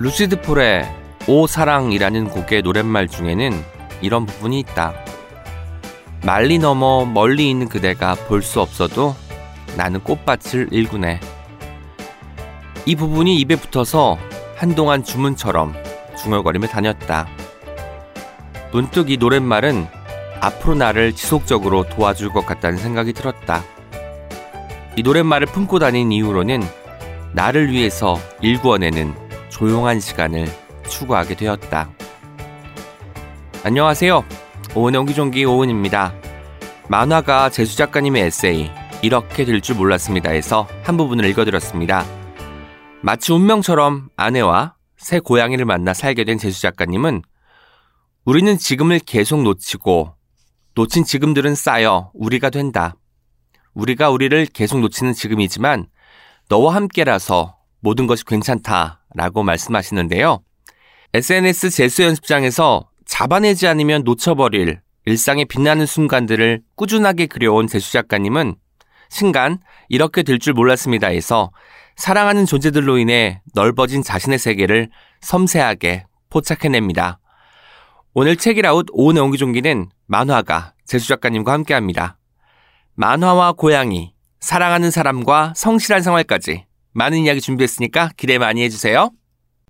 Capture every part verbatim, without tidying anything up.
루시드 폴의 오 사랑이라는 곡의 노랫말 중에는 이런 부분이 있다. 말리 넘어 멀리 있는 그대가 볼 수 없어도 나는 꽃밭을 일구네. 이 부분이 입에 붙어서 한동안 주문처럼 중얼거리며 다녔다. 문득 이 노랫말은 앞으로 나를 지속적으로 도와줄 것 같다는 생각이 들었다. 이 노랫말을 품고 다닌 이후로는 나를 위해서 일구어내는 조용한 시간을 추구하게 되었다. 안녕하세요. 오은의 옹기종기 오은입니다. 만화가 제수 작가님의 에세이 이렇게 될 줄 몰랐습니다에서 한 부분을 읽어드렸습니다. 마치 운명처럼 아내와 새 고양이를 만나 살게 된 제수 작가님은 우리는 지금을 계속 놓치고 놓친 지금들은 쌓여 우리가 된다. 우리가 우리를 계속 놓치는 지금이지만 너와 함께라서 모든 것이 괜찮다라고 말씀하시는데요. 에스엔에스 재수 연습장에서 잡아내지 않으면 놓쳐버릴 일상의 빛나는 순간들을 꾸준하게 그려온 재수 작가님은 신간 이렇게 될 줄 몰랐습니다에서 사랑하는 존재들로 인해 넓어진 자신의 세계를 섬세하게 포착해냅니다. 오늘 책일아웃 오은의 옹기종기는 만화가 재수 작가님과 함께합니다. 만화와 고양이, 사랑하는 사람과 성실한 생활까지 많은 이야기 준비했으니까 기대 많이 해주세요.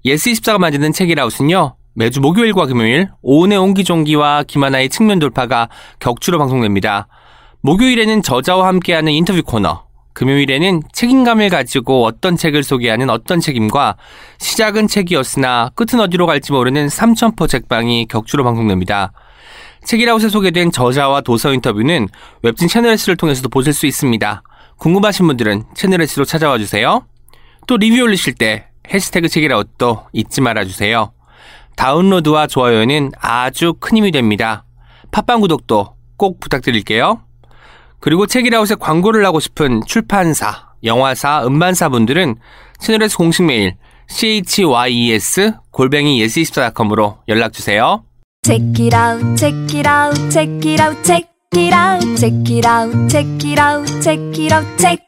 예스이십사가 만드는 책일아웃은요. 매주 목요일과 금요일 오은의 옹기종기와 김하나의 측면 돌파가 격주로 방송됩니다. 목요일에는 저자와 함께하는 인터뷰 코너, 금요일에는 책임감을 가지고 어떤 책을 소개하는 어떤 책임과 시작은 책이었으나 끝은 어디로 갈지 모르는 삼천포 책방이 격주로 방송됩니다. 책일아웃에 소개된 저자와 도서 인터뷰는 웹진 채널에서를 통해서도 보실 수 있습니다. 궁금하신 분들은 채널에서로 찾아와 주세요. 또 리뷰 올리실 때 해시태그 책일아웃도 잊지 말아주세요. 다운로드와 좋아요는 아주 큰 힘이 됩니다. 팟빵 구독도 꼭 부탁드릴게요. 그리고 책일아웃에 광고를 하고 싶은 출판사, 영화사, 음반사 분들은 채널에서 공식 메일 씨에이치와이이에스 골뱅이 예스이십사 닷컴으로 연락주세요. Check it out, check it out, check it out, check it out, check it out, check it out, check it out, check.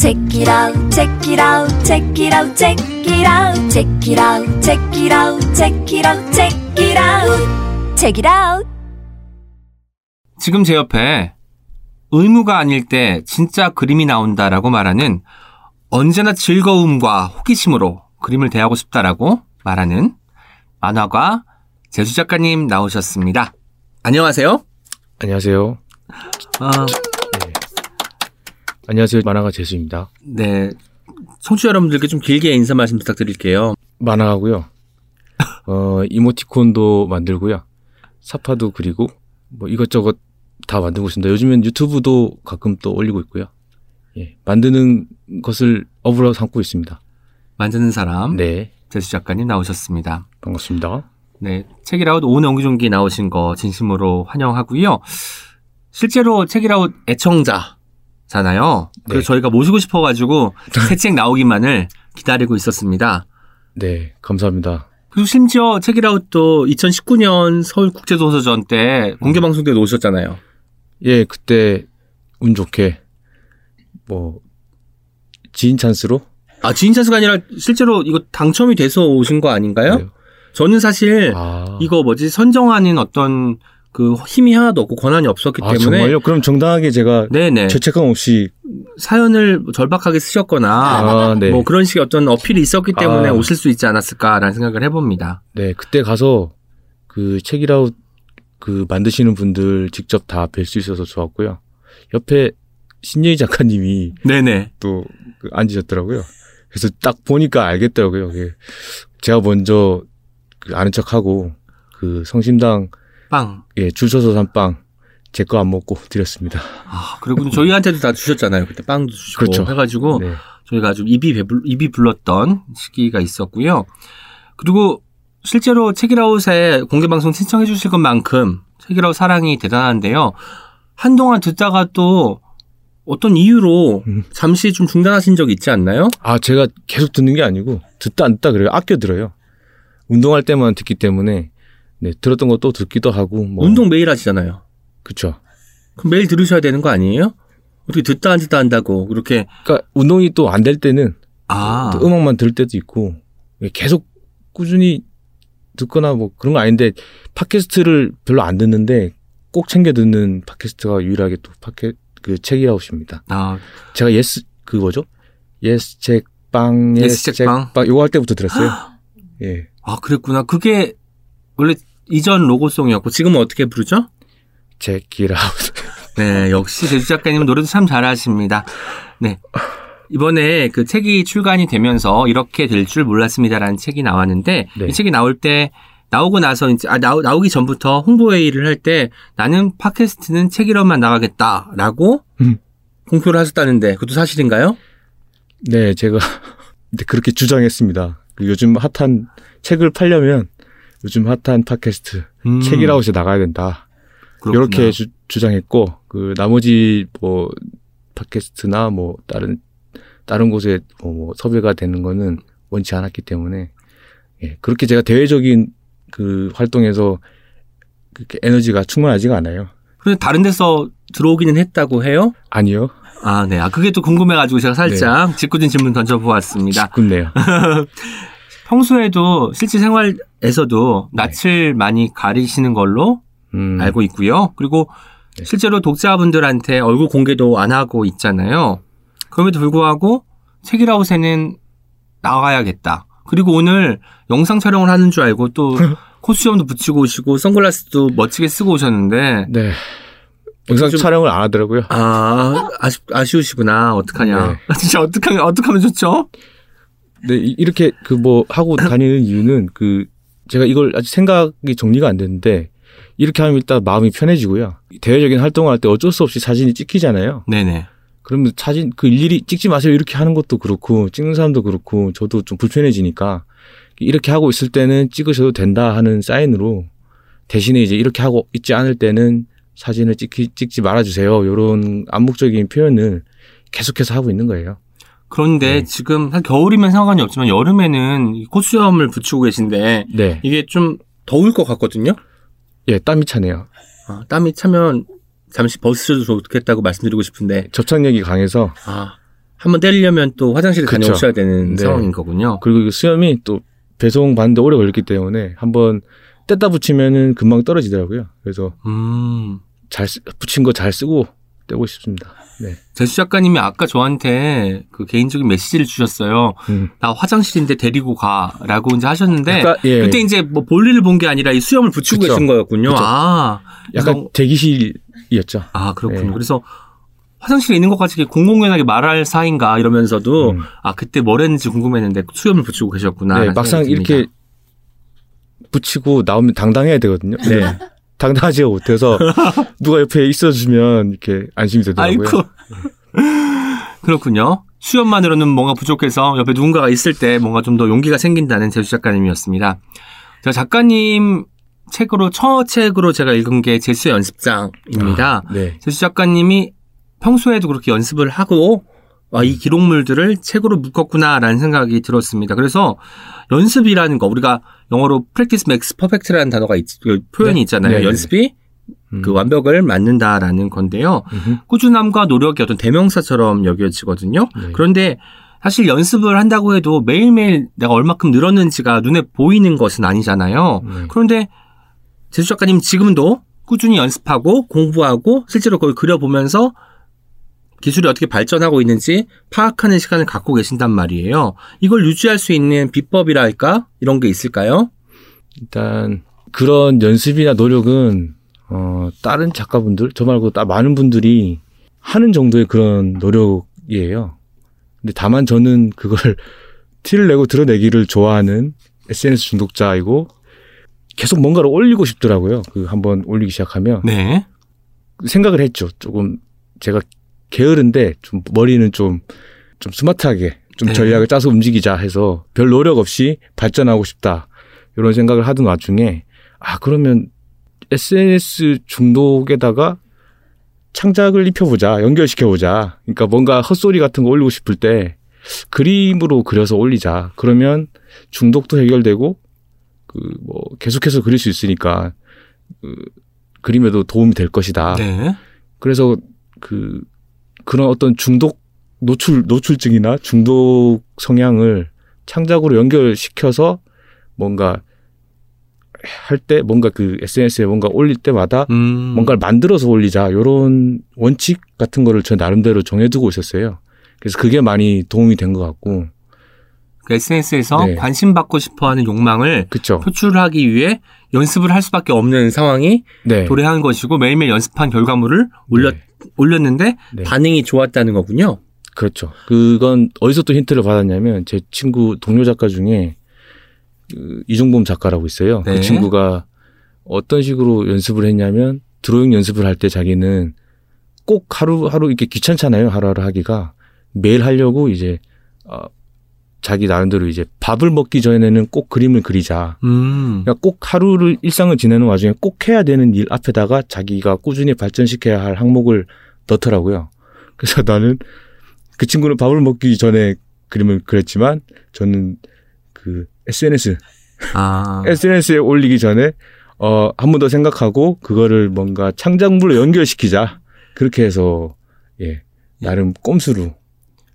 Check it out, check it out, check it out, check it out, check it out, check it out, check it out, check it out, check it out. 지금 제 옆에 의무가 아닐 때 진짜 그림이 나온다라고 말하는 언제나 즐거움과 호기심으로 그림을 대하고 싶다라고 말하는 만화가 재수 작가님 나오셨습니다. 안녕하세요. 안녕하세요. 아, 네. 안녕하세요. 만화가 재수입니다. 네, 청취자 여러분들께 좀 길게 인사 말씀 부탁드릴게요. 만화하고요. 어, 이모티콘도 만들고요. 사파도 그리고 뭐 이것저것 다 만들고 있습니다. 요즘엔 유튜브도 가끔 또 올리고 있고요. 예, 만드는 것을 업으로 삼고 있습니다. 만드는 사람. 네, 재수 작가님 나오셨습니다. 반갑습니다. 네, 책일아웃 오은의 옹기종기 나오신 거 진심으로 환영하고요. 실제로 책일아웃 애청자잖아요. 그래서 네. 저희가 모시고 싶어가지고 새 책 나오기만을 기다리고 있었습니다. 네, 감사합니다. 그리고 심지어 책일아웃도 이천십구 년 서울국제도서전 때 공개방송 때 오셨잖아요. 예, 그때 운 좋게 뭐 지인 찬스로? 아, 지인 찬스가 아니라 실제로 이거 당첨이 돼서 오신 거 아닌가요? 네. 저는 사실, 아. 이거 뭐지, 선정하는 어떤, 그, 힘이 하나도 없고 권한이 없었기 아, 때문에. 정말요? 그럼 정당하게 제가. 네네. 죄책감 없이. 사연을 절박하게 쓰셨거나. 아, 네. 뭐 그런 식의 어떤 어필이 있었기 때문에 아. 오실 수 있지 않았을까라는 생각을 해봅니다. 네. 그때 가서, 그, 책일아웃, 그, 만드시는 분들 직접 다 뵐 수 있어서 좋았고요. 옆에 신예희 작가님이. 네네. 또, 앉으셨더라고요. 그래서 딱 보니까 알겠더라고요. 제가 먼저, 아는 척하고 그 성심당 빵, 예, 줄 서서 산 빵 제 거 안 먹고 드렸습니다. 아, 그리고 저희한테도 다 주셨잖아요. 그때 빵도 주시고 그렇죠. 해가지고 네. 저희가 아주 입이 배불 입이 불렀던 시기가 있었고요. 그리고 실제로 책일아웃에 공개 방송 신청해 주실 것만큼 책일아웃 사랑이 대단한데요. 한동안 듣다가 또 어떤 이유로 음. 잠시 좀 중단하신 적이 있지 않나요? 아, 제가 계속 듣는 게 아니고 듣다 안 듣다 그래요. 아껴 들어요. 운동할 때만 듣기 때문에 네, 들었던 것도 듣기도 하고 뭐. 운동 매일 하시잖아요. 그렇죠. 그럼 매일 들으셔야 되는 거 아니에요? 어떻게 듣다 안 듣다 한다고 그렇게. 그러니까 운동이 또 안 될 때는 아. 또 음악만 들을 때도 있고 계속 꾸준히 듣거나 뭐 그런 건 아닌데 팟캐스트를 별로 안 듣는데 꼭 챙겨 듣는 팟캐스트가 유일하게 또 팟캐 그 책이라웃입니다. 아, 제가 예스 그 뭐죠? 예스 책빵 예스 책빵 요거 할 때부터 들었어요. 예. 아 그랬구나. 그게 원래 이전 로고송이었고 지금은 어떻게 부르죠? 책이라웃. 네, 역시 제주 작가님은 노래도 참 잘하십니다. 네. 이번에 그 책이 출간이 되면서 이렇게 될 줄 몰랐습니다라는 책이 나왔는데 네. 이 책이 나올 때 나오고 나서 이제 아 나오, 나오기 전부터 홍보회의를 할 때 나는 팟캐스트는 책이라웃만 나가겠다라고 음. 공표를 하셨다는데 그것도 사실인가요? 네, 제가 그렇게 주장했습니다. 요즘 핫한 책을 팔려면 요즘 핫한 팟캐스트 음. 책이라웃에 나가야 된다. 그렇구나. 이렇게 주, 주장했고 그 나머지 뭐 팟캐스트나 뭐 다른 다른 곳에 뭐 섭외가 되는 거는 원치 않았기 때문에 예, 그렇게 제가 대외적인 그 활동에서 그렇게 에너지가 충분하지가 않아요. 그런데 다른 데서 들어오기는 했다고 해요? 아니요. 아, 네. 아, 그게 또 궁금해가지고 제가 살짝 네. 짓궂은 질문 던져보았습니다. 짓궂네요. 평소에도 실제 생활에서도 낯을 네. 많이 가리시는 걸로 음. 알고 있고요. 그리고 네. 실제로 독자분들한테 얼굴 공개도 안 하고 있잖아요. 그럼에도 불구하고 책이라웃에는 나가야겠다. 그리고 오늘 영상 촬영을 하는 줄 알고 또 코스튬도 붙이고 오시고 선글라스도 멋지게 쓰고 오셨는데 네. 영상 좀... 촬영을 안 하더라고요. 아, 아쉽, 아쉬우시구나. 어떡하냐. 네. 진짜 어떡하면, 어떡하면 좋죠? 네, 이렇게 그 뭐 하고 다니는 이유는 그 제가 이걸 아직 생각이 정리가 안 됐는데 이렇게 하면 일단 마음이 편해지고요. 대외적인 활동을 할 때 어쩔 수 없이 사진이 찍히잖아요. 네네. 그러면 사진 그 일일이 찍지 마세요 이렇게 하는 것도 그렇고 찍는 사람도 그렇고 저도 좀 불편해지니까 이렇게 하고 있을 때는 찍으셔도 된다 하는 사인으로 대신에 이제 이렇게 하고 있지 않을 때는 사진을 찍기, 찍지 말아주세요. 이런 암묵적인 표현을 계속해서 하고 있는 거예요. 그런데 네. 지금 겨울이면 상관이 없지만 여름에는 코수염을 붙이고 계신데 네. 이게 좀 더울 것 같거든요. 예, 땀이 차네요. 아, 땀이 차면 잠시 벗으셔도 좋겠다고 말씀드리고 싶은데 접착력이 강해서 아, 한번 때리려면 또 화장실에 그쵸. 다녀오셔야 되는 네. 상황인 거군요. 그리고 수염이 또 배송받는데 오래 걸렸기 때문에 한번 뗐다 붙이면은 금방 떨어지더라고요. 그래서 음. 잘 쓰, 붙인 거 잘 쓰고 떼고 싶습니다. 네. 제수 작가님이 아까 저한테 그 개인적인 메시지를 주셨어요. 음. 나 화장실인데 데리고 가라고 이제 하셨는데 약간, 예. 그때 이제 뭐 볼일을 본 게 아니라 이 수염을 붙이고 그쵸. 계신 거였군요. 그쵸. 아, 약간 그래서... 대기실. 이었죠. 아, 그렇군요. 네. 그래서 화장실에 있는 것까지 공공연하게 말할 사이인가 이러면서도 음. 아, 그때 뭘 했는지 궁금했는데 수염을 붙이고 계셨구나. 네, 막상 이렇게 붙이고 나오면 당당해야 되거든요. 네. 당당하지가 못해서 누가 옆에 있어주면 이렇게 안심이 되더라고요. 아이쿠. 그렇군요. 수염만으로는 뭔가 부족해서 옆에 누군가가 있을 때 뭔가 좀 더 용기가 생긴다는 제주 작가님이었습니다. 제가 작가님 책으로 첫 책으로 제가 읽은 게 제수의 연습장입니다. 아, 네. 제수 작가님이 평소에도 그렇게 연습을 하고 아, 이 기록물들을 책으로 묶었구나라는 생각이 들었습니다. 그래서 연습이라는 거 우리가 영어로 practice makes perfect라는 단어가 있, 표현이 있잖아요. 네. 네, 네, 네. 연습이 음. 그 완벽을 만든다라는 건데요. 음흠. 꾸준함과 노력이 어떤 대명사처럼 여겨지거든요. 네. 그런데 사실 연습을 한다고 해도 매일매일 내가 얼마큼 늘었는지가 눈에 보이는 것은 아니잖아요. 네. 그런데 제수 작가님 지금도 꾸준히 연습하고 공부하고 실제로 그걸 그려보면서 기술이 어떻게 발전하고 있는지 파악하는 시간을 갖고 계신단 말이에요. 이걸 유지할 수 있는 비법이랄까? 이런 게 있을까요? 일단 그런 연습이나 노력은 어, 다른 작가분들, 저 말고 다 많은 분들이 하는 정도의 그런 노력이에요. 근데 다만 저는 그걸 티를 내고 드러내기를 좋아하는 에스엔에스 중독자이고 계속 뭔가를 올리고 싶더라고요. 그 한번 올리기 시작하면 네. 생각을 했죠. 조금 제가 게으른데 좀 머리는 좀 좀 스마트하게 좀 네. 전략을 짜서 움직이자 해서 별 노력 없이 발전하고 싶다 이런 생각을 하던 와중에 아 그러면 에스엔에스 중독에다가 창작을 입혀보자, 연결시켜보자. 그러니까 뭔가 헛소리 같은 거 올리고 싶을 때 그림으로 그려서 올리자. 그러면 중독도 해결되고. 그, 뭐, 계속해서 그릴 수 있으니까, 그, 그림에도 도움이 될 것이다. 네. 그래서, 그, 그런 어떤 중독, 노출, 노출증이나 중독 성향을 창작으로 연결시켜서 뭔가 할 때 뭔가 그 에스엔에스에 뭔가 올릴 때마다 음. 뭔가를 만들어서 올리자 이런 원칙 같은 거를 저 나름대로 정해두고 있었어요. 그래서 그게 많이 도움이 된 것 같고. 그 에스엔에스에서 네. 관심받고 싶어하는 욕망을 그쵸. 표출하기 위해 연습을 할 수밖에 없는 상황이 네. 도래한 것이고 매일매일 연습한 결과물을 올렸, 네. 올렸는데 네. 반응이 좋았다는 거군요. 그렇죠. 그건 어디서 또 힌트를 받았냐면 제 친구 동료 작가 중에 이종범 작가라고 있어요. 네. 그 친구가 어떤 식으로 연습을 했냐면 드로잉 연습을 할 때 자기는 꼭 하루하루 이렇게 귀찮잖아요. 하루하루 하기가. 매일 하려고 이제 어, 자기 나름대로 이제 밥을 먹기 전에는 꼭 그림을 그리자. 음. 그러니까 꼭 하루를 일상을 지내는 와중에 꼭 해야 되는 일 앞에다가 자기가 꾸준히 발전시켜야 할 항목을 넣더라고요. 그래서 나는 그 친구는 밥을 먹기 전에 그림을 그렸지만 저는 그 에스엔에스 아. 에스엔에스에 올리기 전에 어, 한 번 더 생각하고 그거를 뭔가 창작물로 연결시키자. 그렇게 해서 예 나름 꼼수로.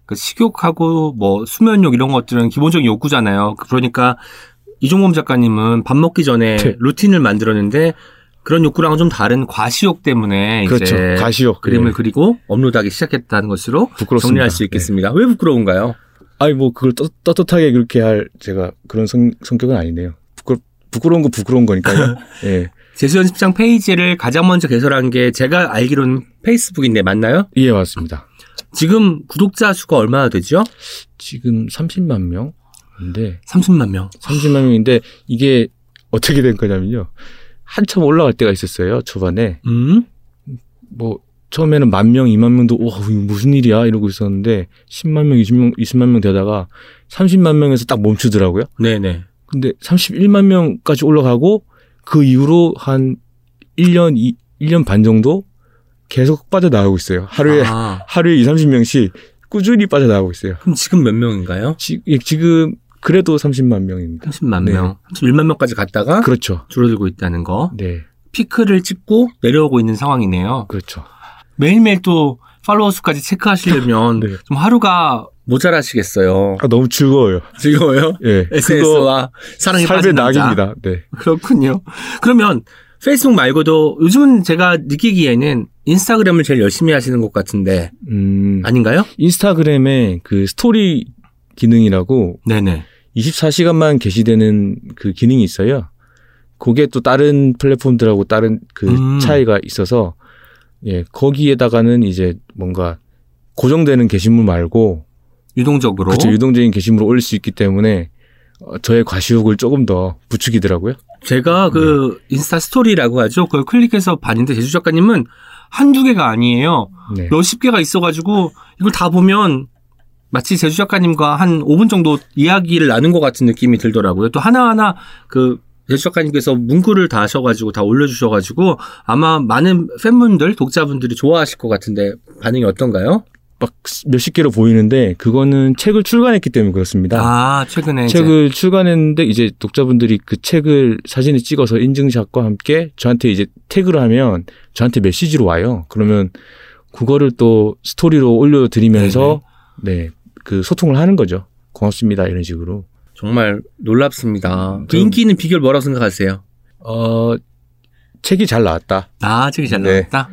그 식욕하고 뭐 수면욕 이런 것들은 기본적인 욕구잖아요. 그러니까 이종범 작가님은 밥 먹기 전에 네. 루틴을 만들었는데 그런 욕구랑은 좀 다른 과시욕 때문에 그렇죠. 이제 과시욕. 그림을 네. 그리고 업로드하기 시작했다는 것으로 부끄럽습니다. 정리할 수 있겠습니다. 네. 왜 부끄러운가요? 아니 뭐 그걸 떳, 떳떳하게 그렇게 할 제가 그런 성, 성격은 아니네요. 부끄러, 부끄러운 거 부끄러운 거니까요. 네. 재수연습장 페이지를 가장 먼저 개설한 게 제가 알기로는 페이스북인데 맞나요? 예 맞습니다. 지금 구독자 수가 얼마나 되죠? 지금 삼십만 명인데. 삼십만 명. 삼십만 명인데 이게 어떻게 된 거냐면요. 한참 올라갈 때가 있었어요. 초반에. 음? 뭐 처음에는 만 명, 이만 명도 와 무슨 일이야 이러고 있었는데 십만 명, 이십만 명, 이십만 명 되다가 삼십만 명에서 딱 멈추더라고요. 네네. 근데 삼십일만 명까지 올라가고 그 이후로 한 일 년, 이, 일 년 반 정도 계속 빠져나가고 있어요. 하루에, 아. 하루에 이삼십 명씩 꾸준히 빠져나가고 있어요. 그럼 지금 몇 명인가요? 지, 예, 지금, 그래도 삼십만 명입니다. 삼십만 네. 명. 삼십일만 명까지 갔다가. 그렇죠. 줄어들고 있다는 거. 네. 피크를 찍고 내려오고 있는 상황이네요. 그렇죠. 매일매일 또 팔로워 수까지 체크하시려면. 네. 좀 하루가 모자라시겠어요. 아, 너무 즐거워요. 즐거워요? 예. 네. 에스엔에스와 사랑이 빠진 남자. 삶의 낙입니다. 네. 그렇군요. 그러면. 페이스북 말고도 요즘은 제가 느끼기에는 인스타그램을 제일 열심히 하시는 것 같은데 음, 아닌가요? 인스타그램에 그 스토리 기능이라고 네네. 이십사 시간만 게시되는 그 기능이 있어요. 그게 또 다른 플랫폼들하고 다른 그 음. 차이가 있어서 예 거기에다가는 이제 뭔가 고정되는 게시물 말고 유동적으로 그렇죠. 유동적인 게시물을 올릴 수 있기 때문에 저의 과시욕을 조금 더 부추기더라고요. 제가 그 네. 인스타 스토리라고 하죠. 그걸 클릭해서 봤는데 제주 작가님은 한두 개가 아니에요. 네. 몇십 개가 있어가지고 이걸 다 보면 마치 제주 작가님과 한 오 분 정도 이야기를 나눈 것 같은 느낌이 들더라고요. 또 하나하나 그 제주 작가님께서 문구를 다 하셔가지고 다 올려주셔가지고 아마 많은 팬분들, 독자분들이 좋아하실 것 같은데 반응이 어떤가요? 막 몇십 개로 보이는데 그거는 책을 출간했기 때문에 그렇습니다. 아 최근에 책을 이제. 출간했는데 이제 독자분들이 그 책을 사진을 찍어서 인증샷과 함께 저한테 이제 태그를 하면 저한테 메시지로 와요. 그러면 그거를 또 스토리로 올려드리면서 네 그 소통을 하는 거죠. 고맙습니다 이런 식으로. 정말 놀랍습니다. 그 인기는 비결 뭐라고 생각하세요? 어 책이 잘 나왔다. 아 책이 잘 네. 나왔다.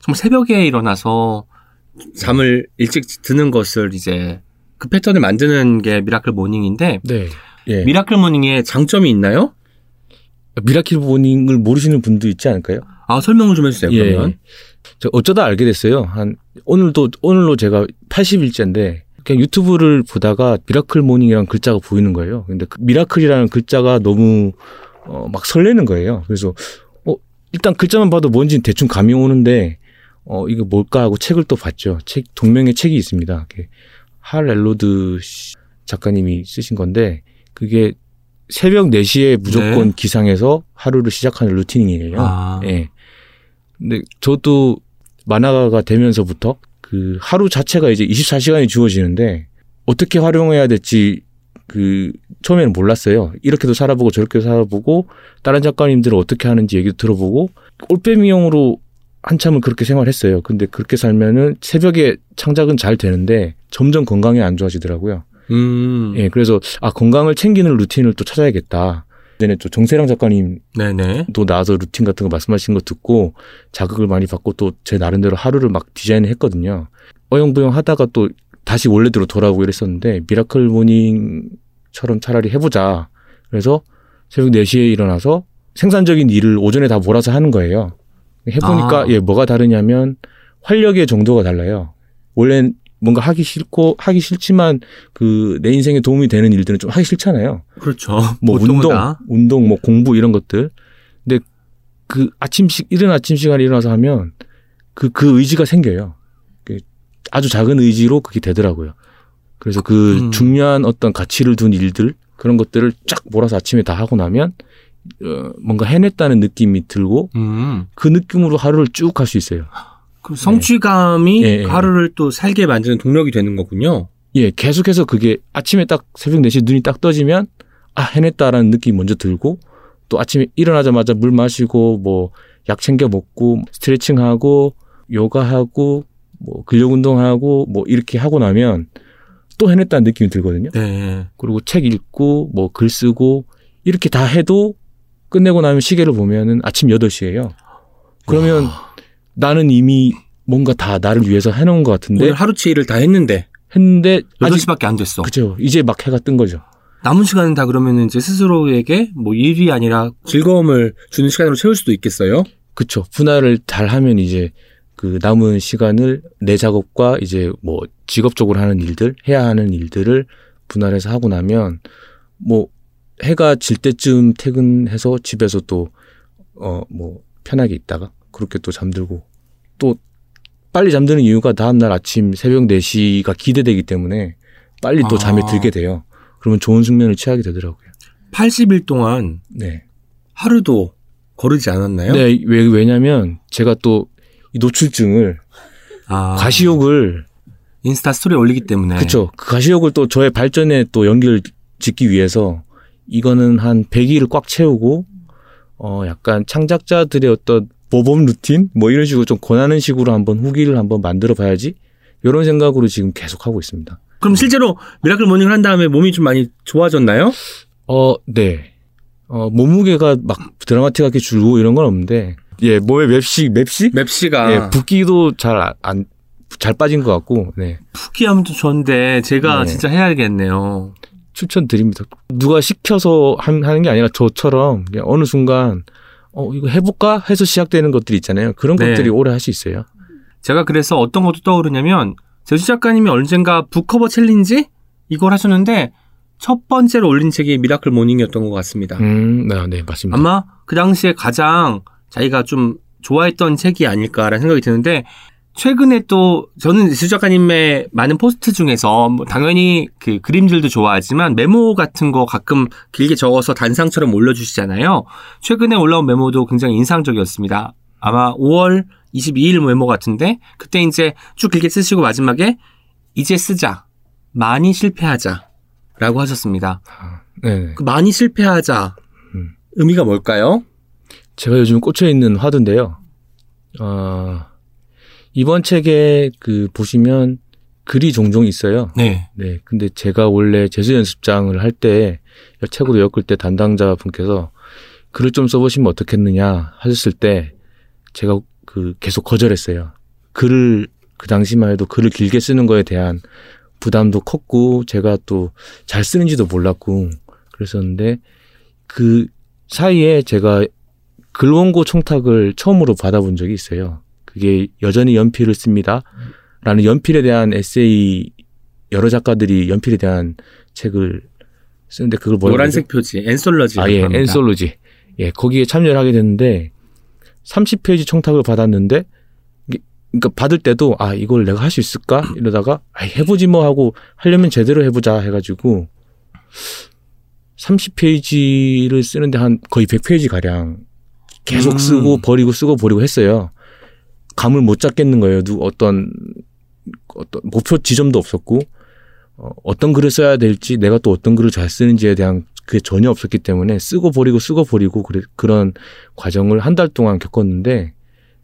정말 새벽에 일어나서 잠을 일찍 드는 것을 이제 그 패턴을 만드는 게 미라클 모닝인데 네. 예. 미라클 모닝에 장점이 있나요? 미라클 모닝을 모르시는 분도 있지 않을까요? 아 설명을 좀 해주세요. 예. 그러면 제가 어쩌다 알게 됐어요. 한 오늘도 오늘로 제가 팔십 일째인데 그냥 유튜브를 보다가 미라클 모닝이라는 글자가 보이는 거예요. 근데 그 미라클이라는 글자가 너무 어, 막 설레는 거예요. 그래서 어, 일단 글자만 봐도 뭔지 대충 감이 오는데. 어, 이거 뭘까 하고 책을 또 봤죠. 책, 동명의 책이 있습니다. 할 엘로드 작가님이 쓰신 건데, 그게 새벽 네 시에 무조건 네. 기상해서 하루를 시작하는 루틴이에요. 아. 예. 근데 저도 만화가가 되면서부터 그 하루 자체가 이제 이십사 시간이 주어지는데, 어떻게 활용해야 될지 그, 처음에는 몰랐어요. 이렇게도 살아보고 저렇게도 살아보고, 다른 작가님들은 어떻게 하는지 얘기도 들어보고, 올빼미용으로 한참을 그렇게 생활했어요. 근데 그렇게 살면은 새벽에 창작은 잘 되는데 점점 건강이 안 좋아지더라고요. 음. 예, 그래서 아 건강을 챙기는 루틴을 또 찾아야겠다. 예전에 또 정세랑 작가님도 네네. 나와서 루틴 같은 거 말씀하신 거 듣고 자극을 많이 받고 또 제 나름대로 하루를 막 디자인했거든요. 어영부영 하다가 또 다시 원래대로 돌아오고 이랬었는데 미라클 모닝처럼 차라리 해보자. 그래서 새벽 네 시에 일어나서 생산적인 일을 오전에 다 몰아서 하는 거예요. 해보니까 아. 예, 뭐가 다르냐면 활력의 정도가 달라요. 원래는 뭔가 하기 싫고 하기 싫지만 그 내 인생에 도움이 되는 일들은 좀 하기 싫잖아요. 그렇죠. 뭐 운동, 다. 운동, 뭐 공부 이런 것들. 근데 그 아침식 이른 아침 시간에 일어나서 하면 그 그 의지가 생겨요. 아주 작은 의지로 그게 되더라고요. 그래서 그 음. 중요한 어떤 가치를 둔 일들 그런 것들을 쫙 몰아서 아침에 다 하고 나면 어, 뭔가 해냈다는 느낌이 들고 음. 그 느낌으로 하루를 쭉 갈 수 있어요. 그 성취감이 네. 하루를 또 살게 만드는 동력이 되는 거군요. 예, 계속해서 그게 아침에 딱 새벽 네 시 눈이 딱 떠지면 아 해냈다라는 느낌이 먼저 들고 또 아침에 일어나자마자 물 마시고 뭐 약 챙겨 먹고 스트레칭하고 요가하고 뭐 근력 운동하고 뭐 이렇게 하고 나면 또 해냈다는 느낌이 들거든요. 네. 그리고 책 읽고 뭐 글 쓰고 이렇게 다 해도 끝내고 나면 시계를 보면은 아침 여덟 시예요. 그러면 와. 나는 이미 뭔가 다 나를 위해서 해놓은 것 같은데. 오늘 하루치 일을 다 했는데. 했는데. 여덟 시밖에 안 됐어. 그죠. 이제 막 해가 뜬 거죠. 남은 시간은 다 그러면 이제 스스로에게 뭐 일이 아니라 즐거움을 주는 시간으로 채울 수도 있겠어요? 그쵸. 분할을 잘 하면 이제 그 남은 시간을 내 작업과 이제 뭐 직업적으로 하는 일들, 해야 하는 일들을 분할해서 하고 나면 뭐 해가 질 때쯤 퇴근해서 집에서 또, 어, 뭐 편하게 있다가 그렇게 또 잠들고 또 빨리 잠드는 이유가 다음날 아침 새벽 네 시가 기대되기 때문에 빨리 또 아. 잠에 들게 돼요. 그러면 좋은 숙면을 취하게 되더라고요. 팔십 일 동안 네. 하루도 거르지 않았나요? 네. 왜, 왜냐면 제가 또 이 노출증을 아. 과시욕을 인스타 스토리에 올리기 때문에 그렇죠. 그 과시욕을 또 저의 발전에 또 연기를 짓기 위해서 이거는 한 백 일을 꽉 채우고 어 약간 창작자들의 어떤 모범 루틴? 뭐 이런 식으로 좀 권하는 식으로 한번 후기를 한번 만들어 봐야지. 이런 생각으로 지금 계속 하고 있습니다. 그럼 실제로 미라클 모닝을 한 다음에 몸이 좀 많이 좋아졌나요? 어, 네. 어, 몸무게가 막 드라마틱하게 줄고 이런 건 없는데, 예, 몸에 맵시, 맵시? 맵시가. 예, 붓기도 잘 안, 잘 빠진 것 같고, 네. 붓기하면 좀 좋은데, 제가 네. 진짜 해야겠네요. 추천드립니다. 누가 시켜서 하는 게 아니라 저처럼 어느 순간, 어, 이거 해볼까? 해서 시작되는 것들이 있잖아요. 그런 네. 것들이 오래 할 수 있어요. 제가 그래서 어떤 것도 떠오르냐면, 제주 작가님이 언젠가 북커버 챌린지? 이걸 하셨는데, 첫 번째로 올린 책이 미라클 모닝이었던 것 같습니다. 음, 네, 네, 맞습니다. 아마 그 당시에 가장 자기가 좀 좋아했던 책이 아닐까라는 생각이 드는데, 최근에 또, 저는 제주 작가님의 많은 포스트 중에서, 뭐 당연히 그 그림들도 좋아하지만, 메모 같은 거 가끔 길게 적어서 단상처럼 올려주시잖아요. 최근에 올라온 메모도 굉장히 인상적이었습니다. 아마 오월 이십이일 메모 같은데, 그때 이제 쭉 길게 쓰시고 마지막에, 이제 쓰자. 많이 실패하자. 라고 하셨습니다. 네. 그 많이 실패하자. 음. 의미가 뭘까요? 제가 요즘 꽂혀있는 화두인데요. 어... 이번 책에 그 보시면 글이 종종 있어요. 네. 네. 근데 제가 원래 재수 연습장을 할 때 책으로 엮을 때 담당자 분께서 글을 좀 써보시면 어떻겠느냐 하셨을 때 제가 그 계속 거절했어요. 글을 그 당시만 해도 글을 길게 쓰는 거에 대한 부담도 컸고 제가 또 잘 쓰는지도 몰랐고 그랬었는데 그 사이에 제가 글원고 청탁을 처음으로 받아본 적이 있어요. 그게 여전히 연필을 씁니다 라는 연필에 대한 에세이 여러 작가들이 연필에 대한 책을 쓰는데 그걸 뭐라고 노란색 하죠? 표지 엔솔로지 아, 예, 합니다. 엔솔로지 예, 거기에 참여를 하게 됐는데 삼십 페이지 청탁을 받았는데 그러니까 받을 때도 아 이걸 내가 할 수 있을까 이러다가 아, 해보지 뭐 하고 하려면 제대로 해보자 해가지고 삼십 페이지를 쓰는데 한 거의 백 페이지 가량 계속 음. 쓰고 버리고 쓰고 버리고 했어요. 감을 못 잡겠는 거예요. 누 어떤 어떤 목표 지점도 없었고 어, 어떤 글을 써야 될지 내가 또 어떤 글을 잘 쓰는지에 대한 그게 전혀 없었기 때문에 쓰고 버리고 쓰고 버리고 그래, 그런 과정을 한 달 동안 겪었는데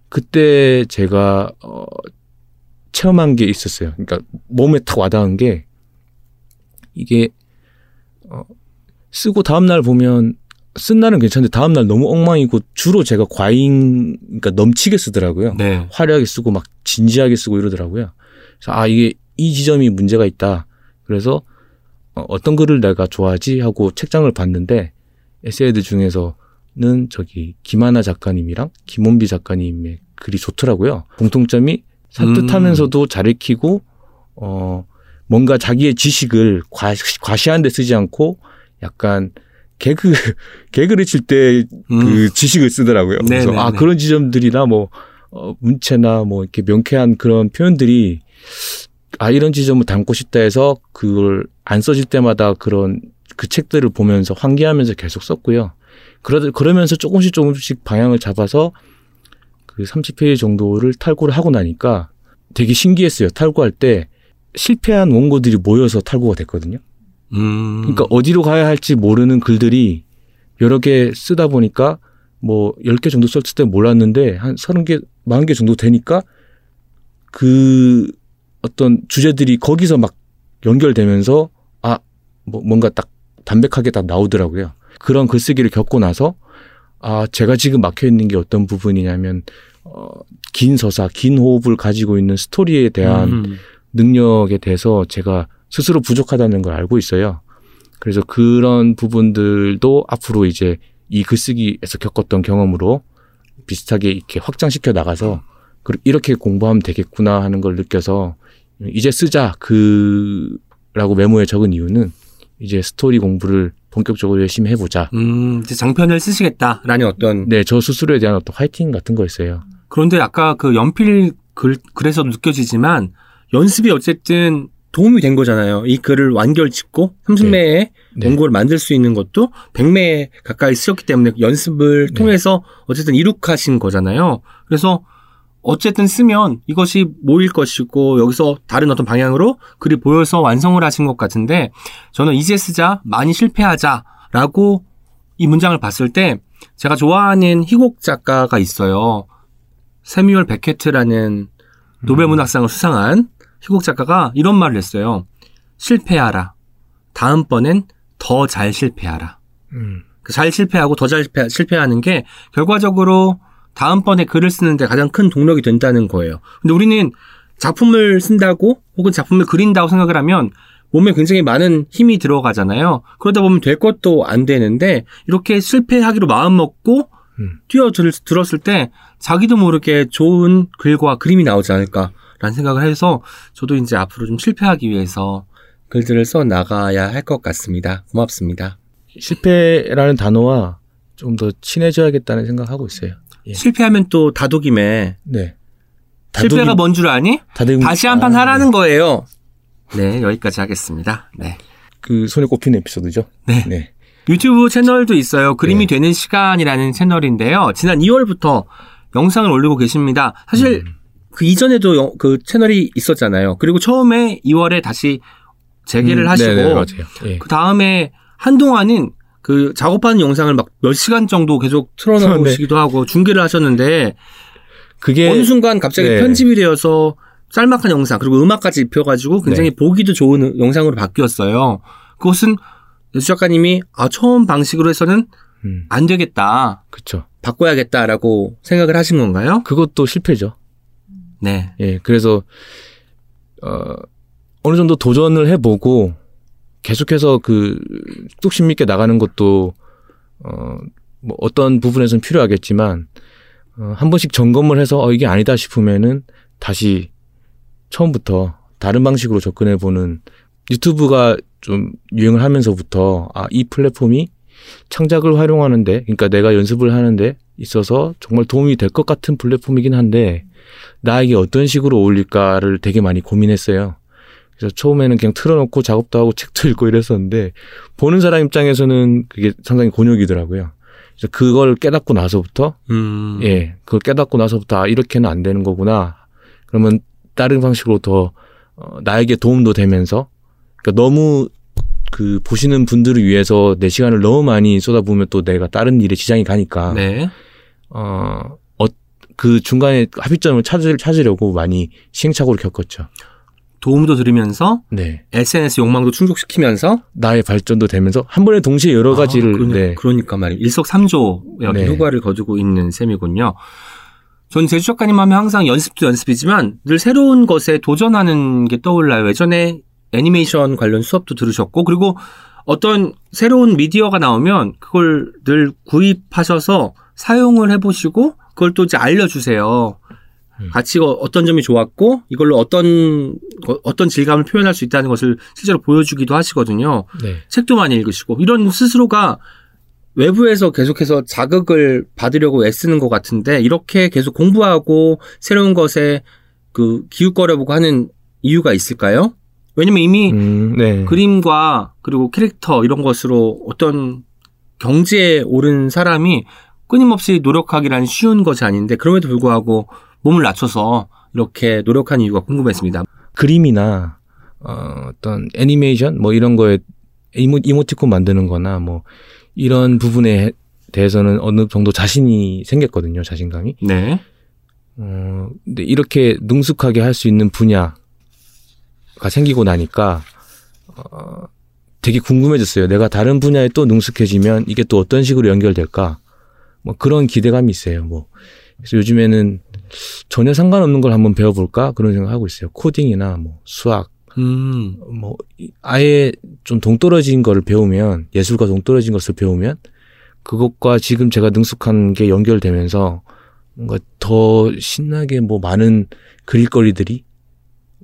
그때 제가 어, 체험한 게 있었어요. 그러니까 몸에 탁 와닿은 게 이게 어, 쓰고 다음 날 보면 쓴 날은 괜찮은데 다음 날 너무 엉망이고 주로 제가 과잉, 그러니까 넘치게 쓰더라고요. 네. 화려하게 쓰고 막 진지하게 쓰고 이러더라고요. 그래서 아, 이게 이 지점이 문제가 있다. 그래서 어떤 글을 내가 좋아하지 하고 책장을 봤는데 에세이들 중에서는 저기 김하나 작가님이랑 김원비 작가님의 글이 좋더라고요. 공통점이 산뜻하면서도 음. 잘 읽히고 어 뭔가 자기의 지식을 과시, 과시한 데 쓰지 않고 약간 개그 개그를 칠 때 그 음. 지식을 쓰더라고요. 그래서 네네네. 아 그런 지점들이나 뭐 어, 문체나 뭐 이렇게 명쾌한 그런 표현들이 아 이런 지점을 담고 싶다 해서 그걸 안 써질 때마다 그런 그 책들을 보면서 환기하면서 계속 썼고요. 그러 그러면서 조금씩 조금씩 방향을 잡아서 그 삼십 페이지 정도를 탈고를 하고 나니까 되게 신기했어요. 탈고할 때 실패한 원고들이 모여서 탈고가 됐거든요. 음. 그러니까 어디로 가야 할지 모르는 글들이 여러 개 쓰다 보니까 뭐 열 개 정도 썼을 때 몰랐는데 한 서른 개, 마흔 개 정도 되니까 그 어떤 주제들이 거기서 막 연결되면서 아, 뭐 뭔가 딱 담백하게 딱 나오더라고요. 그런 글쓰기를 겪고 나서 아, 제가 지금 막혀 있는 게 어떤 부분이냐면 어, 긴 서사, 긴 호흡을 가지고 있는 스토리에 대한 음. 능력에 대해서 제가 스스로 부족하다는 걸 알고 있어요. 그래서 그런 부분들도 앞으로 이제 이 글쓰기에서 겪었던 경험으로 비슷하게 이렇게 확장시켜 나가서 이렇게 공부하면 되겠구나 하는 걸 느껴서 이제 쓰자 그 라고 메모에 적은 이유는 이제 스토리 공부를 본격적으로 열심히 해보자. 음, 이제 장편을 쓰시겠다라는 어떤. 네, 저 스스로에 대한 어떤 화이팅 같은 거였어요. 그런데 아까 그 연필 글, 글에서도 느껴지지만 연습이 어쨌든 도움이 된 거잖아요. 이 글을 완결 짓고 삼십 매의 네. 원고를 네. 만들 수 있는 것도 백 매 가까이 쓰셨기 때문에 연습을 네. 통해서 어쨌든 이룩하신 거잖아요. 그래서 어쨌든 쓰면 이것이 모일 것이고 여기서 다른 어떤 방향으로 글이 보여서 완성을 하신 것 같은데 저는 이제 쓰자, 많이 실패하자라고 이 문장을 봤을 때 제가 좋아하는 희곡 작가가 있어요. 세뮤얼 베켓라는 노벨문학상을 수상한 희곡 작가가 이런 말을 했어요. 실패하라. 다음번엔 더 잘 실패하라. 음. 잘 실패하고 더 잘 실패, 실패하는 게 결과적으로 다음번에 글을 쓰는데 가장 큰 동력이 된다는 거예요. 근데 우리는 작품을 쓴다고 혹은 작품을 그린다고 생각을 하면 몸에 굉장히 많은 힘이 들어가잖아요. 그러다 보면 될 것도 안 되는데 이렇게 실패하기로 마음먹고 음. 뛰어들었을 때 자기도 모르게 좋은 글과 그림이 나오지 않을까 라는 생각을 해서 저도 이제 앞으로 좀 실패하기 위해서 글들을 써 나가야 할 것 같습니다. 고맙습니다. 실패라는 단어와 좀 더 친해져야겠다는 생각하고 있어요. 예. 실패하면 또 다독임에 네. 다독임. 실패가 뭔 줄 아니? 다독임. 다시 한 판 아, 하라는 네. 거예요. 네, 여기까지 하겠습니다. 네, 그 손에 꼽히는 에피소드죠. 네. 네. 유튜브 채널도 있어요. 그림이 네. 되는 시간이라는 채널인데요. 지난 이월부터 영상을 올리고 계십니다. 사실 음. 그 이전에도 여, 그 채널이 있었잖아요. 그리고 처음에 이월에 다시 재개를 음, 하시고 네네, 맞아요. 예. 그 다음에 한동안은 그 작업하는 영상을 막 몇 시간 정도 계속 틀어놓으시기도 네. 하고 중계를 하셨는데 그게 어느 순간 갑자기 네. 편집이 되어서 짤막한 영상 그리고 음악까지 입혀가지고 굉장히 네. 보기도 좋은 영상으로 바뀌었어요. 그것은 여수 작가님이 아 처음 방식으로 해서는 음. 안 되겠다. 그렇죠. 바꿔야겠다라고 생각을 하신 건가요? 그것도 실패죠. 네. 예, 그래서 어, 어느 정도 도전을 해보고 계속해서 그 뚝심 있게 나가는 것도 어, 뭐 어떤 부분에서는 필요하겠지만 어, 한 번씩 점검을 해서 어, 이게 아니다 싶으면은 다시 처음부터 다른 방식으로 접근해보는 유튜브가 좀 유행을 하면서부터 아, 이 플랫폼이 창작을 활용하는데, 그러니까 내가 연습을 하는데 있어서 정말 도움이 될 것 같은 플랫폼이긴 한데 나에게 어떤 식으로 어울릴까를 되게 많이 고민했어요. 그래서 처음에는 그냥 틀어놓고 작업도 하고 책도 읽고 이랬었는데 보는 사람 입장에서는 그게 상당히 곤욕이더라고요. 그래서 그걸 깨닫고 나서부터 음. 예, 그걸 깨닫고 나서부터 아, 이렇게는 안 되는 거구나. 그러면 다른 방식으로 더 어, 나에게 도움도 되면서 그러니까 너무 그 보시는 분들을 위해서 내 시간을 너무 많이 쏟아부으면 또 내가 다른 일에 지장이 가니까 네. 어, 어, 그 중간에 합의점을 찾으, 찾으려고 많이 시행착오를 겪었죠. 도움도 드리면서 네. 에스엔에스 욕망도 충족시키면서 나의 발전도 되면서 한 번에 동시에 여러 가지를. 아, 그러니까, 네. 그러니까 말이에요. 일석삼조의 네. 효과를 거두고 있는 셈이군요. 전 제주 작가님 하면 항상 연습도 연습이지만 늘 새로운 것에 도전하는 게 떠올라요. 예전에 애니메이션 관련 수업도 들으셨고 그리고 어떤 새로운 미디어가 나오면 그걸 늘 구입하셔서 사용을 해보시고 그걸 또 이제 알려주세요. 같이 어떤 점이 좋았고 이걸로 어떤 어떤 질감을 표현할 수 있다는 것을 실제로 보여주기도 하시거든요. 네. 책도 많이 읽으시고 이런 스스로가 외부에서 계속해서 자극을 받으려고 애쓰는 것 같은데 이렇게 계속 공부하고 새로운 것에 그 기웃거려보고 하는 이유가 있을까요? 왜냐면 이미 음, 네. 그림과 그리고 캐릭터 이런 것으로 어떤 경지에 오른 사람이 끊임없이 노력하기란 쉬운 것이 아닌데 그럼에도 불구하고 몸을 낮춰서 이렇게 노력한 이유가 궁금했습니다. 그림이나 어, 어떤 애니메이션 뭐 이런 거에 이모, 이모티콘 만드는 거나 뭐 이런 부분에 대해서는 어느 정도 자신이 생겼거든요. 자신감이. 네. 어, 근데 이렇게 능숙하게 할 수 있는 분야가 생기고 나니까 어, 되게 궁금해졌어요. 내가 다른 분야에 또 능숙해지면 이게 또 어떤 식으로 연결될까? 뭐 그런 기대감이 있어요. 뭐 그래서 요즘에는 전혀 상관없는 걸 한번 배워볼까 그런 생각하고 있어요. 코딩이나 뭐 수학, 음. 뭐 아예 좀 동떨어진 걸 배우면 예술과 동떨어진 것을 배우면 그것과 지금 제가 능숙한 게 연결되면서 뭔가 더 신나게 뭐 많은 그릴거리들이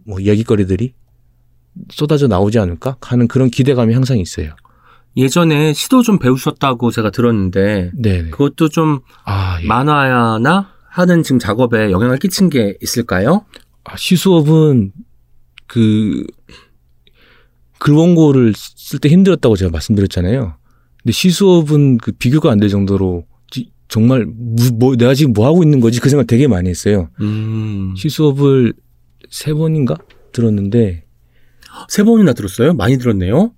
뭐 이야기거리들이 쏟아져 나오지 않을까 하는 그런 기대감이 항상 있어요. 예전에 시도 좀 배우셨다고 제가 들었는데 네네. 그것도 좀 아, 예. 만화나 하는 지금 작업에 영향을 끼친 게 있을까요? 아, 시 수업은 그 글원고를 쓸 때 힘들었다고 제가 말씀드렸잖아요. 근데 시 수업은 그 비교가 안 될 정도로 지, 정말 무, 뭐 내가 지금 뭐 하고 있는 거지 그 생각 되게 많이 했어요. 음. 시 수업을 세 번인가 들었는데 세 번이나 들었어요? 많이 들었네요.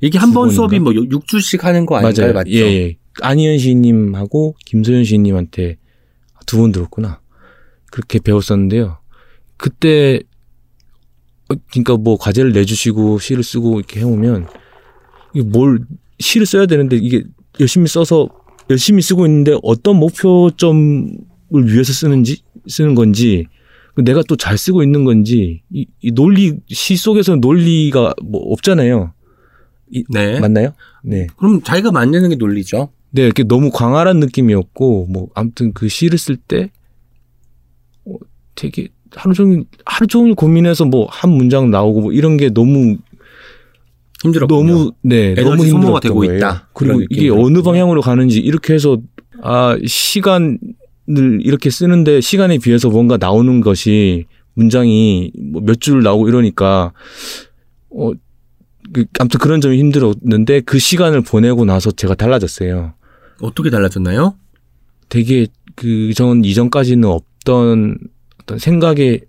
이게 한 번 수업이 뭐 육 주씩 하는 거 아닌가요? 맞아요. 맞죠? 예, 예. 안희연 시인님하고 김소연 시인님한테 두 번 들었구나. 그렇게 배웠었는데요. 그때 그러니까 뭐 과제를 내주시고 시를 쓰고 이렇게 해오면 이게 뭘 시를 써야 되는데 이게 열심히 써서 열심히 쓰고 있는데 어떤 목표점을 위해서 쓰는지 쓰는 건지 내가 또 잘 쓰고 있는 건지 이, 이 논리 시 속에서는 논리가 뭐 없잖아요. 이, 네. 맞나요? 네. 그럼 자기가 만드는 게 논리죠. 네, 이렇게 너무 광활한 느낌이었고, 뭐, 아무튼 그 시를 쓸 때, 어, 되게 하루 종일, 하루 종일 고민해서 뭐, 한 문장 나오고, 뭐, 이런 게 너무 힘들었고. 너무, 네, 너무 힘들었던 되고 거예요. 있다. 그리고 이게 어느 방향으로 가는지, 이렇게 해서, 아, 시간을 이렇게 쓰는데, 시간에 비해서 뭔가 나오는 것이, 문장이 뭐 몇 줄 나오고 이러니까, 어, 아무튼 그런 점이 힘들었는데, 그 시간을 보내고 나서 제가 달라졌어요. 어떻게 달라졌나요? 되게 그 전 이전까지는 없던 어떤 생각의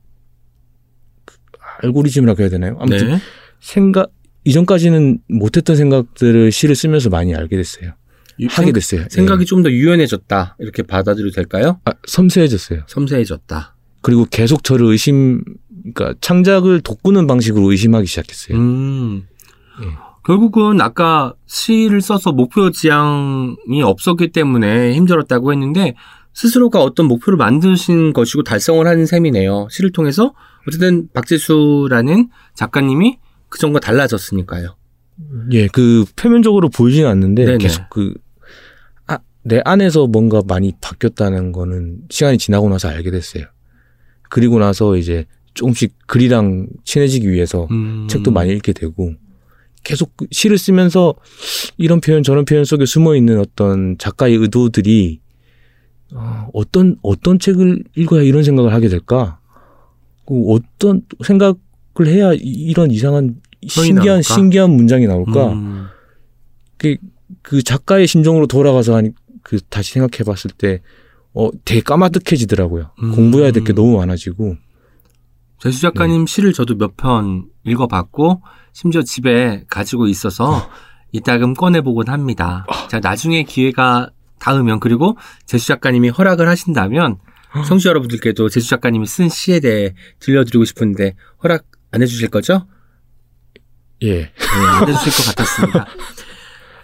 알고리즘이라고 해야 되나요? 아무튼 네. 생각 이전까지는 못했던 생각들을 시를 쓰면서 많이 알게 됐어요. 유, 하게 생, 됐어요. 생각이 네. 좀 더 유연해졌다 이렇게 받아들여도 될까요? 아, 섬세해졌어요. 섬세해졌다. 그리고 계속 저를 의심, 그러니까 창작을 돋구는 방식으로 의심하기 시작했어요. 음. 네. 결국은 아까 시를 써서 목표 지향이 없었기 때문에 힘들었다고 했는데 스스로가 어떤 목표를 만드신 것이고 달성을 하는 셈이네요. 시를 통해서 어쨌든 박재수라는 작가님이 그전과 달라졌으니까요. 예, 그 표면적으로 보이지는 않는데 네네. 계속 그 아, 내 안에서 뭔가 많이 바뀌었다는 거는 시간이 지나고 나서 알게 됐어요. 그리고 나서 이제 조금씩 글이랑 친해지기 위해서 음. 책도 많이 읽게 되고 계속 시를 쓰면서 이런 표현 저런 표현 속에 숨어있는 어떤 작가의 의도들이 어떤 어떤 책을 읽어야 이런 생각을 하게 될까? 어떤 생각을 해야 이런 이상한 신기한 나올까? 신기한 문장이 나올까? 음. 그, 그 작가의 심정으로 돌아가서 한, 그 다시 생각해봤을 때 어, 되게 까마득해지더라고요. 음. 공부해야 될 게 너무 많아지고. 제수 작가님 네. 시를 저도 몇 편 읽어봤고 심지어 집에 가지고 있어서 이따금 꺼내보곤 합니다. 자, 나중에 기회가 닿으면 그리고 제수 작가님이 허락을 하신다면 청취자 여러분들께도 제수 작가님이 쓴 시에 대해 들려드리고 싶은데 허락 안 해주실 거죠? 예. 네, 안 해주실 것 같았습니다.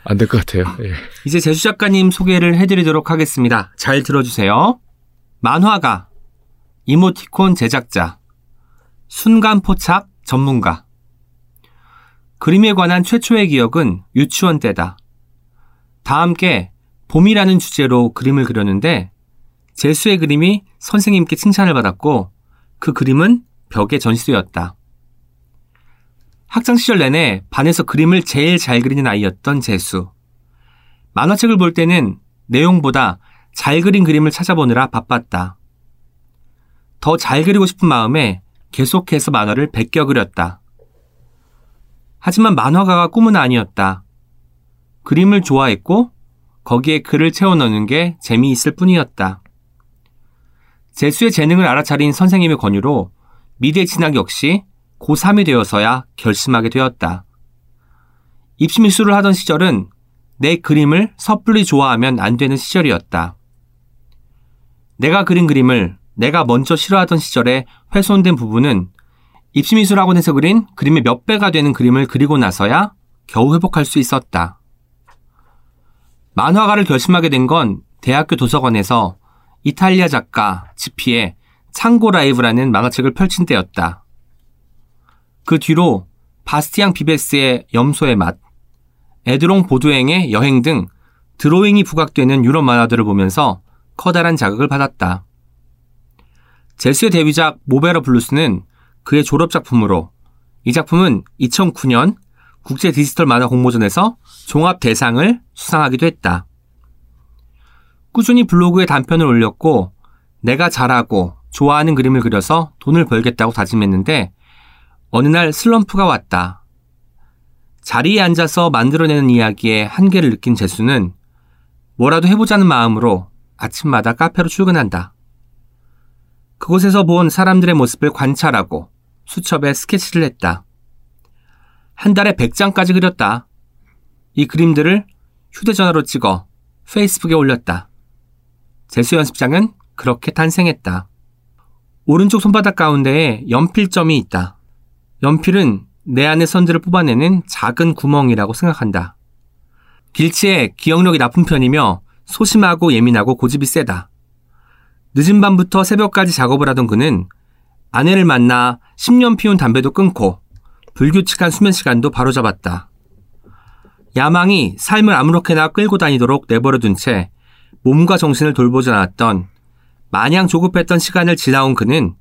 안 될 것 같아요. 예. 이제 제주 작가님 소개를 해드리도록 하겠습니다. 잘 들어주세요. 만화가, 이모티콘 제작자, 순간포착 전문가. 그림에 관한 최초의 기억은 유치원 때다. 다 함께 봄이라는 주제로 그림을 그렸는데 제수의 그림이 선생님께 칭찬을 받았고 그 그림은 벽에 전시되었다. 학창시절 내내 반에서 그림을 제일 잘 그리는 아이였던 제수. 만화책을 볼 때는 내용보다 잘 그린 그림을 찾아보느라 바빴다. 더 잘 그리고 싶은 마음에 계속해서 만화를 베껴 그렸다. 하지만 만화가가 꿈은 아니었다. 그림을 좋아했고 거기에 글을 채워넣는 게 재미있을 뿐이었다. 제수의 재능을 알아차린 선생님의 권유로 미대 진학 역시 고삼이 되어서야 결심하게 되었다. 입시미술을 하던 시절은 내 그림을 섣불리 좋아하면 안 되는 시절이었다. 내가 그린 그림을 내가 먼저 싫어하던 시절에 훼손된 부분은 입시미술학원에서 그린 그림의 몇 배가 되는 그림을 그리고 나서야 겨우 회복할 수 있었다. 만화가를 결심하게 된 건 대학교 도서관에서 이탈리아 작가 지피의 창고 라이브라는 만화책을 펼친 때였다. 그 뒤로 바스티앙 비베스의 염소의 맛, 에드롱 보두행의 여행 등 드로잉이 부각되는 유럽 만화들을 보면서 커다란 자극을 받았다. 제수의 데뷔작 모베러 블루스는 그의 졸업작품으로 이 작품은 이천구 년 국제 디지털 만화 공모전에서 종합 대상을 수상하기도 했다. 꾸준히 블로그에 단편을 올렸고 내가 잘하고 좋아하는 그림을 그려서 돈을 벌겠다고 다짐했는데 어느 날 슬럼프가 왔다. 자리에 앉아서 만들어내는 이야기에 한계를 느낀 제수는 뭐라도 해보자는 마음으로 아침마다 카페로 출근한다. 그곳에서 본 사람들의 모습을 관찰하고 수첩에 스케치를 했다. 한 달에 백 장까지 그렸다. 이 그림들을 휴대전화로 찍어 페이스북에 올렸다. 제수 연습장은 그렇게 탄생했다. 오른쪽 손바닥 가운데에 연필점이 있다. 연필은 내 안의 선들을 뽑아내는 작은 구멍이라고 생각한다. 길치에 기억력이 나쁜 편이며 소심하고 예민하고 고집이 세다. 늦은 밤부터 새벽까지 작업을 하던 그는 아내를 만나 십 년 피운 담배도 끊고 불규칙한 수면 시간도 바로잡았다. 야망이 삶을 아무렇게나 끌고 다니도록 내버려둔 채 몸과 정신을 돌보지 않았던 마냥 조급했던 시간을 지나온 그는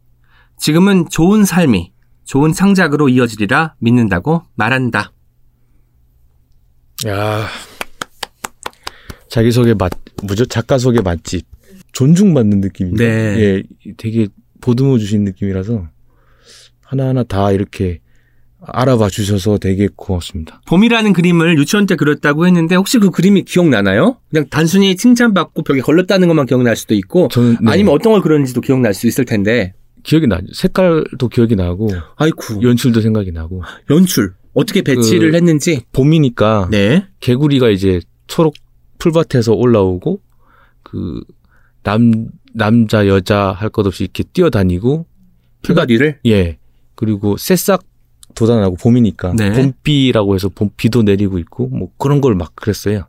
지금은 좋은 삶이 좋은 창작으로 이어지리라 믿는다고 말한다. 야, 자기소개 맛, 무조 작가 소개 맛집. 존중받는 느낌이네. 예, 되게 보듬어 주신 느낌이라서 하나하나 다 이렇게 알아봐 주셔서 되게 고맙습니다. 봄이라는 그림을 유치원 때 그렸다고 했는데 혹시 그 그림이 기억나나요? 그냥 단순히 칭찬받고 벽에 걸렸다는 것만 기억날 수도 있고 저는, 네. 아니면 어떤 걸 그렸는지도 기억날 수 있을 텐데. 기억이 나죠. 색깔도 기억이 나고 아이쿠. 연출도 생각이 나고. 연출? 어떻게 배치를 그, 했는지? 봄이니까 네. 개구리가 이제 초록 풀밭에서 올라오고 그 남, 남자, 여자 할 것 없이 이렇게 뛰어다니고. 풀밭 위를? 예. 그리고 새싹 돋아나고 봄이니까. 네. 봄비라고 해서 봄비도 내리고 있고, 뭐 그런 걸 막 그랬어요.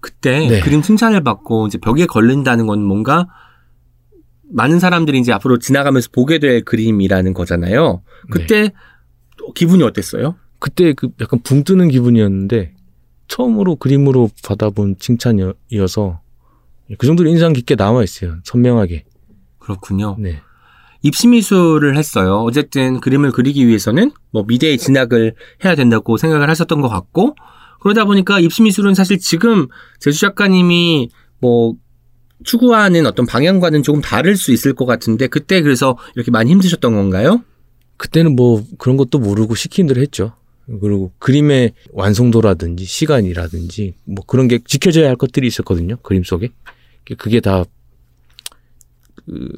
그때 네. 그림 칭찬을 받고 이제 벽에 걸린다는 건 뭔가 많은 사람들이 이제 앞으로 지나가면서 보게 될 그림이라는 거잖아요. 그때 네. 기분이 어땠어요? 그때 그 약간 붕 뜨는 기분이었는데, 처음으로 그림으로 받아본 칭찬이어서 그 정도로 인상 깊게 남아있어요. 선명하게. 그렇군요. 네. 입시미술을 했어요. 어쨌든 그림을 그리기 위해서는 뭐 미대에 진학을 해야 된다고 생각을 하셨던 것 같고, 그러다 보니까 입시미술은 사실 지금 제수 작가님이 뭐 추구하는 어떤 방향과는 조금 다를 수 있을 것 같은데, 그때 그래서 이렇게 많이 힘드셨던 건가요? 그때는 뭐 그런 것도 모르고 시킨 대로 했죠. 그리고 그림의 완성도라든지 시간이라든지 뭐 그런 게 지켜져야 할 것들이 있었거든요. 그림 속에. 그게 다 그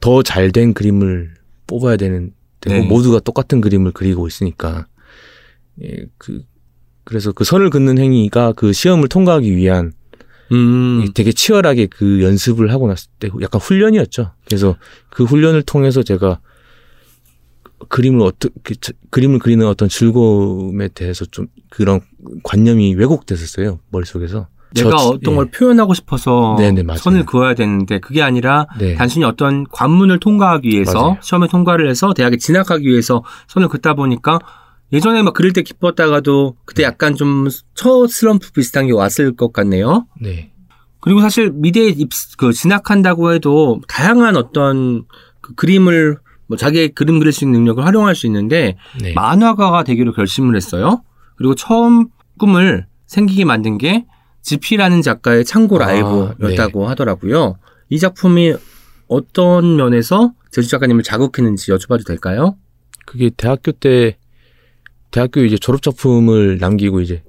더 잘 된 그림을 뽑아야 되는 네. 모두가 똑같은 그림을 그리고 있으니까. 예, 그 그래서 그 선을 긋는 행위가 그 시험을 통과하기 위한 음. 되게 치열하게 그 연습을 하고 났을 때 약간 훈련이었죠. 그래서 그 훈련을 통해서 제가 그림을 어떻게 그림을 그리는 어떤 즐거움에 대해서 좀 그런 관념이 왜곡됐었어요, 머릿속에서. 내가 저, 어떤 예. 걸 표현하고 싶어서 네네, 선을 그어야 되는데 그게 아니라 네. 단순히 어떤 관문을 통과하기 위해서 맞아요. 시험에 통과를 해서 대학에 진학하기 위해서 선을 긋다 보니까 예전에 막 그릴 때 기뻤다가도 그때 약간 좀 첫 슬럼프 비슷한 게 왔을 것 같네요. 네. 그리고 사실 미대에 입, 그 진학한다고 해도 다양한 어떤 그 그림을 뭐 자기의 그림 그릴 수 있는 능력을 활용할 수 있는데 네. 만화가가 되기로 결심을 했어요. 그리고 처음 꿈을 생기게 만든 게 지피라는 작가의 창고 라이브였다고 아, 네. 하더라고요. 이 작품이 어떤 면에서 제주 작가님을 자극했는지 여쭤봐도 될까요? 그게 대학교 때 대학교 이제 졸업 작품을 남기고 이제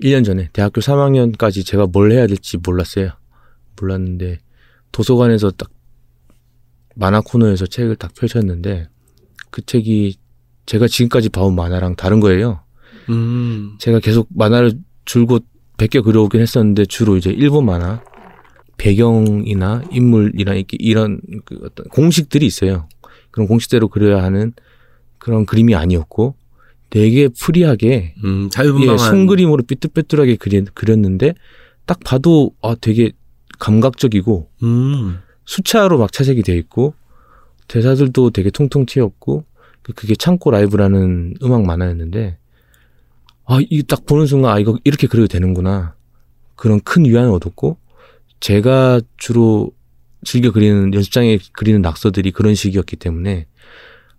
일 년 전에 대학교 삼 학년까지 제가 뭘 해야 될지 몰랐어요. 몰랐는데 도서관에서 딱 만화 코너에서 책을 딱 펼쳤는데 그 책이 제가 지금까지 봐온 만화랑 다른 거예요. 음. 제가 계속 만화를 줄곧 베껴 그려오긴 했었는데 주로 이제 일본 만화 배경이나 인물이나 이렇게 이런 그 어떤 공식들이 있어요. 그런 공식대로 그려야 하는 그런 그림이 아니었고 되게 프리하게 음, 자유분방한 예, 손그림으로 삐뚤빼뚤하게 그리, 그렸는데 딱 봐도 아 되게 감각적이고 음. 수차로 막 채색이 돼 있고 대사들도 되게 통통 튀었고 그게 창고 라이브라는 음악 만화였는데 아 이 딱 보는 순간 아 이거 이렇게 그려도 되는구나 그런 큰 위안을 얻었고 제가 주로 즐겨 그리는 연습장에 그리는 낙서들이 그런 식이었기 때문에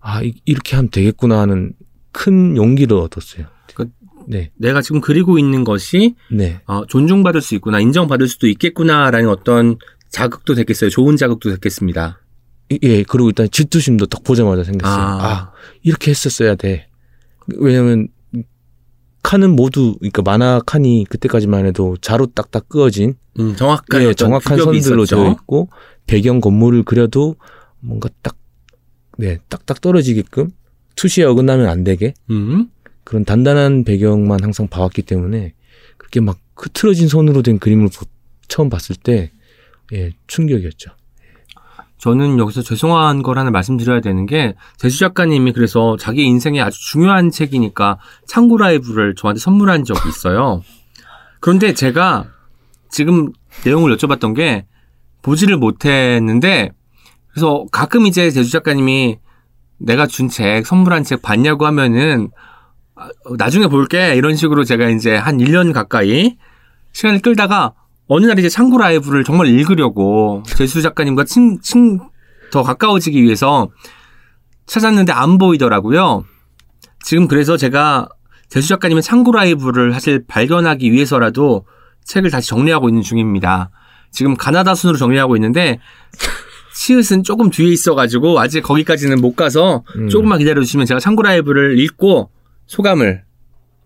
아 이, 이렇게 하면 되겠구나 하는 큰 용기를 얻었어요. 그러니까 네. 내가 지금 그리고 있는 것이 네. 어, 존중받을 수 있구나 인정받을 수도 있겠구나라는 어떤 자극도 됐겠어요. 좋은 자극도 됐겠습니다. 예, 그리고 일단 질투심도 딱 보자마자 생겼어요. 아, 아 이렇게 했었어야 돼. 왜냐면 칸은 모두 그러니까 만화 칸이 그때까지만 해도 자로 딱딱 끄어진 음, 정확한 예, 정확한 선들로 있었죠. 되어 있고 배경 건물을 그려도 뭔가 딱 네, 딱딱 떨어지게끔 투시에 어긋나면 안 되게 음. 그런 단단한 배경만 항상 봐왔기 때문에 그렇게 막 흐트러진 손으로 된 그림을 처음 봤을 때 예, 충격이었죠. 저는 여기서 죄송한 걸 하나 말씀드려야 되는 게 제주 작가님이 그래서 자기 인생에 아주 중요한 책이니까 창고 라이브를 저한테 선물한 적이 있어요. 그런데 제가 지금 내용을 여쭤봤던 게 보지를 못했는데 그래서 가끔 이제 제주 작가님이 내가 준 책, 선물한 책 봤냐고 하면은 나중에 볼게 이런 식으로 제가 이제 한 일 년 가까이 시간을 끌다가 어느 날 이제 창고 라이브를 정말 읽으려고 제수 작가님과 친, 친, 더 가까워지기 위해서 찾았는데 안 보이더라고요. 지금 그래서 제가 제수 작가님의 창고 라이브를 사실 발견하기 위해서라도 책을 다시 정리하고 있는 중입니다. 지금 가나다 순으로 정리하고 있는데 시읒은 조금 뒤에 있어가지고 아직 거기까지는 못 가서 음. 조금만 기다려주시면 제가 창고 라이브를 읽고 소감을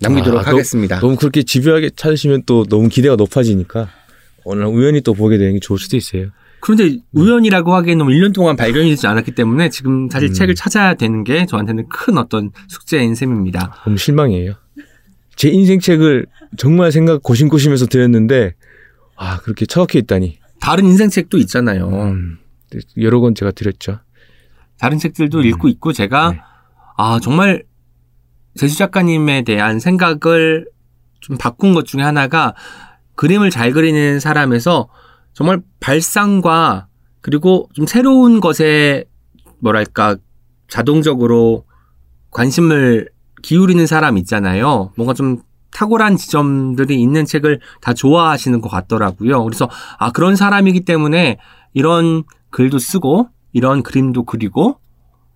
남기도록 아, 하겠습니다. 너무, 너무 그렇게 집요하게 찾으시면 또 너무 기대가 높아지니까 오늘 우연히 또 보게 되는 게 좋을 수도 있어요. 그런데 음. 우연이라고 하기엔 너무 일 년 동안 발견이 되지 않았기 때문에 지금 사실 음. 책을 찾아야 되는 게 저한테는 큰 어떤 숙제인 셈입니다. 너무 실망이에요. 제 인생 책을 정말 생각 고심고심해서 드렸는데 아 그렇게 처박혀 있다니. 다른 인생 책도 있잖아요. 음. 여러 권 제가 드렸죠. 다른 책들도 음. 읽고 있고 제가 네. 아 정말 제주 작가님에 대한 생각을 좀 바꾼 것 중에 하나가 그림을 잘 그리는 사람에서 정말 발상과 그리고 좀 새로운 것에 뭐랄까 자동적으로 관심을 기울이는 사람 있잖아요. 뭔가 좀 탁월한 지점들이 있는 책을 다 좋아하시는 것 같더라고요. 그래서 아 그런 사람이기 때문에 이런 글도 쓰고 이런 그림도 그리고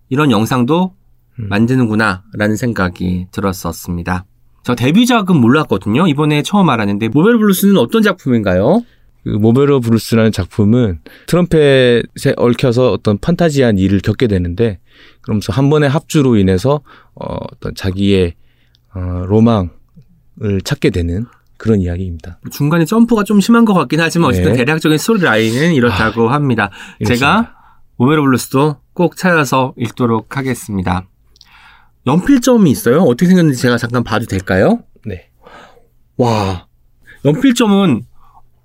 이런 영상도 음. 만드는구나라는 생각이 들었었습니다. 저 데뷔작은 몰랐거든요. 이번에 처음 알았는데 모베르 블루스는 어떤 작품인가요? 그 모베르 블루스라는 작품은 트럼펫에 얽혀서 어떤 판타지한 일을 겪게 되는데 그러면서 한 번의 합주로 인해서 어떤 자기의 로망을 찾게 되는 그런 이야기입니다. 중간에 점프가 좀 심한 것 같긴 하지만 어쨌든 네. 대략적인 스토리 라인은 이렇다고 아, 합니다. 이렇습니다. 제가 오메로 블루스도 꼭 찾아서 읽도록 하겠습니다. 연필점이 있어요? 어떻게 생겼는지 제가 잠깐 봐도 될까요? 네. 와, 연필점은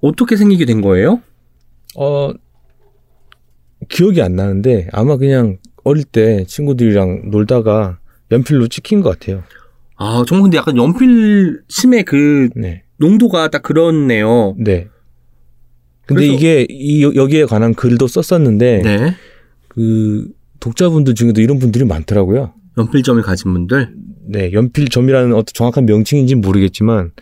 어떻게 생기게 된 거예요? 어, 기억이 안 나는데 아마 그냥 어릴 때 친구들이랑 놀다가 연필로 찍힌 것 같아요. 아, 정말 근데 약간 연필 심의 그 네. 농도가 딱 그렇네요. 네. 근데 그래서... 이게 이, 여기에 관한 글도 썼었는데 네. 그 독자분들 중에도 이런 분들이 많더라고요. 연필점을 가진 분들? 네. 연필점이라는 어떤 정확한 명칭인지는 모르겠지만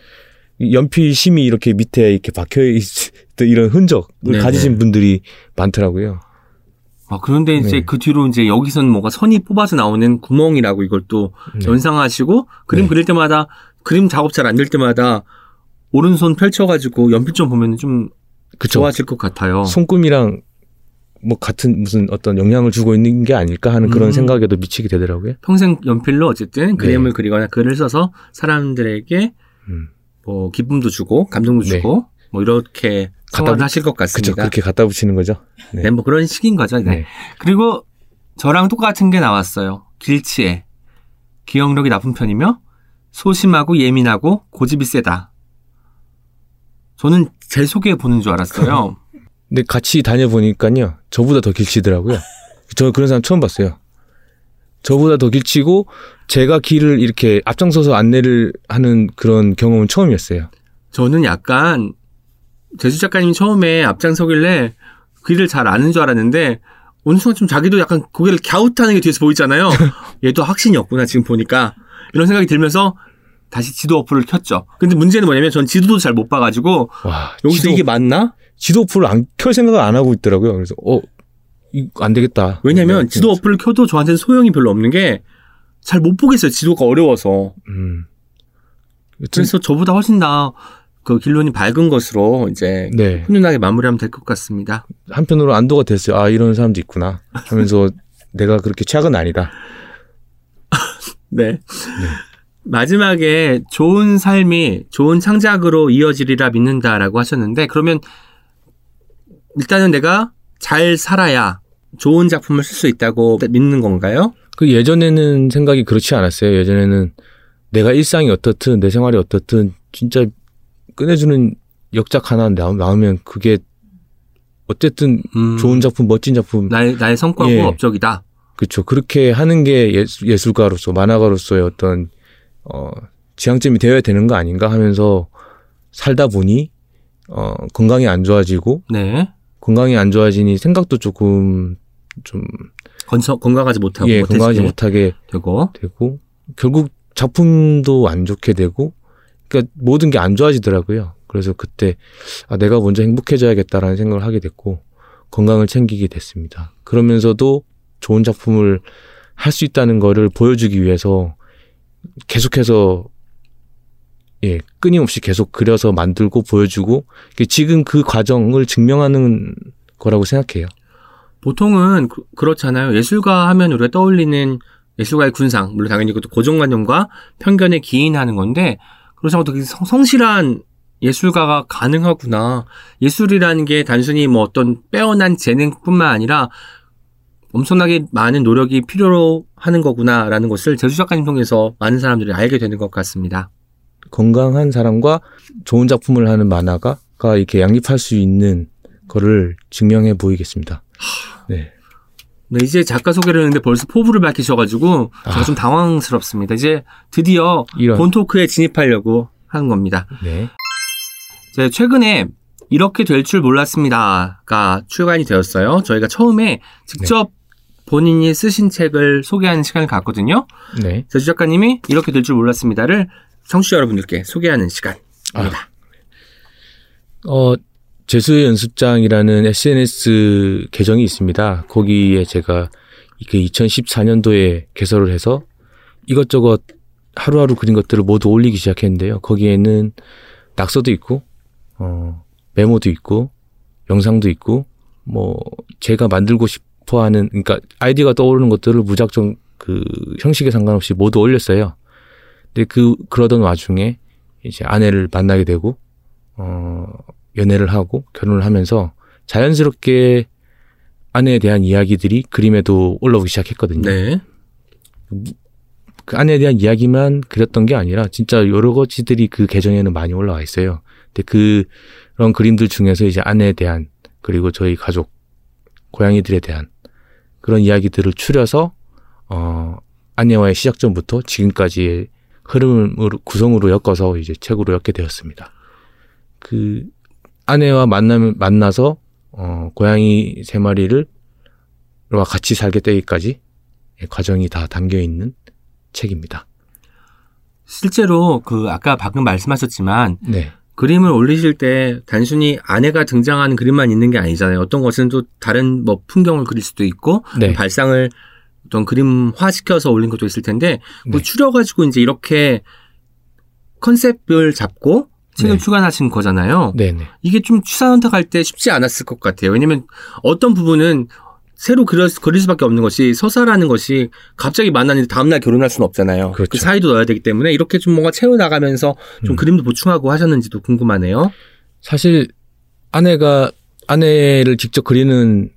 연필 심이 이렇게 밑에 이렇게 박혀있던 이런 흔적을 네네. 가지신 분들이 많더라고요. 아, 그런데 이제 네. 그 뒤로 이제 여기서는 뭐가 선이 뽑아서 나오는 구멍이라고 이걸 또 네. 연상하시고 그림 네. 그릴 때마다 그림 작업 잘 안 될 때마다 오른손 펼쳐가지고 연필점 보면 좀 그쵸. 좋아질 것 같아요. 손금이랑 뭐 같은 무슨 어떤 영향을 주고 있는 게 아닐까 하는 그런 음. 생각에도 미치게 되더라고요. 평생 연필로 어쨌든 그림을 네. 그리거나 글을 써서 사람들에게 음. 뭐 기쁨도 주고 감동도 네. 주고 뭐 이렇게 생활을 하실 것 같습니다. 그렇죠. 그렇게 갖다 붙이는 거죠. 네, 네 뭐 그런 식인 거죠. 네. 네. 그리고 저랑 똑같은 게 나왔어요. 길치애. 기억력이 나쁜 편이며 소심하고 예민하고 고집이 세다. 저는 제 속에 보는 줄 알았어요. 근데 같이 다녀보니까요. 저보다 더 길치더라고요. 저는 그런 사람 처음 봤어요. 저보다 더 길치고 제가 길을 이렇게 앞장서서 안내를 하는 그런 경험은 처음이었어요. 저는 약간 제주 작가님이 처음에 앞장서길래 길을 잘 아는 줄 알았는데 어느 순간 좀 자기도 약간 고개를 갸웃하는 게 뒤에서 보이잖아요. 얘도 확신이 없구나 지금 보니까. 이런 생각이 들면서 다시 지도 어플을 켰죠. 근데 문제는 뭐냐면 전 지도도 잘 못 봐가지고 와, 여기서 지도... 이게 맞나? 지도 어플을 안 켤 생각을 안 하고 있더라고요. 그래서 어, 이거 안 되겠다. 왜냐면 네, 지도 어플을 켜도 저한테는 소용이 별로 없는 게 잘 못 보겠어요. 지도가 어려워서. 음. 여튼... 그래서 저보다 훨씬 나 그 길론이 밝은 것으로 이제 네. 훈훈하게 마무리하면 될 것 같습니다. 한편으로 안도가 됐어요. 아, 이런 사람도 있구나 하면서 내가 그렇게 최악은 아니다. 네. 네. 마지막에 좋은 삶이 좋은 창작으로 이어지리라 믿는다라고 하셨는데 그러면 일단은 내가 잘 살아야 좋은 작품을 쓸 수 있다고 믿는 건가요? 그 예전에는 생각이 그렇지 않았어요. 예전에는 내가 일상이 어떻든 내 생활이 어떻든 진짜 꺼내주는 역작 하나 나오면 그게 어쨌든 음, 좋은 작품, 멋진 작품. 나의, 나의 성과고 예. 업적이다. 그렇죠. 그렇게 하는 게 예수, 예술가로서 만화가로서의 어떤 어, 지향점이 되어야 되는 거 아닌가 하면서 살다 보니 어, 건강이 안 좋아지고 네. 건강이 안 좋아지니 생각도 조금 좀 건서, 건강하지 못하고 예, 건강하지 못하게 되고. 되고 결국 작품도 안 좋게 되고 그러니까 모든 게 안 좋아지더라고요. 그래서 그때 아, 내가 먼저 행복해져야겠다라는 생각을 하게 됐고 건강을 챙기게 됐습니다. 그러면서도 좋은 작품을 할 수 있다는 거를 보여주기 위해서 계속해서 예 끊임없이 계속 그려서 만들고 보여주고 지금 그 과정을 증명하는 거라고 생각해요. 보통은 그, 그렇잖아요. 예술가 하면 우리가 떠올리는 예술가의 군상 물론 당연히 그것도 고정관념과 편견에 기인하는 건데 그렇다고 되게 성실한 예술가가 가능하구나. 예술이라는 게 단순히 뭐 어떤 빼어난 재능뿐만 아니라 엄청나게 많은 노력이 필요로 하는 거구나라는 것을 제주 작가님 통해서 많은 사람들이 알게 되는 것 같습니다. 건강한 사람과 좋은 작품을 하는 만화가가 이렇게 양립할 수 있는 거를 증명해 보이겠습니다. 네. 네, 이제 작가 소개를 했는데 벌써 포부를 밝히셔가지고 제가 아. 좀 당황스럽습니다. 이제 드디어 이런. 본 토크에 진입하려고 하는 겁니다. 네. 이제 최근에 이렇게 될 줄 몰랐습니다가 출간이 되었어요. 저희가 처음에 직접 네. 본인이 쓰신 책을 소개하는 시간을 갖거든요. 네. 제주 작가님이 이렇게 될 줄 몰랐습니다를 청취자 여러분들께 소개하는 시간입니다. 아. 어, 재수의 연습장이라는 에스엔에스 계정이 있습니다. 거기에 제가 이천십사 년도에 개설을 해서 이것저것 하루하루 그린 것들을 모두 올리기 시작했는데요. 거기에는 낙서도 있고 어, 메모도 있고 영상도 있고 뭐 제가 만들고 싶어하는 그러니까 아이디어가 떠오르는 것들을 무작정 그 형식에 상관없이 모두 올렸어요. 근데 그 그러던 와중에 이제 아내를 만나게 되고 어, 연애를 하고 결혼을 하면서 자연스럽게 아내에 대한 이야기들이 그림에도 올라오기 시작했거든요. 네. 그 아내에 대한 이야기만 그렸던 게 아니라 진짜 여러 가지들이 그 계정에는 많이 올라와 있어요. 근데 그 그런 그림들 중에서 이제 아내에 대한 그리고 저희 가족, 고양이들에 대한 그런 이야기들을 추려서 어, 안예화의 시작점부터 지금까지의 흐름으로 구성으로 엮어서 이제 책으로 엮게 되었습니다. 그 아내와 만남 만나서 어, 고양이 세 마리를와 같이 살게 되기까지 과정이 다 담겨 있는 책입니다. 실제로 그 아까 방금 말씀하셨지만 네. 그림을 올리실 때 단순히 아내가 등장하는 그림만 있는 게 아니잖아요. 어떤 것은 또 다른 뭐 풍경을 그릴 수도 있고 네. 발상을 어떤 그림화 시켜서 올린 것도 있을 텐데 네. 그 추려가지고 이제 이렇게 컨셉을 잡고 책을 네. 출간하신 거잖아요. 네네. 이게 좀 취사선택할 때 쉽지 않았을 것 같아요. 왜냐하면 어떤 부분은 새로 그릴, 그릴 수밖에 없는 것이 서사라는 것이 갑자기 만났는데 다음날 결혼할 수는 없잖아요. 그렇죠. 그 사이도 넣어야 되기 때문에 이렇게 좀 뭔가 채워나가면서 좀 음. 그림도 보충하고 하셨는지도 궁금하네요. 사실 아내가 아내를 직접 그리는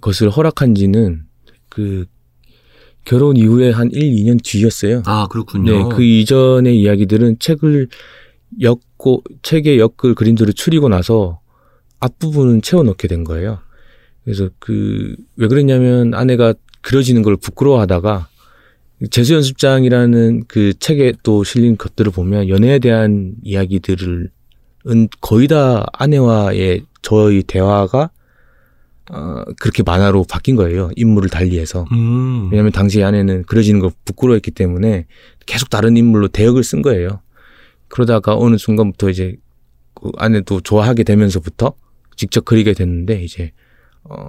것을 허락한 지는 그 결혼 이후에 한 일, 이 년 뒤였어요. 아, 그렇군요. 네, 그 이전의 이야기들은 책을 엮고, 책에 엮을 그림들을 추리고 나서 앞부분은 채워넣게 된 거예요. 그래서 그, 왜 그랬냐면 아내가 그려지는 걸 부끄러워하다가 재수연습장이라는 그 책에 또 실린 것들을 보면 연애에 대한 이야기들은 거의 다 아내와의 저의 대화가 어, 그렇게 만화로 바뀐 거예요. 인물을 달리해서. 음. 왜냐하면 당시 아내는 그려지는 걸 부끄러워했기 때문에 계속 다른 인물로 대역을 쓴 거예요. 그러다가 어느 순간부터 이제 그 아내도 좋아하게 되면서부터 직접 그리게 됐는데 이제 어,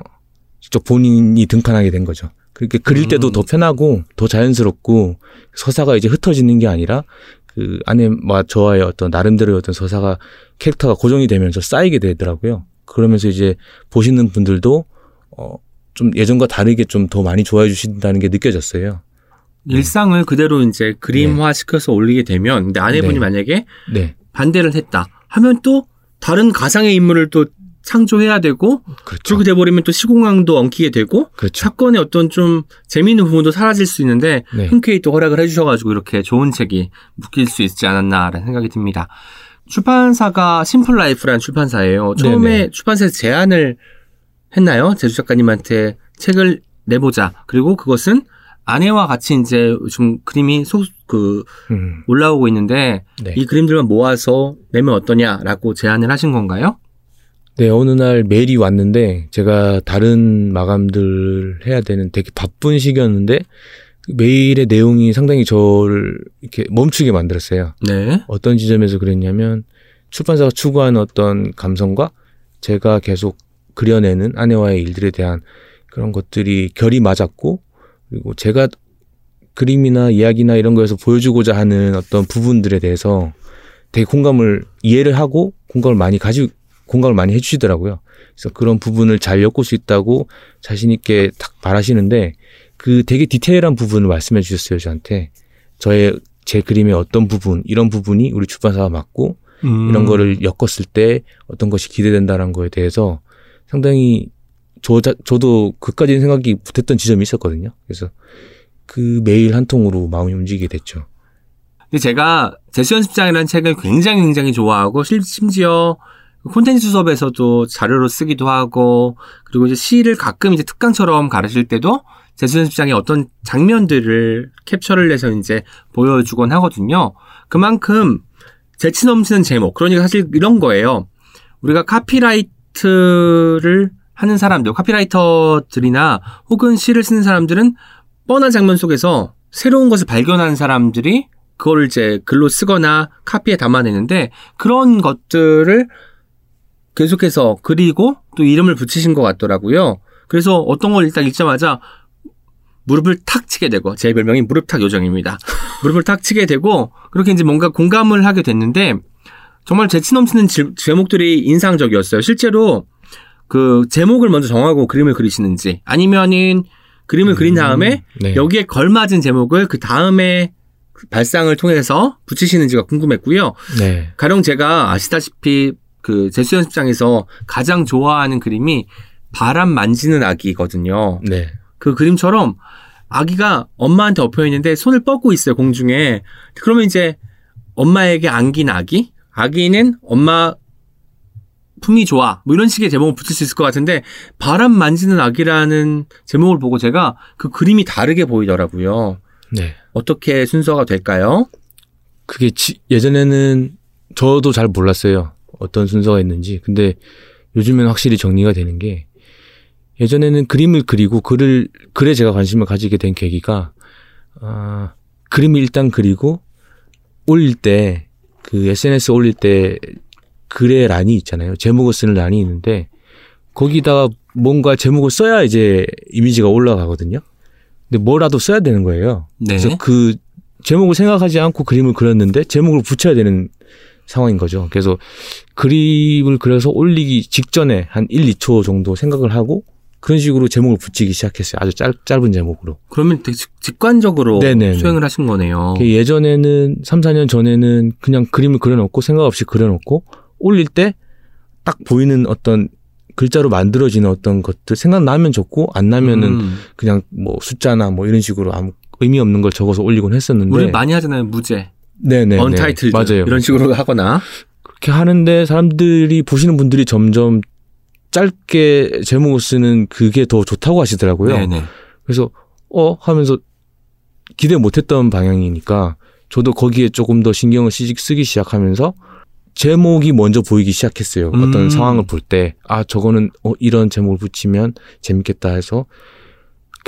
직접 본인이 등판하게 된 거죠. 그렇게 그릴 때도 음. 더 편하고 더 자연스럽고 서사가 이제 흩어지는 게 아니라 그 아내와 저와의 어떤 나름대로의 어떤 서사가 캐릭터가 고정이 되면서 쌓이게 되더라고요. 그러면서 이제 보시는 분들도 어, 좀 예전과 다르게 좀 더 많이 좋아해 주신다는 게 느껴졌어요. 일상을 네. 그대로 이제 그림화 시켜서 네. 올리게 되면 근데 아내분이 네. 만약에 네. 반대를 했다 하면 또 다른 가상의 인물을 또 창조해야 되고 그렇죠. 그렇게 돼버리면 또 시공간도 엉키게 되고 그렇죠. 사건의 어떤 좀 재미있는 부분도 사라질 수 있는데 네. 흔쾌히 또 허락을 해주셔가지고 이렇게 좋은 책이 묶일 수 있지 않았나라는 생각이 듭니다. 출판사가 심플라이프라는 출판사예요. 처음에 네네. 출판사에서 제안을 했나요? 제주 작가님한테 책을 내보자. 그리고 그것은 아내와 같이 이제 좀 그림이 소, 그 음. 올라오고 있는데 네. 이 그림들만 모아서 내면 어떠냐라고 제안을 하신 건가요? 네. 어느 날 메일이 왔는데 제가 다른 마감들 해야 되는 되게 바쁜 시기였는데 메일의 내용이 상당히 저를 이렇게 멈추게 만들었어요. 네. 어떤 지점에서 그랬냐면 출판사가 추구하는 어떤 감성과 제가 계속 그려내는 아내와의 일들에 대한 그런 것들이 결이 맞았고 그리고 제가 그림이나 이야기나 이런 거에서 보여주고자 하는 어떤 부분들에 대해서 되게 공감을 이해를 하고 공감을 많이 가지고 공감을 많이 해주시더라고요. 그래서 그런 부분을 잘 엮을 수 있다고 자신 있게 딱 말하시는데 그 되게 디테일한 부분을 말씀해 주셨어요. 저한테. 저의 제 그림의 어떤 부분 이런 부분이 우리 출판사와 맞고 음. 이런 거를 엮었을 때 어떤 것이 기대된다는 거에 대해서 상당히 저, 저도 그까지는 생각이 못했던 지점이 있었거든요. 그래서 그 메일 한 통으로 마음이 움직이게 됐죠. 근데 제가 재수연습장이라는 책을 굉장히 굉장히 좋아하고 심지어 콘텐츠 수업에서도 자료로 쓰기도 하고 그리고 이제 시를 가끔 이제 특강처럼 가르칠 때도 재수연습장의 어떤 장면들을 캡처를 해서 이제 보여주곤 하거든요. 그만큼 재치 넘치는 제목. 그러니까 사실 이런 거예요. 우리가 카피라이트를 하는 사람들, 카피라이터들이나 혹은 시를 쓰는 사람들은 뻔한 장면 속에서 새로운 것을 발견하는 사람들이 그걸 이제 글로 쓰거나 카피에 담아내는데 그런 것들을 계속해서 그리고 또 이름을 붙이신 것 같더라고요. 그래서 어떤 걸 일단 읽자마자 무릎을 탁 치게 되고 제 별명이 무릎탁 요정입니다. 무릎을 탁 치게 되고 그렇게 이제 뭔가 공감을 하게 됐는데 정말 재치 넘치는 지, 제목들이 인상적이었어요. 실제로 그 제목을 먼저 정하고 그림을 그리시는지 아니면은 그림을 음, 그린 다음에 네. 여기에 걸맞은 제목을 그 다음에 발상을 통해서 붙이시는지가 궁금했고요. 네. 가령 제가 아시다시피 그 재수연습장에서 가장 좋아하는 그림이 바람 만지는 아기거든요. 네. 그 그림처럼 아기가 엄마한테 엎여 있는데 손을 뻗고 있어요, 공중에. 그러면 이제 엄마에게 안긴 아기, 아기는 엄마 품이 좋아 뭐 이런 식의 제목을 붙일 수 있을 것 같은데, 바람 만지는 아기라는 제목을 보고 제가 그 그림이 다르게 보이더라고요. 네. 어떻게 순서가 될까요? 그게 지, 예전에는 저도 잘 몰랐어요. 어떤 순서가 있는지. 근데 요즘엔 확실히 정리가 되는 게, 예전에는 그림을 그리고 글을, 글에 제가 관심을 가지게 된 계기가, 아, 그림을 일단 그리고 올릴 때, 그 에스엔에스 올릴 때 글의 란이 있잖아요. 제목을 쓰는 란이 있는데, 거기다가 뭔가 제목을 써야 이제 이미지가 올라가거든요. 근데 뭐라도 써야 되는 거예요. 네. 그래서 그 제목을 생각하지 않고 그림을 그렸는데 제목을 붙여야 되는 상황인 거죠. 그래서 그림을 그려서 올리기 직전에 한 일, 이 초 정도 생각을 하고 그런 식으로 제목을 붙이기 시작했어요. 아주 짧, 짧은 제목으로. 그러면 되게 직관적으로 네네네. 수행을 하신 거네요. 예전에는 삼, 사 년 전에는 그냥 그림을 그려놓고 생각 없이 그려놓고 올릴 때 딱 보이는 어떤 글자로 만들어지는 어떤 것들 생각나면 적고 안 나면은 음. 그냥 뭐 숫자나 뭐 이런 식으로 아무 의미 없는 걸 적어서 올리곤 했었는데. 우리 많이 하잖아요. 무제. 네네. 언타이틀드. 맞아요. 이런 식으로 하거나. 그렇게 하는데 사람들이, 보시는 분들이 점점 짧게 제목을 쓰는 그게 더 좋다고 하시더라고요. 네네. 그래서 어? 하면서 기대 못했던 방향이니까 저도 거기에 조금 더 신경을 쓰기 시작하면서 제목이 먼저 보이기 시작했어요. 음. 어떤 상황을 볼 때 아 저거는 어, 이런 제목을 붙이면 재밌겠다 해서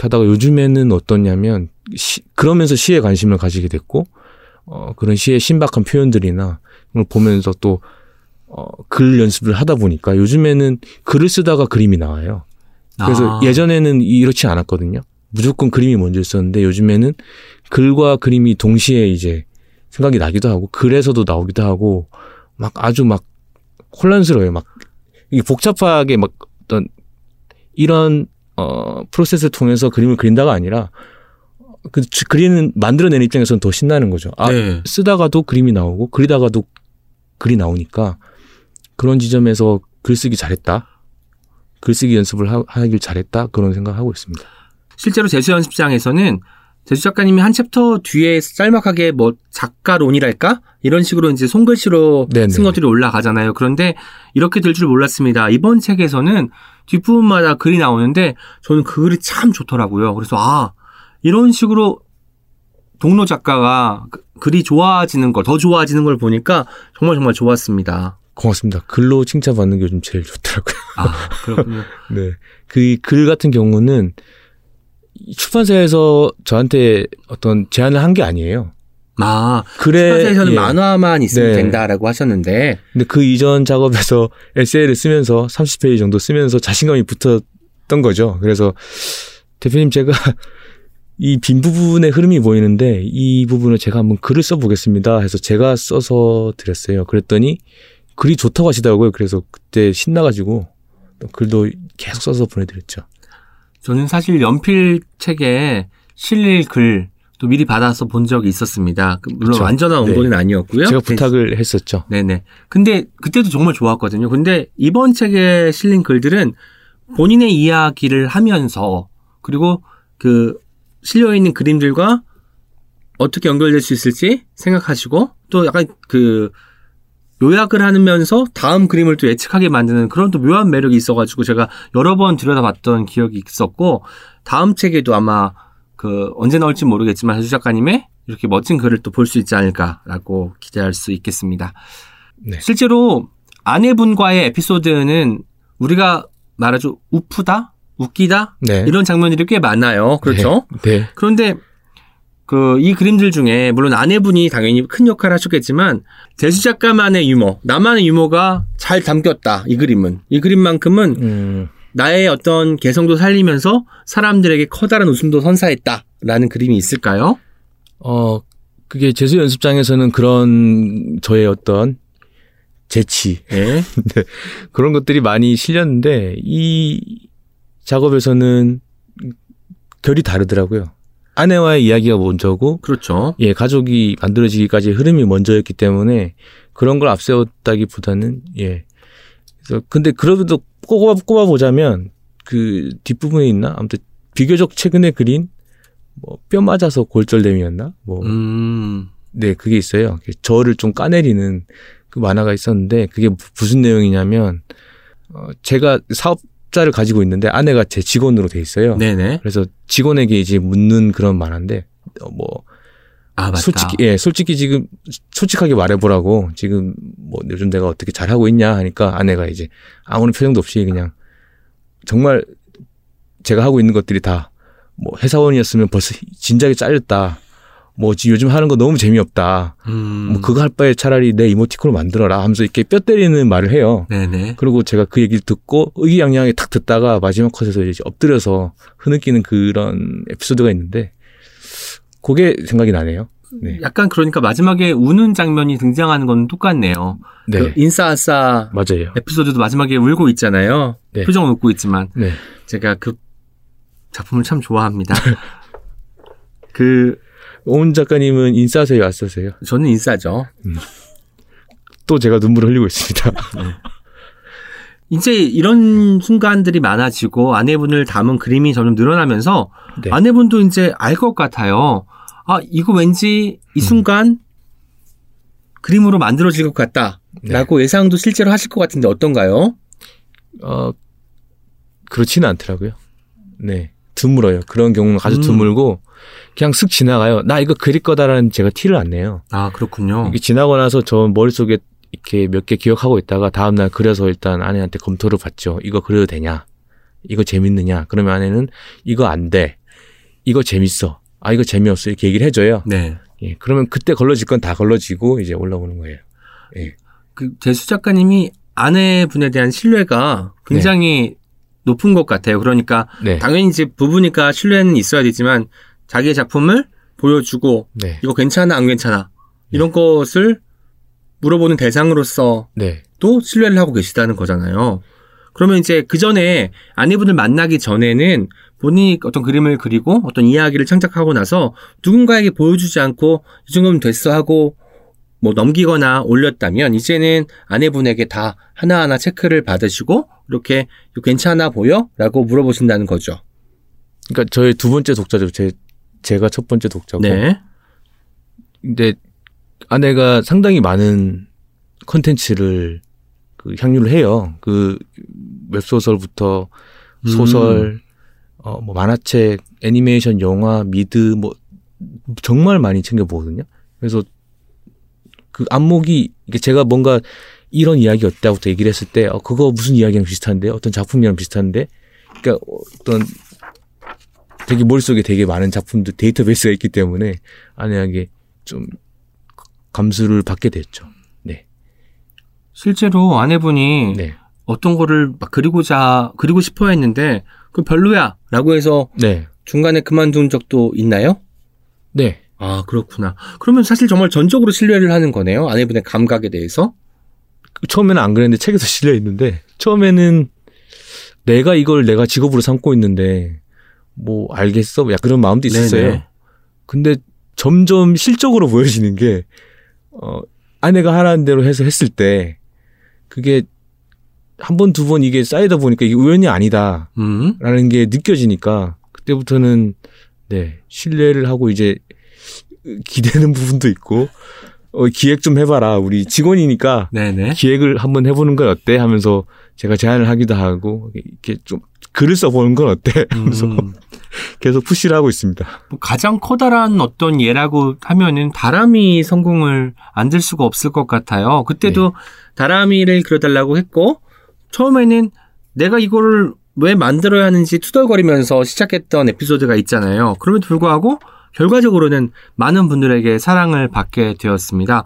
하다가 요즘에는 어떠냐면 시, 그러면서 시에 관심을 가지게 됐고, 어, 그런 시의 신박한 표현들이나 그걸 보면서 또 어, 글 연습을 하다 보니까 요즘에는 글을 쓰다가 그림이 나와요. 그래서 아. 예전에는 이렇지 않았거든요. 무조건 그림이 먼저 있었는데 요즘에는 글과 그림이 동시에 이제 생각이 나기도 하고 글에서도 나오기도 하고 막 아주 막 혼란스러워요. 막 이게 복잡하게 막 어떤 이런 어, 프로세스를 통해서 그림을 그린다가 아니라 그 그리는 만들어내는 입장에서는 더 신나는 거죠. 아, 네. 쓰다가도 그림이 나오고 그리다가도 글이 나오니까 그런 지점에서 글쓰기 잘했다. 글쓰기 연습을 하, 하길 잘했다. 그런 생각하고 있습니다. 실제로 제주 연습장에서는 제주 작가님이 한 챕터 뒤에 짤막하게 뭐 작가론이랄까? 이런 식으로 이제 손글씨로 네네. 쓴 것들이 올라가잖아요. 그런데 이렇게 될 줄 몰랐습니다. 이번 책에서는 뒷부분마다 글이 나오는데 저는 그 글이 참 좋더라고요. 그래서 아, 이런 식으로 동료 작가가 글이 좋아지는 걸, 더 좋아지는 걸 보니까 정말 정말 좋았습니다. 고맙습니다. 글로 칭찬받는 게 요즘 제일 좋더라고요. 아, 그렇군요. 네. 그 글 같은 경우는 출판사에서 저한테 어떤 제안을 한 게 아니에요. 아, 글에, 출판사에서는 예. 만화만 있으면 네. 된다라고 하셨는데. 근데 그 이전 작업에서 에세이를 쓰면서 삼십 페이지 정도 쓰면서 자신감이 붙었던 거죠. 그래서 대표님 제가 이 빈 부분의 흐름이 보이는데 이 부분을 제가 한번 글을 써보겠습니다 해서 제가 써서 드렸어요. 그랬더니 글이 좋다고 하시더라고요. 그래서 그때 신나가지고 글도 계속 써서 보내드렸죠. 저는 사실 연필 책에 실릴 글 또 미리 받아서 본 적이 있었습니다. 물론 그렇죠. 완전한 원고는 네. 아니었고요. 제가 부탁을 했었죠. 네네. 근데 그때도 정말 좋았거든요. 근데 이번 책에 실린 글들은 본인의 이야기를 하면서 그리고 그 실려있는 그림들과 어떻게 연결될 수 있을지 생각하시고 또 약간 그 요약을 하면서 다음 그림을 또 예측하게 만드는 그런 또 묘한 매력이 있어가지고 제가 여러 번 들여다봤던 기억이 있었고, 다음 책에도 아마 그 언제 나올지 모르겠지만 해주 작가님의 이렇게 멋진 글을 또 볼 수 있지 않을까라고 기대할 수 있겠습니다. 네. 실제로 아내분과의 에피소드는 우리가 말하죠. 우프다? 웃기다? 네. 이런 장면들이 꽤 많아요. 그렇죠? 네. 네. 그런데 그 이 그림들 중에 물론 아내분이 당연히 큰 역할을 하셨겠지만 제주 작가만의 유머, 나만의 유머가 잘 담겼다. 이 그림은. 이 그림만큼은 음. 나의 어떤 개성도 살리면서 사람들에게 커다란 웃음도 선사했다라는 그림이 있을까요? 어, 그게 제주 연습장에서는 그런 저의 어떤 재치 네. 네. 그런 것들이 많이 실렸는데 이 작업에서는 결이 다르더라고요. 아내와의 이야기가 먼저고, 그렇죠. 예, 가족이 만들어지기까지 흐름이 먼저였기 때문에 그런 걸 앞세웠다기보다는 예. 그래서 근데 그래도 꼽아 꼽아 보자면 그 뒷부분에 있나 아무튼 비교적 최근에 그린 뭐 뼈 맞아서 골절됨이었나 뭐 네 음. 그게 있어요. 저를 좀 까내리는 그 만화가 있었는데 그게 무슨 내용이냐면 어, 제가 사업자를 가지고 있는데 아내가 제 직원으로 돼 있어요. 네네. 그래서 직원에게 이제 묻는 그런 만화인데 어, 뭐 아, 맞다. 솔직히 예, 솔직히 지금 솔직하게 말해보라고 지금 뭐 요즘 내가 어떻게 잘하고 있냐 하니까 아내가 이제 아무런 표정도 없이 그냥 정말 제가 하고 있는 것들이 다 뭐 회사원이었으면 벌써 진작에 잘렸다. 뭐 지금 요즘 하는 거 너무 재미없다. 음. 뭐 그거 할 바에 차라리 내 이모티콘을 만들어라 하면서 이렇게 뼈 때리는 말을 해요. 네네. 그리고 제가 그 얘기를 듣고 의기양양하게 탁 듣다가 마지막 컷에서 이제 엎드려서 흐느끼는 그런 에피소드가 있는데 그게 생각이 나네요. 네. 약간 그러니까 마지막에 우는 장면이 등장하는 건 똑같네요. 네. 그 인싸아싸 맞아요. 에피소드도 마지막에 울고 있잖아요. 네. 표정은 웃고 있지만 네. 제가 그 작품을 참 좋아합니다. 그 오은 작가님은 인싸세요, 아싸세요? 저는 인싸죠. 음. 또 제가 눈물을 흘리고 있습니다. 네. 이제 이런 순간들이 많아지고 아내분을 담은 그림이 점점 늘어나면서 네. 아내분도 이제 알 것 같아요. 아, 이거 왠지 이 순간 음. 그림으로 만들어질 것 같다라고 네. 예상도 실제로 하실 것 같은데 어떤가요? 어, 그렇지는 않더라고요. 네. 드물어요. 그런 경우는 아주 음. 드물고 그냥 쓱 지나가요. 나 이거 그릴 거다라는 제가 티를 안 내요. 아, 그렇군요. 이게 지나고 나서 저 머릿속에 이렇게 몇 개 기억하고 있다가 다음날 그려서 일단 아내한테 검토를 받죠. 이거 그려도 되냐? 이거 재밌느냐? 그러면 아내는 이거 안 돼. 이거 재밌어. 아, 이거 재미없어. 이렇게 얘기를 해줘요. 네. 예, 그러면 그때 걸러질 건 다 걸러지고 이제 올라오는 거예요. 예. 그 재수 작가님이 아내분에 대한 신뢰가 굉장히 네. 높은 것 같아요. 그러니까 네. 당연히 이제 부부니까 신뢰는 있어야 되지만 자기의 작품을 보여주고 네. 이거 괜찮아 안 괜찮아 이런 네. 것을 물어보는 대상으로서 네. 또 신뢰를 하고 계시다는 거잖아요. 그러면 이제 그 전에 아내분을 만나기 전에는 본인이 어떤 그림을 그리고 어떤 이야기를 창작하고 나서 누군가에게 보여주지 않고 이 정도면 됐어 하고 뭐 넘기거나 올렸다면 이제는 아내분에게 다 하나하나 체크를 받으시고 이렇게 괜찮아 보여? 라고 물어보신다는 거죠. 그러니까 저의 두 번째 독자죠. 제, 제가 첫 번째 독자고. 네. 근데 아내가 상당히 많은 컨텐츠를 그 향유를 해요. 그 웹소설부터 소설, 음. 어, 뭐 만화책, 애니메이션, 영화, 미드 뭐 정말 많이 챙겨 보거든요. 그래서 그 안목이 이게 제가 뭔가 이런 이야기였다고부터 얘기를 했을 때 어, 그거 무슨 이야기랑 비슷한데 어떤 작품이랑 비슷한데 그러니까 어떤 되게 머릿속에 되게 많은 작품들 데이터베이스가 있기 때문에 아내에게 좀 감수를 받게 됐죠. 네. 실제로 아내분이 네. 어떤 거를 막 그리고자 그리고 싶어 했는데 그 별로야 라고 해서 네. 중간에 그만둔 적도 있나요? 네. 아 그렇구나. 그러면 사실 정말 전적으로 신뢰를 하는 거네요. 아내분의 감각에 대해서. 처음에는 안 그랬는데 책에서 실려있는데 처음에는 내가 이걸 내가 직업으로 삼고 있는데 뭐 알겠어? 야 그런 마음도 있었어요. 네네. 근데 점점 실적으로 보여지는 게 어, 아내가 하라는 대로 해서 했을 때 그게 한 번 두 번 이게 쌓이다 보니까 이게 우연이 아니다라는 음. 게 느껴지니까 그때부터는 네 신뢰를 하고 이제 기대는 부분도 있고 어, 기획 좀 해봐라. 우리 직원이니까 네네. 기획을 한번 해보는 건 어때? 하면서 제가 제안을 하기도 하고 이렇게 좀 글을 써보는 건 어때? 하면서 음. 계속 푸시를 하고 있습니다. 가장 커다란 어떤 예라고 하면은 다람이 성공을 안 들 수가 없을 것 같아요. 그때도 네. 다람이를 그려달라고 했고 처음에는 내가 이거를 왜 만들어야 하는지 투덜거리면서 시작했던 에피소드가 있잖아요. 그럼에도 불구하고 결과적으로는 많은 분들에게 사랑을 받게 되었습니다.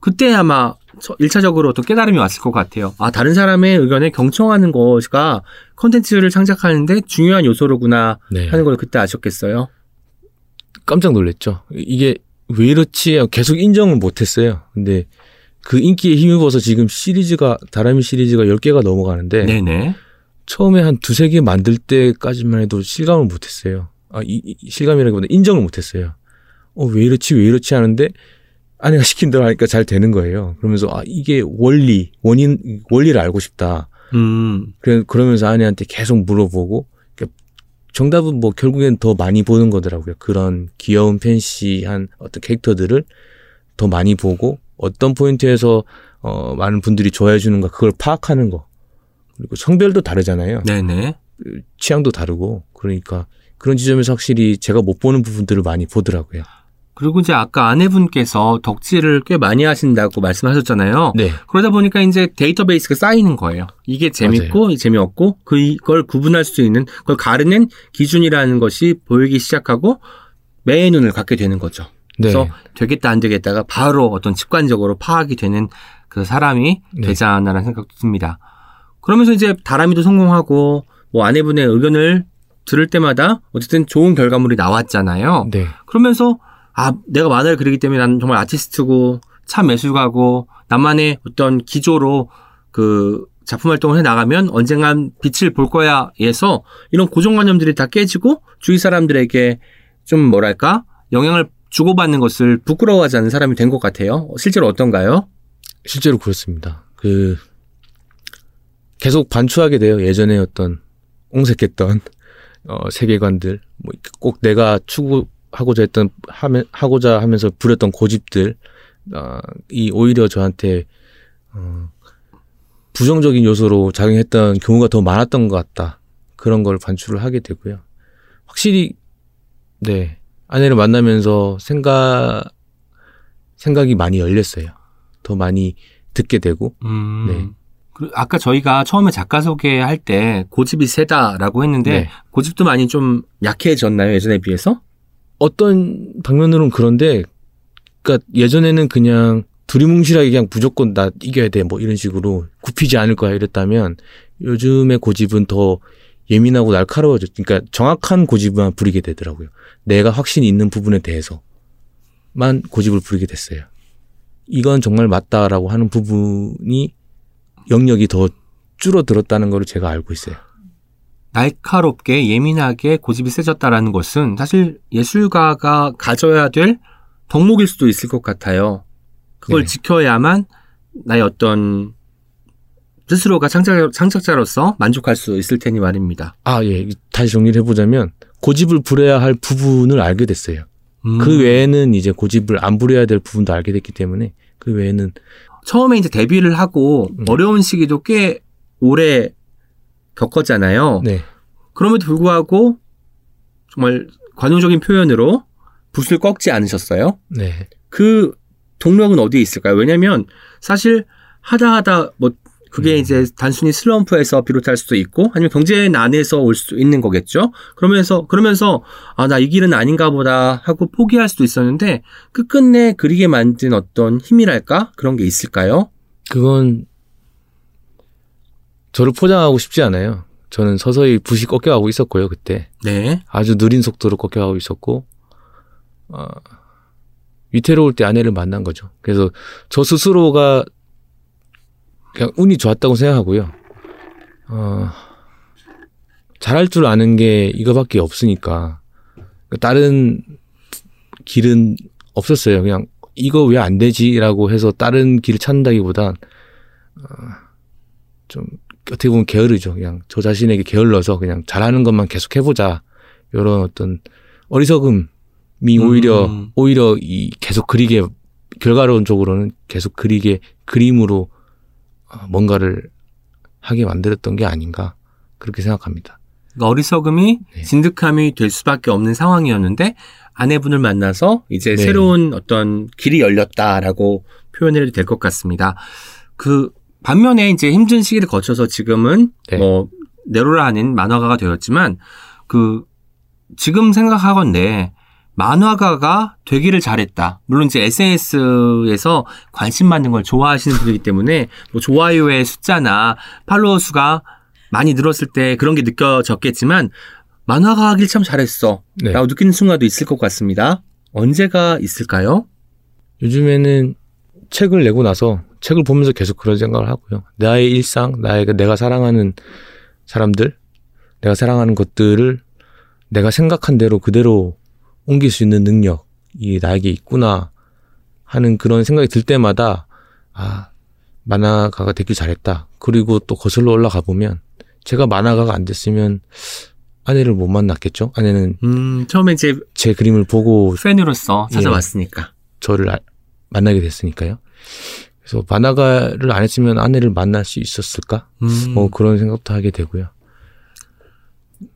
그때 아마 일차적으로 또 깨달음이 왔을 것 같아요. 아, 다른 사람의 의견에 경청하는 것이 콘텐츠를 창작하는데 중요한 요소로구나 네. 하는 걸 그때 아셨겠어요? 깜짝 놀랐죠. 이게 왜 이렇지? 계속 인정을 못했어요. 근데 그 인기에 힘입어서 지금 시리즈가, 다람이 시리즈가 열 개가 넘어가는데 네네. 처음에 한 두세 개 만들 때까지만 해도 실감을 못했어요. 아, 이, 이 실감이라기보다 인정을 못했어요. 어, 왜 이렇지, 왜 이렇지 하는데 아내가 시킨 대로 하니까 잘 되는 거예요. 그러면서 아, 이게 원리, 원인, 원리를 알고 싶다. 음. 그래, 그러면서 아내한테 계속 물어보고 그러니까 정답은 뭐 결국엔 더 많이 보는 거더라고요. 그런 귀여운 팬시한 어떤 캐릭터들을 더 많이 보고 어떤 포인트에서 어, 많은 분들이 좋아해 주는 거, 그걸 파악하는 거. 그리고 성별도 다르잖아요. 네네. 취향도 다르고. 그러니까 그런 지점에서 확실히 제가 못 보는 부분들을 많이 보더라고요. 그리고 이제 아까 아내분께서 덕질을 꽤 많이 하신다고 말씀하셨잖아요. 네. 그러다 보니까 이제 데이터베이스가 쌓이는 거예요. 이게 재밌고 맞아요. 재미없고 그걸 구분할 수 있는, 그걸 가르는 기준이라는 것이 보이기 시작하고 매의 눈을 갖게 되는 거죠. 네. 그래서 되겠다 안 되겠다가 바로 어떤 직관적으로 파악이 되는 그 사람이 네. 되지 않나라는 생각도 듭니다. 그러면서 이제 다람이도 성공하고 뭐 아내분의 의견을 들을 때마다 어쨌든 좋은 결과물이 나왔잖아요. 네. 그러면서 아, 내가 만화를 그리기 때문에 나는 정말 아티스트고 참 예술가고 나만의 어떤 기조로 그 작품 활동을 해나가면 언젠간 빛을 볼 거야 에서 이런 고정관념들이 다 깨지고 주위 사람들에게 좀 뭐랄까 영향을 주고받는 것을 부끄러워하지 않는 사람이 된 것 같아요. 실제로 어떤가요? 실제로 그렇습니다. 그 계속 반추하게 돼요. 예전에 어떤 옹색했던 어, 세계관들, 뭐 꼭 내가 추구 하고자 했던 하면, 하고자 하면서 부렸던 고집들, 어, 이 오히려 저한테 어, 부정적인 요소로 작용했던 경우가 더 많았던 것 같다. 그런 걸 반추를 하게 되고요. 확실히 네 아내를 만나면서 생각 생각이 많이 열렸어요. 더 많이 듣게 되고. 음. 네. 아까 저희가 처음에 작가 소개할 때 고집이 세다라고 했는데 네. 고집도 많이 좀 약해졌나요 예전에 비해서? 어떤 방면으로는 그런데, 그러니까 예전에는 그냥 두리뭉실하게 그냥 무조건 나 이겨야 돼 뭐 이런 식으로 굽히지 않을 거야 이랬다면 요즘의 고집은 더 예민하고 날카로워졌. 그러니까 정확한 고집만 부리게 되더라고요. 내가 확신이 있는 부분에 대해서만 고집을 부리게 됐어요. 이건 정말 맞다라고 하는 부분이 영역이 더 줄어들었다는 걸 제가 알고 있어요. 날카롭게 예민하게 고집이 세졌다라는 것은 사실 예술가가 가져야 될 덕목일 수도 있을 것 같아요. 그걸 네. 지켜야만 나의 어떤 스스로가 창작, 창작자로서 만족할 수 있을 테니 말입니다. 아, 예. 다시 정리를 해보자면 고집을 부려야 할 부분을 알게 됐어요. 음. 그 외에는 이제 고집을 안 부려야 될 부분도 알게 됐기 때문에 그 외에는 처음에 이제 데뷔를 하고 음. 어려운 시기도 꽤 오래 겪었잖아요. 네. 그럼에도 불구하고 정말 관용적인 표현으로 붓을 꺾지 않으셨어요. 네. 그 동력은 어디에 있을까요? 왜냐하면 사실 하다 하다 뭐 그게 음. 이제 단순히 슬럼프에서 비롯할 수도 있고 아니면 경제난에서 올 수도 있는 거겠죠. 그러면서 그러면서 아, 나 이 길은 아닌가 보다 하고 포기할 수도 있었는데 끝끝내 그리게 만든 어떤 힘이랄까 그런 게 있을까요? 그건 저를 포장하고 싶지 않아요. 저는 서서히 붓이 꺾여가고 있었고요, 그때. 네. 아주 느린 속도로 꺾여가고 있었고, 어, 위태로울 때 아내를 만난 거죠. 그래서 저 스스로가 그냥 운이 좋았다고 생각하고요. 어, 잘할 줄 아는 게 이거밖에 없으니까. 다른 길은 없었어요. 그냥 이거 왜 안 되지라고 해서 다른 길을 찾는다기보단, 어, 좀, 어떻게 보면 게으르죠. 그냥 저 자신에게 게을러서 그냥 잘하는 것만 계속 해보자. 이런 어떤 어리석음이 오히려, 음. 오히려 이 계속 그리게, 결과론적으로는 계속 그리게, 그림으로 뭔가를 하게 만들었던 게 아닌가. 그렇게 생각합니다. 그러니까 어리석음이 네. 진득함이 될 수밖에 없는 상황이었는데 아내분을 만나서 이제 네. 새로운 어떤 길이 열렸다라고 표현해도 될 것 같습니다. 그, 반면에 이제 힘든 시기를 거쳐서 지금은 네. 뭐 네로라는 만화가가 되었지만 그 지금 생각하건대 만화가가 되기를 잘했다. 물론 이제 에스엔에스에서 관심 받는 걸 좋아하시는 분이기 때문에 뭐 좋아요의 숫자나 팔로워 수가 많이 늘었을 때 그런 게 느껴졌겠지만 만화가 하길 참 잘했어. 네. 라고 느끼는 순간도 있을 것 같습니다. 언제가 있을까요? 요즘에는 책을 내고 나서 책을 보면서 계속 그런 생각을 하고요. 나의 일상, 나의, 내가 사랑하는 사람들, 내가 사랑하는 것들을 내가 생각한 대로 그대로 옮길 수 있는 능력이 나에게 있구나 하는 그런 생각이 들 때마다 아, 만화가가 되길 잘했다. 그리고 또 거슬러 올라가 보면 제가 만화가가 안 됐으면 아내를 못 만났겠죠. 아내는 음, 처음에 이제 제 그림을 보고 팬으로서 찾아왔으니까 예, 저를 아, 만나게 됐으니까요. 그래서 바나가를 안 했으면 아내를 만날 수 있었을까? 음. 뭐 그런 생각도 하게 되고요.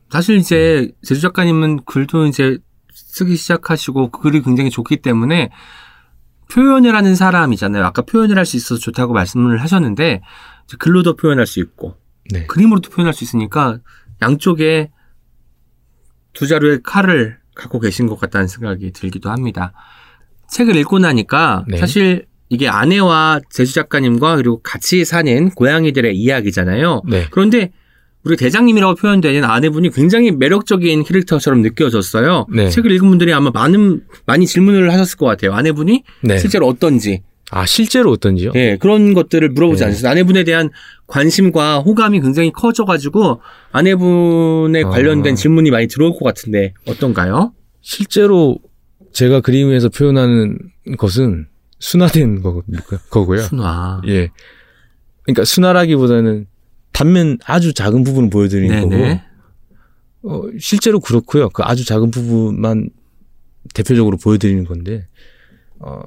사실 이제 음. 제주 작가님은 글도 이제 쓰기 시작하시고 글이 굉장히 좋기 때문에 표현을 하는 사람이잖아요. 아까 표현을 할 수 있어서 좋다고 말씀을 하셨는데 이제 글로도 표현할 수 있고 네. 그림으로도 표현할 수 있으니까 양쪽에 두 자루의 칼을 갖고 계신 것 같다는 생각이 들기도 합니다. 책을 읽고 나니까 네. 사실 이게 아내와 제주 작가님과 그리고 같이 사는 고양이들의 이야기잖아요. 네. 그런데 우리 대장님이라고 표현되는 아내분이 굉장히 매력적인 캐릭터처럼 느껴졌어요. 네. 책을 읽은 분들이 아마 많은, 많이 질문을 하셨을 것 같아요. 아내분이 네. 실제로 어떤지. 아, 실제로 어떤지요? 네, 그런 것들을 물어보지 네. 않으셨어요. 아내분에 대한 관심과 호감이 굉장히 커져가지고 아내분에 관련된 아... 질문이 많이 들어올 것 같은데 어떤가요? 실제로 제가 그림에서 표현하는 것은 순화된 거, 거고요. 순화. 예. 그러니까 순화라기보다는 단면 아주 작은 부분을 보여드리는 네네. 거고, 어, 실제로 그렇고요. 그 아주 작은 부분만 대표적으로 보여드리는 건데, 어,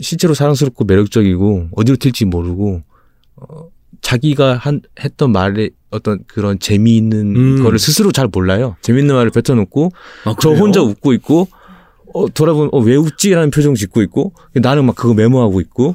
실제로 사랑스럽고 매력적이고, 어디로 튈지 모르고, 어, 자기가 한, 했던 말에 어떤 그런 재미있는 음. 거를 스스로 잘 몰라요. 재미있는 말을 뱉어놓고, 아, 저 혼자 웃고 있고, 어, 돌아보면, 어, 왜 웃지? 라는 표정 짓고 있고, 나는 막 그거 메모하고 있고,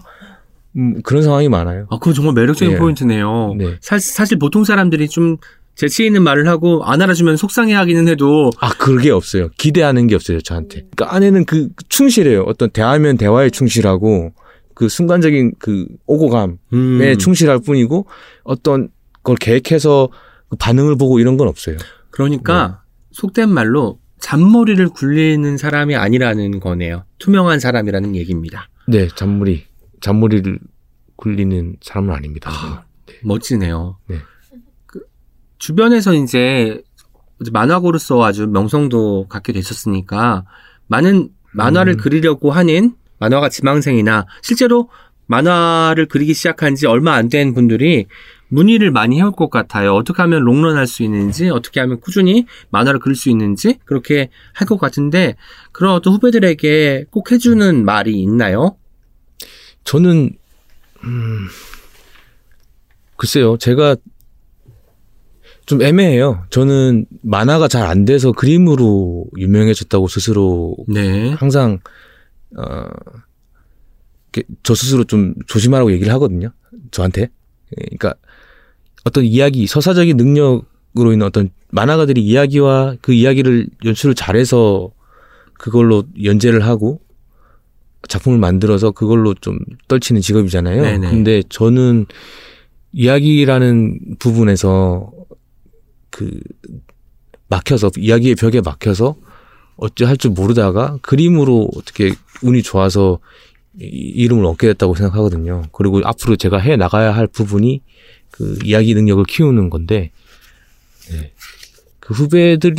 음, 그런 상황이 많아요. 아, 그건 정말 매력적인 네. 포인트네요. 네. 사, 사실 보통 사람들이 좀 재치 있는 말을 하고 안 알아주면 속상해 하기는 해도. 아, 그게 없어요. 기대하는 게 없어요, 저한테. 그러니까 아내는 그 충실해요. 어떤 대화면 대화에 충실하고 그 순간적인 그 오고감에 음. 충실할 뿐이고 어떤 걸 계획해서 그 반응을 보고 이런 건 없어요. 그러니까 네. 속된 말로 잔머리를 굴리는 사람이 아니라는 거네요. 투명한 사람이라는 얘기입니다. 네, 잔머리. 잔머리를 굴리는 사람은 아닙니다. 아, 네. 멋지네요. 네. 그 주변에서 이제 만화고로서 아주 명성도 갖게 되셨으니까 많은 만화를 음. 그리려고 하는 만화가 지망생이나 실제로 만화를 그리기 시작한 지 얼마 안 된 분들이 문의를 많이 해올 것 같아요. 어떻게 하면 롱런할 수 있는지, 어떻게 하면 꾸준히 만화를 그릴 수 있는지 그렇게 할 것 같은데 그런 어떤 후배들에게 꼭 해주는 말이 있나요? 저는 음, 글쎄요. 제가 좀 애매해요. 저는 만화가 잘 안 돼서 그림으로 유명해졌다고 스스로 네. 항상 어, 저 스스로 좀 조심하라고 얘기를 하거든요. 저한테. 그러니까 어떤 이야기, 서사적인 능력으로 있는 어떤 만화가들이 이야기와 그 이야기를 연출을 잘해서 그걸로 연재를 하고 작품을 만들어서 그걸로 좀 떨치는 직업이잖아요. 네네. 근데 저는 이야기라는 부분에서 그 막혀서 이야기의 벽에 막혀서 어찌할 줄 모르다가 그림으로 어떻게 운이 좋아서 이, 이름을 얻게 됐다고 생각하거든요. 그리고 앞으로 제가 해 나가야 할 부분이 그 이야기 능력을 키우는 건데 네. 그 후배들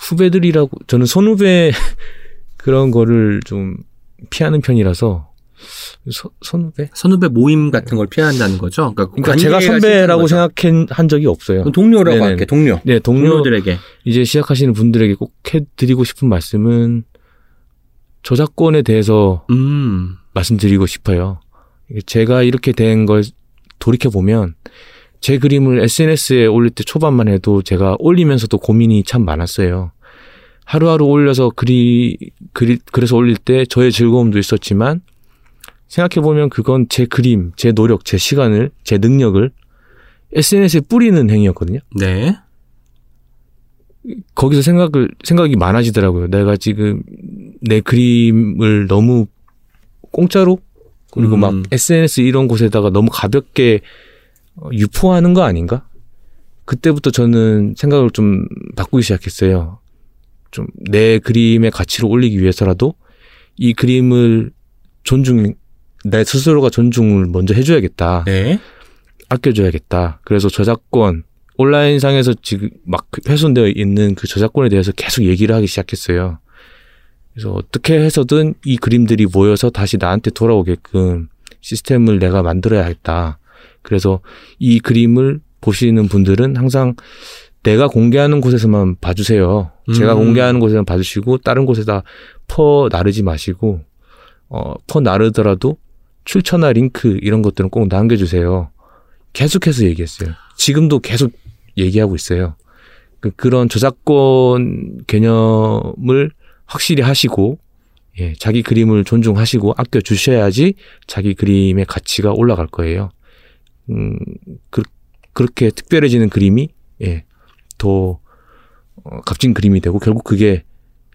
후배들이라고 저는 선후배 그런 거를 좀 피하는 편이라서 서, 선후배? 선후배 모임 같은 걸 피한다는 거죠? 그러니까, 그러니까 제가 선배라고 생각한 적이 없어요. 동료라고 네네. 할게 동료. 네, 동료, 동료들에게. 이제 시작하시는 분들에게 꼭 해드리고 싶은 말씀은 저작권에 대해서 음. 말씀드리고 싶어요. 제가 이렇게 된 걸 돌이켜보면 제 그림을 에스엔에스에 올릴 때 초반만 해도 제가 올리면서도 고민이 참 많았어요. 하루하루 올려서 그리, 그리, 그래서 올릴 때 저의 즐거움도 있었지만 생각해보면 그건 제 그림, 제 노력, 제 시간을, 제 능력을 에스엔에스에 뿌리는 행위였거든요. 네. 거기서 생각을, 생각이 많아지더라고요. 내가 지금 내 그림을 너무 공짜로 그리고 음. 막 에스엔에스 이런 곳에다가 너무 가볍게 유포하는 거 아닌가? 그때부터 저는 생각을 좀 바꾸기 시작했어요. 좀 내 그림의 가치를 올리기 위해서라도 이 그림을 존중, 내 스스로가 존중을 먼저 해줘야겠다. 네. 아껴줘야겠다. 그래서 저작권, 온라인상에서 지금 막 훼손되어 있는 그 저작권에 대해서 계속 얘기를 하기 시작했어요. 그래서 어떻게 해서든 이 그림들이 모여서 다시 나한테 돌아오게끔 시스템을 내가 만들어야겠다. 그래서 이 그림을 보시는 분들은 항상 내가 공개하는 곳에서만 봐주세요. 제가 음. 공개하는 곳에서만 봐주시고 다른 곳에다 퍼 나르지 마시고 어, 퍼 나르더라도 출처나 링크 이런 것들은 꼭 남겨주세요. 계속해서 얘기했어요. 지금도 계속 얘기하고 있어요. 그런 저작권 개념을 확실히 하시고, 예, 자기 그림을 존중하시고 아껴주셔야지 자기 그림의 가치가 올라갈 거예요. 음, 그, 그렇게 특별해지는 그림이, 예, 더, 어, 값진 그림이 되고, 결국 그게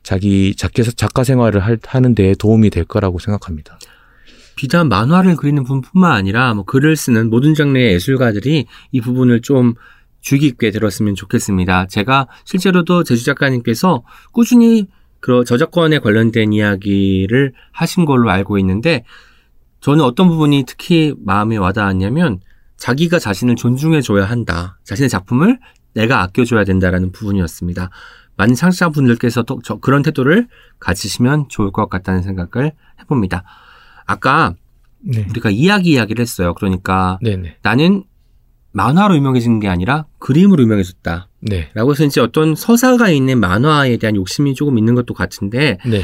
자기 작가, 작가 생활을 할, 하는 데 도움이 될 거라고 생각합니다. 비단 만화를 그리는 분뿐만 아니라, 뭐, 글을 쓰는 모든 장르의 예술가들이 이 부분을 좀 주의 깊게 들었으면 좋겠습니다. 제가 실제로도 제주 작가님께서 꾸준히 그 저작권에 관련된 이야기를 하신 걸로 알고 있는데, 저는 어떤 부분이 특히 마음에 와닿았냐면, 자기가 자신을 존중해줘야 한다. 자신의 작품을 내가 아껴줘야 된다라는 부분이었습니다. 많은 창작자분들께서 그런 태도를 가지시면 좋을 것 같다는 생각을 해봅니다. 아까 네. 우리가 이야기 이야기를 했어요. 그러니까 네네. 나는 만화로 유명해진 게 아니라 그림으로 유명해졌다. 네. 라고 해서 이제 어떤 서사가 있는 만화에 대한 욕심이 조금 있는 것도 같은데 네.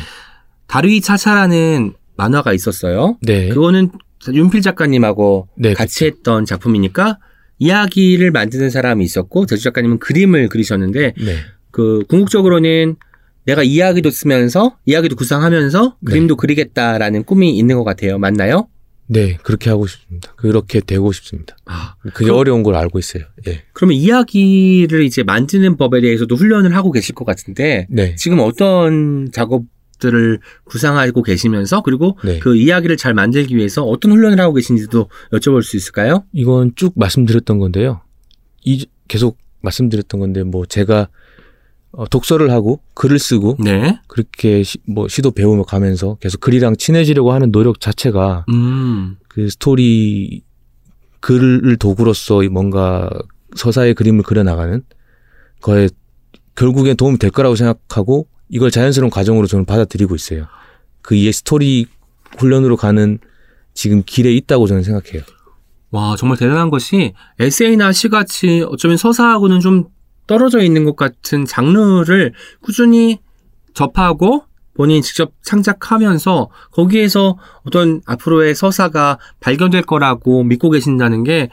다루이 차차라는 만화가 있었어요. 네. 그거는 윤필 작가님하고 네, 같이 그쵸. 했던 작품이니까 이야기를 만드는 사람이 있었고 제주 작가님은 그림을 그리셨는데 네. 그 궁극적으로는 내가 이야기도 쓰면서 이야기도 구상하면서 그림도 네. 그리겠다라는 꿈이 있는 것 같아요. 맞나요? 네. 그렇게 하고 싶습니다. 그렇게 되고 싶습니다. 아, 그게 그럼, 어려운 걸 알고 있어요. 예. 그러면 이야기를 이제 만드는 법에 대해서도 훈련을 하고 계실 것 같은데 네. 지금 어떤 작업들을 구상하고 계시면서 그리고 네. 그 이야기를 잘 만들기 위해서 어떤 훈련을 하고 계신지도 여쭤볼 수 있을까요? 이건 쭉 말씀드렸던 건데요. 이, 계속 말씀드렸던 건데 뭐 제가 독서를 하고 글을 쓰고 네. 그렇게 시, 뭐 시도 배우며 가면서 계속 글이랑 친해지려고 하는 노력 자체가 음. 그 스토리 글을 도구로서 뭔가 서사의 그림을 그려나가는 거에 결국엔 도움이 될 거라고 생각하고 이걸 자연스러운 과정으로 저는 받아들이고 있어요. 그 이에 스토리 훈련으로 가는 지금 길에 있다고 저는 생각해요. 와 정말 대단한 것이 에세이나 시같이 어쩌면 서사하고는 좀 떨어져 있는 것 같은 장르를 꾸준히 접하고 본인이 직접 창작하면서 거기에서 어떤 앞으로의 서사가 발견될 거라고 믿고 계신다는 게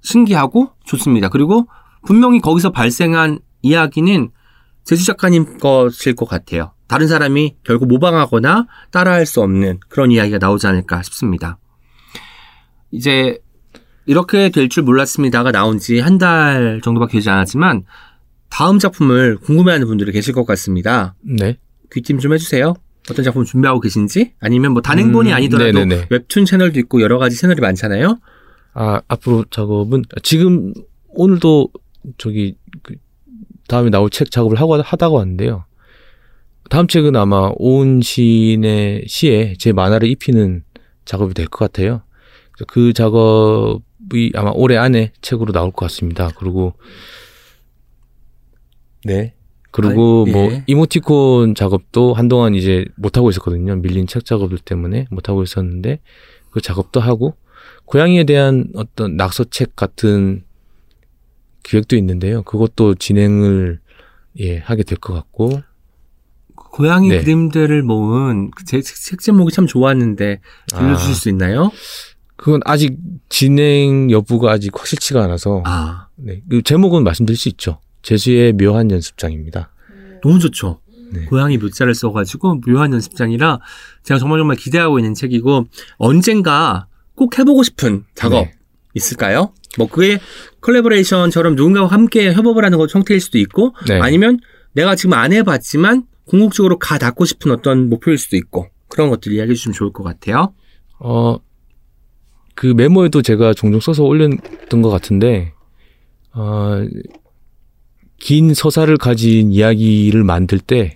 신기하고 좋습니다. 그리고 분명히 거기서 발생한 이야기는 제주 작가님 것일 것 같아요. 다른 사람이 결국 모방하거나 따라할 수 없는 그런 이야기가 나오지 않을까 싶습니다. 이제 이렇게 될 줄 몰랐습니다가 나온 지 한 달 정도밖에 되지 않았지만 다음 작품을 궁금해하는 분들이 계실 것 같습니다. 네. 귀띔 좀 해주세요. 어떤 작품 준비하고 계신지 아니면 뭐 단행본이 음, 아니더라도 네네네. 웹툰 채널도 있고 여러 가지 채널이 많잖아요. 아 앞으로 작업은 지금 오늘도 저기 그 다음에 나올 책 작업을 하고 하다가 왔는데요. 다음 책은 아마 오은 시인의 시에 제 만화를 입히는 작업이 될 것 같아요. 그 작업이 아마 올해 안에 책으로 나올 것 같습니다. 그리고 네 그리고 아니, 뭐 예. 이모티콘 작업도 한동안 이제 못 하고 있었거든요. 밀린 책 작업들 때문에 못 하고 있었는데 그 작업도 하고 고양이에 대한 어떤 낙서책 같은 기획도 있는데요. 그것도 진행을 예 하게 될 것 같고. 고양이 네. 그림들을 모은 제 책 제목이 참 좋았는데 들려주실 아. 수 있나요? 그건 아직 진행 여부가 아직 확실치가 않아서 아. 네, 그 제목은 말씀드릴 수 있죠. 제수의 묘한 연습장입니다. 너무 좋죠. 네. 고양이 묘자를 써가지고 묘한 연습장이라 제가 정말 정말 기대하고 있는 책이고 언젠가 꼭 해보고 싶은 작업 네. 있을까요? 뭐 그게 컬래버레이션처럼 누군가와 함께 협업을 하는 것 형태일 수도 있고 네. 아니면 내가 지금 안 해봤지만 궁극적으로 가 닿고 싶은 어떤 목표일 수도 있고 그런 것들 이야기해 주시면 좋을 것 같아요. 어. 그 메모에도 제가 종종 써서 올렸던 것 같은데 어, 긴 서사를 가진 이야기를 만들 때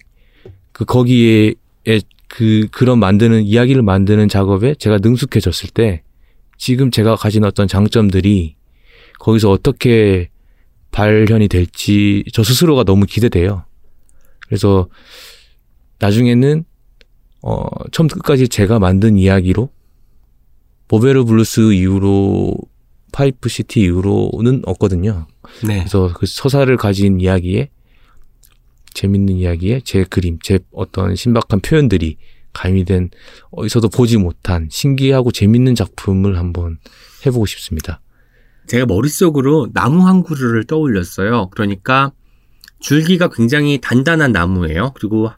그 거기에 그 그런 만드는 이야기를 만드는 작업에 제가 능숙해졌을 때 지금 제가 가진 어떤 장점들이 거기서 어떻게 발현이 될지 저 스스로가 너무 기대돼요. 그래서 나중에는 어, 처음부터 끝까지 제가 만든 이야기로 오베르 블루스 이후로 파이프 시티 이후로는 없거든요. 네. 그래서 그 서사를 가진 이야기에 재밌는 이야기에 제 그림, 제 어떤 신박한 표현들이 가미된 어디서도 보지 못한 신기하고 재밌는 작품을 한번 해보고 싶습니다. 제가 머릿속으로 나무 한 그루를 떠올렸어요. 그러니까 줄기가 굉장히 단단한 나무예요. 그리고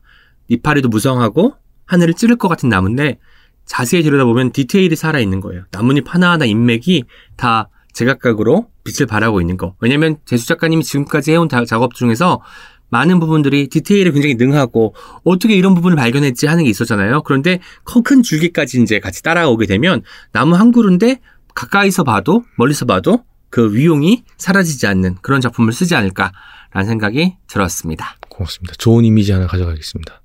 이파리도 무성하고 하늘을 찌를 것 같은 나무인데 자세히 들여다보면 디테일이 살아있는 거예요. 나뭇잎 하나하나 잎맥이 다 제각각으로 빛을 발하고 있는 거. 왜냐하면 재수 작가님이 지금까지 해온 다, 작업 중에서 많은 부분들이 디테일에 굉장히 능하고 어떻게 이런 부분을 발견했지 하는 게 있었잖아요. 그런데 큰 줄기까지 이제 같이 따라오게 되면 나무 한 그루인데 가까이서 봐도 멀리서 봐도 그 위용이 사라지지 않는 그런 작품을 쓰지 않을까라는 생각이 들었습니다. 고맙습니다. 좋은 이미지 하나 가져가겠습니다.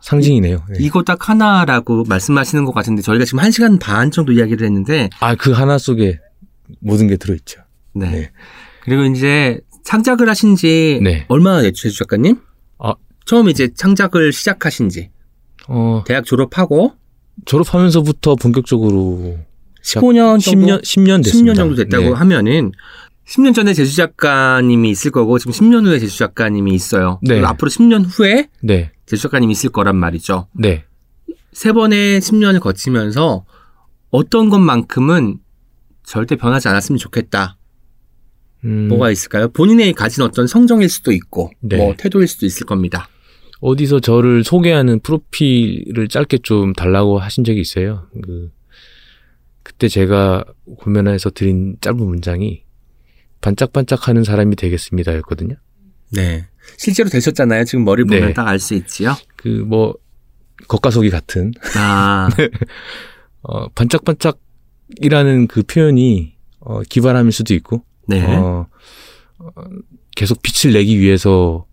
상징이네요. 네. 이거 딱 하나라고 말씀하시는 것 같은데 저희가 지금 한 시간 반 정도 이야기를 했는데 아, 그 하나 속에 모든 게 들어있죠. 네. 네. 그리고 이제 창작을 하신 지 네. 얼마나 됐죠, 재수 작가님? 아, 처음 이제 창작을 시작하신 지 어, 대학 졸업하고 졸업하면서부터 본격적으로 십오 년 정도? 십 년, 십 년 됐습니다. 십 년 정도 됐다고 네. 하면은 십 년 전에 재수 작가님이 있을 거고 지금 십 년 후에 재수 작가님이 있어요. 네. 그리고 앞으로 십 년 후에 네. 재수 작가님이 있을 거란 말이죠. 네. 세 번의 십 년을 거치면서 어떤 것만큼은 절대 변하지 않았으면 좋겠다. 음. 뭐가 있을까요? 본인의 가진 어떤 성정일 수도 있고 네. 뭐 태도일 수도 있을 겁니다. 어디서 저를 소개하는 프로필을 짧게 좀 달라고 하신 적이 있어요. 그 그때 제가 고면화에서 드린 짧은 문장이 반짝반짝하는 사람이 되겠습니다 였거든요. 네. 실제로 되셨잖아요. 지금 머리 보면 네. 딱 알 수 있지요. 그 뭐 겉과속이 같은 아. 네. 어, 반짝반짝이라는 그 표현이 어, 기발함일 수도 있고 네. 어, 어, 계속 빛을 내기 위해서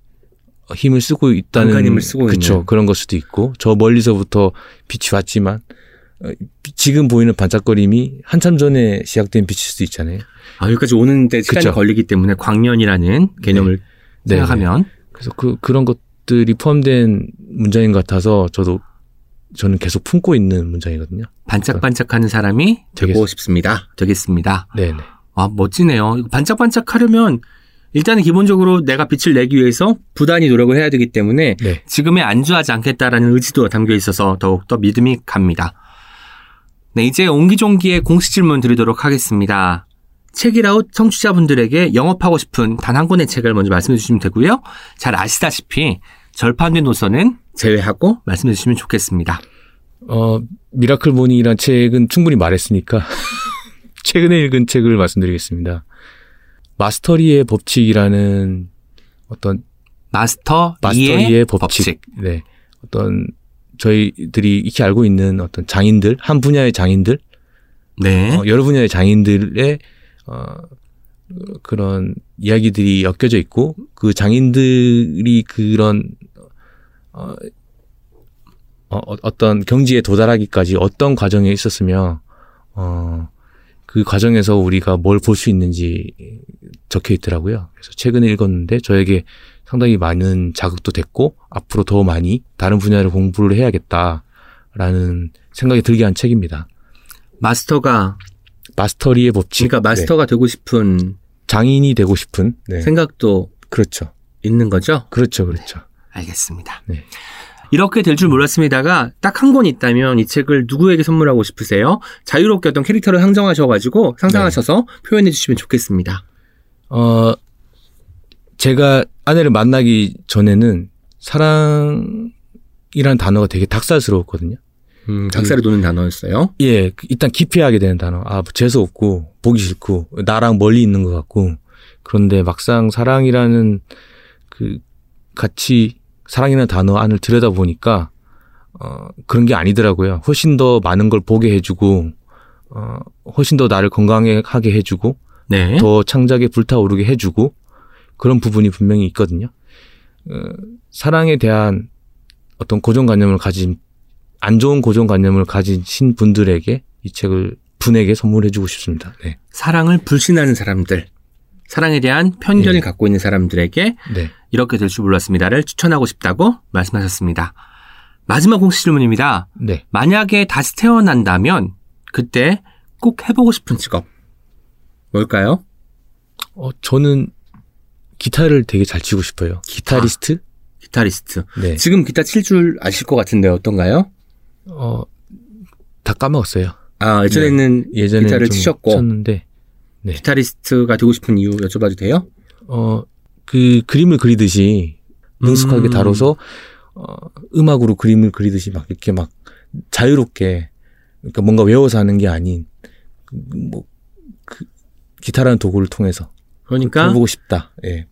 힘을 쓰고 있다는 안간힘을 쓰고 그쵸, 있는 그런 걸 수도 있고 저 멀리서부터 빛이 왔지만 어, 지금 보이는 반짝거림이 한참 전에 시작된 빛일 수도 있잖아요. 아, 여기까지 오는데 시간이 그쵸. 걸리기 때문에 광년이라는 개념을 네. 생각하면 네. 그래서 그 그런 것들이 포함된 문장인 것 같아서 저도 저는 계속 품고 있는 문장이거든요. 반짝반짝하는 사람이 되고 되겠... 싶습니다. 되겠습니다. 네네. 아, 멋지네요. 반짝반짝 하려면 일단은 기본적으로 내가 빛을 내기 위해서 부단히 노력을 해야 되기 때문에 네. 지금에 안주하지 않겠다라는 의지도 담겨 있어서 더욱더 믿음이 갑니다. 네, 이제 옹기종기의 공식 질문 드리도록 하겠습니다. 책이라웃 청취자분들에게 영업하고 싶은 단 한 권의 책을 먼저 말씀해 주시면 되고요. 잘 아시다시피 절판된 노선은 제외하고 말씀해 주시면 좋겠습니다. 어, 미라클 모닝이란 책은 충분히 말했으니까 최근에 읽은 책을 말씀드리겠습니다. 마스터리의 법칙이라는 어떤 마스터 마스터리의 법칙. 법칙. 네. 어떤 저희들이 익히 알고 있는 어떤 장인들, 한 분야의 장인들, 네. 어, 여러 분야의 장인들의 어, 그런 이야기들이 엮여져 있고 그 장인들이 그런 어, 어, 어떤 경지에 도달하기까지 어떤 과정에 있었으며 어, 그 과정에서 우리가 뭘 볼 수 있는지 적혀 있더라고요. 그래서 최근에 읽었는데 저에게 상당히 많은 자극도 됐고 앞으로 더 많이 다른 분야를 공부를 해야겠다라는 생각이 들게 한 책입니다. 마스터가 마스터리의 법칙. 그러니까 마스터가 네. 되고 싶은 장인이 되고 싶은 네. 생각도 그렇죠. 있는 거죠? 그렇죠. 그렇죠. 네. 알겠습니다. 네. 이렇게 될 줄 몰랐습니다가 딱 한 권 있다면 이 책을 누구에게 선물하고 싶으세요? 자유롭게 어떤 캐릭터를 상정하셔가지고 상상하셔서 네. 표현해 주시면 좋겠습니다. 어, 제가 아내를 만나기 전에는 사랑이라는 단어가 되게 닭살스러웠거든요. 음, 닭살이 도는 단어였어요? 예, 일단 기피하게 되는 단어. 아, 재수 없고 보기 싫고 나랑 멀리 있는 것 같고 그런데 막상 사랑이라는 그 같이 사랑이라는 단어 안을 들여다보니까 어, 그런 게 아니더라고요. 훨씬 더 많은 걸 보게 해주고 어, 훨씬 더 나를 건강하게 해주고 네. 더 창작에 불타오르게 해주고 그런 부분이 분명히 있거든요. 어, 사랑에 대한 어떤 고정관념을 가진 안 좋은 고정관념을 가지신 분들에게 이 책을 분에게 선물해주고 싶습니다. 네. 사랑을 불신하는 사람들. 사랑에 대한 편견을 네. 갖고 있는 사람들에게 네. 이렇게 될 줄 몰랐습니다를 추천하고 싶다고 말씀하셨습니다. 마지막 공식 질문입니다. 네. 만약에 다시 태어난다면 그때 꼭 해보고 싶은 직업 뭘까요? 어, 저는 기타를 되게 잘 치고 싶어요. 기타? 기타리스트? 기타리스트. 네. 지금 기타 칠 줄 아실 것 같은데 어떤가요? 어, 다 까먹었어요. 아, 예전에는 네. 예전에 기타를 치셨고 쳤는데, 네. 기타리스트가 되고 싶은 이유 여쭤봐도 돼요? 어, 그 그림을 그리듯이 능숙하게 음. 다뤄서 어, 음악으로 그림을 그리듯이 막 이렇게 막 자유롭게, 그러니까 뭔가 외워서 하는 게 아닌 뭐 그, 기타라는 도구를 통해서 그러니까 해보고 싶다. 예.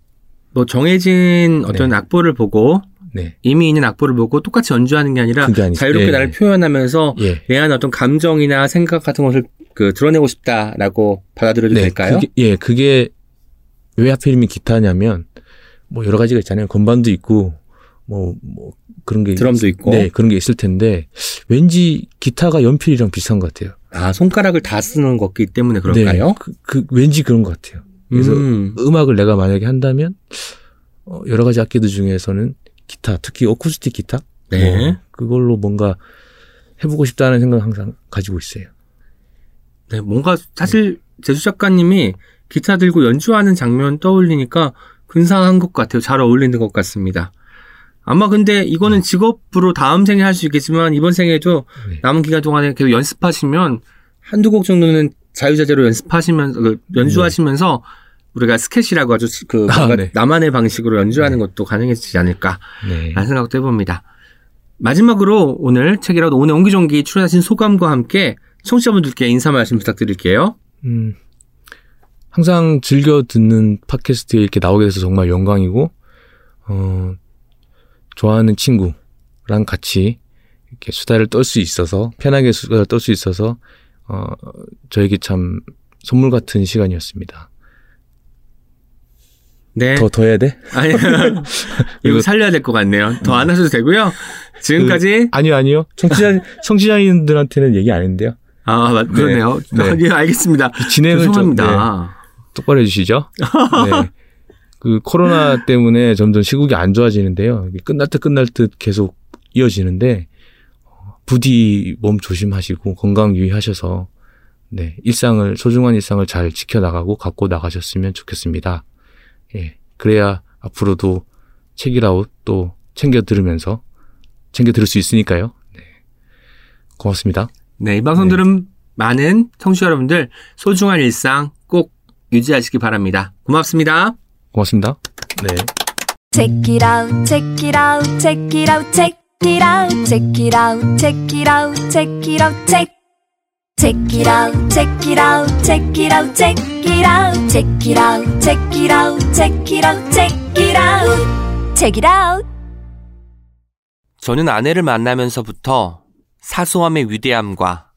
뭐 정해진 어떤 네. 악보를 보고 네. 이미 있는 악보를 보고 똑같이 연주하는 게 아니라 자유롭게 예. 나를 표현하면서 예. 내 안에 어떤 감정이나 생각 같은 것을 그 드러내고 싶다라고 받아들여도 네. 될까요? 그게, 예, 그게 왜 하필이면 기타냐면 뭐 여러 가지가 있잖아요. 건반도 있고 뭐, 뭐 그런 게 드럼도 있, 있고 네 그런 게 있을 텐데 왠지 기타가 연필이랑 비슷한 것 같아요. 아, 손가락을 다 쓰는 거기 때문에 그럴까요? 네, 그, 그 왠지 그런 것 같아요. 그래서 음. 음악을 내가 만약에 한다면 어, 여러 가지 악기들 중에서는 기타, 특히 어쿠스틱 기타, 네. 어, 그걸로 뭔가 해보고 싶다는 생각을 항상 가지고 있어요. 네, 뭔가 사실 제주 작가님이 기타 들고 연주하는 장면 떠올리니까 근사한 것 같아요. 잘 어울리는 것 같습니다. 아마 근데 이거는 직업으로 다음 생에 할 수 있겠지만 이번 생에도 네. 남은 기간 동안에 계속 연습하시면 한두 곡 정도는 자유자재로 연습하시면서 그 연주하시면서 네. 우리가 스케치라고 아주 그 아, 네. 나만의 방식으로 연주하는 네. 것도 가능해지지 않을까라는 네. 생각도 해봅니다. 마지막으로 오늘 책이라도 오늘 옹기종기 출연하신 소감과 함께 청취자분들께 인사 말씀 부탁드릴게요. 음, 항상 즐겨 듣는 팟캐스트에 이렇게 나오게 돼서 정말 영광이고 어, 좋아하는 친구랑 같이 이렇게 수다를 떨 수 있어서 편하게 수다를 떨 수 있어서 어, 저에게 참 선물 같은 시간이었습니다. 네. 더, 더 해야 돼? 아니요. 이거 살려야 될 것 같네요. 더 안 하셔도 되고요. 지금까지. 그, 아니요, 아니요. 청취자, 청취자님들한테는 얘기 안 했는데요. 아, 맞, 그러네요. 네. 네. 네, 알겠습니다. 진행을 죄송합니다. 좀, 네, 똑바로 해주시죠. 네. 그 코로나 때문에 점점 시국이 안 좋아지는데요. 끝날 듯 끝날 듯 계속 이어지는데, 부디 몸 조심하시고 건강 유의하셔서, 네, 일상을, 소중한 일상을 잘 지켜나가고 갖고 나가셨으면 좋겠습니다. 예, 그래야 앞으로도 책이라웃 또 챙겨 들으면서 챙겨 들을 수 있으니까요. 네, 고맙습니다. 네, 이 방송 들은 네. 많은 청취자 여러분들 소중한 일상 꼭 유지하시기 바랍니다. 고맙습니다. 고맙습니다. 네. Check it out, check it out, check it out, check it out, check it out, check it out, check it out, check. Check it out, check it out, check it out, check it out, check it out, check it out, check it out, check it out, check it out. 저는 아내를 만나면서부터 사소함의 위대함과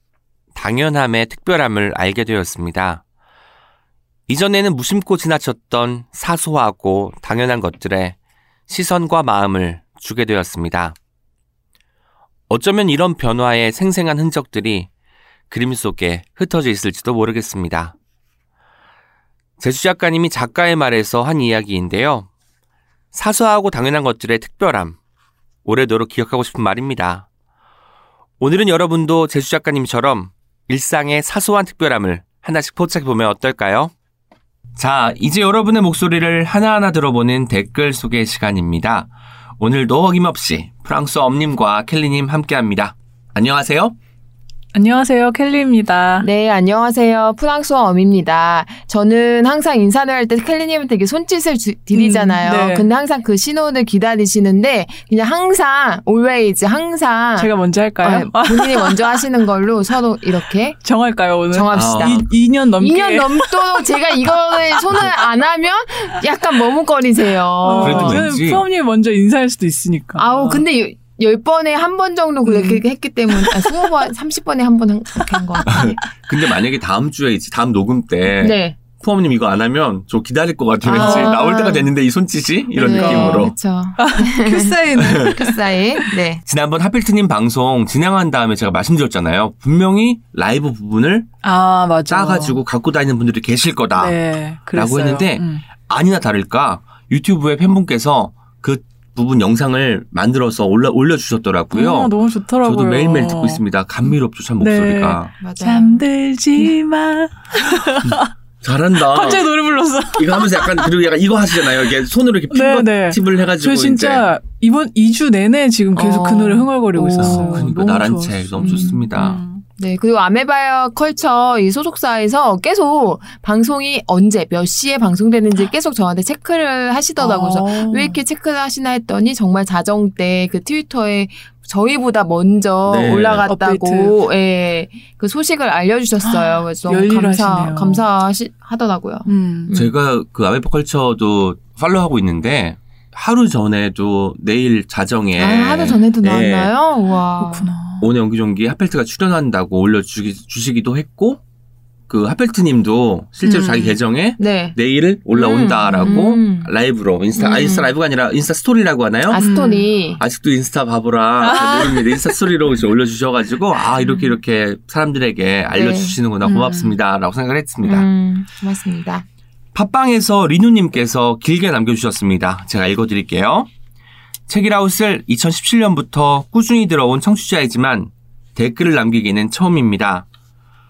당연함의 특별함을 알게 되었습니다. 이전에는 무심코 지나쳤던 사소하고 당연한 것들에 시선과 마음을 주게 되었습니다. 어쩌면 이런 변화의 생생한 흔적들이 그림 속에 흩어져 있을지도 모르겠습니다. 제주 작가님이 작가의 말에서 한 이야기인데요. 사소하고 당연한 것들의 특별함, 오래도록 기억하고 싶은 말입니다. 오늘은 여러분도 제주 작가님처럼 일상의 사소한 특별함을 하나씩 포착해보면 어떨까요? 자, 이제 여러분의 목소리를 하나하나 들어보는 댓글 소개 시간입니다. 오늘도 어김없이 프랑스 엄님과 켈리님 함께합니다. 안녕하세요. 안녕하세요. 켈리입니다. 네, 안녕하세요. 프랑스어 엄입니다. 저는 항상 인사를 할 때 켈리님한테 이게 손짓을 주, 드리잖아요. 음, 네. 근데 항상 그 신호를 기다리시는데 그냥 항상 always 항상 제가 먼저 할까요? 아, 본인이 먼저 하시는 걸로 서로 이렇게 정할까요, 오늘? 정합시다. 아, 이, 이 년 넘게. 이 년 넘도록 제가 이거를 손을 안 하면 약간 머뭇거리세요. 어, 그래도 왠지. 프롬님이 먼저 인사할 수도 있으니까. 아우, 근데 열 번에 한 번 정도 그렇게 음. 했기 때문에, 아, 스무 번, 삼십 번에 한 번 그렇게 한 것 같아요. 근데 만약에 다음 주에, 이제 다음 녹음 때, 네. 푸엄님 이거 안 하면 저 기다릴 것 같아요. 아. 나올 때가 됐는데 이 손짓이? 이런 네. 느낌으로. 그렇죠. 큐사인은. 큐사인. 네. 지난번 핫펠트님 방송 진행한 다음에 제가 말씀드렸잖아요. 분명히 라이브 부분을 아, 맞아. 따가지고 갖고 다니는 분들이 계실 거다. 네, 라고 했는데, 음. 아니나 다를까 유튜브에 팬분께서 그 부분 영상을 만들어서 올라, 올려주셨더라고요. 아, 너무 좋더라고요. 저도 매일매일 듣고 있습니다. 감미롭죠, 참 목소리가. 네, 잠들지 마. 잘한다. 갑자기 노래 불렀어. 이거 하면서 약간, 그리고 약간 이거 하시잖아요. 이게 손으로 이렇게 핀버팁을 해가지고. 저 진짜 이제. 이번 이 주 내내 지금 계속 어. 그 노래 흥얼거리고 오. 있었어요. 그러니까 나란 채 너무 좋습니다. 음. 음. 네, 그리고 아메바 컬처 이 소속사에서 계속 방송이 언제 몇 시에 방송되는지 계속 저한테 체크를 하시더라고요. 어. 왜 이렇게 체크를 하시나 했더니 정말 자정 때 그 트위터에 저희보다 먼저 네. 올라갔다고 예, 그 소식을 알려주셨어요. 그래서 감사, 감사하더라고요. 음. 제가 그 아메바 컬처도 팔로우하고 있는데 하루 전에도 내일 자정에 아, 하루 전에도 나왔나요? 네. 와 그렇구나. 오늘 옹기종기 핫펠트가 출연한다고 올려주시기도 했고 그 핫펠트님도 실제로 음. 자기 계정에 네. 내일 올라온다라고 음. 라이브로 인스타 음. 아, 인스타 라이브가 아니라 인스타 스토리라고 하나요? 아 스토리 음. 아직도 인스타 바보라 아. 모릅니다. 인스타 스토리로 이제 올려주셔가지고 아 이렇게 이렇게 사람들에게 알려주시는구나 네. 고맙습니다라고 생각을 했습니다. 음. 고맙습니다. 팟빵에서 리누님께서 길게 남겨주셨습니다. 제가 읽어드릴게요. 책일하우스를 이천십칠 년부터 꾸준히 들어온 청취자이지만 댓글을 남기기는 처음입니다.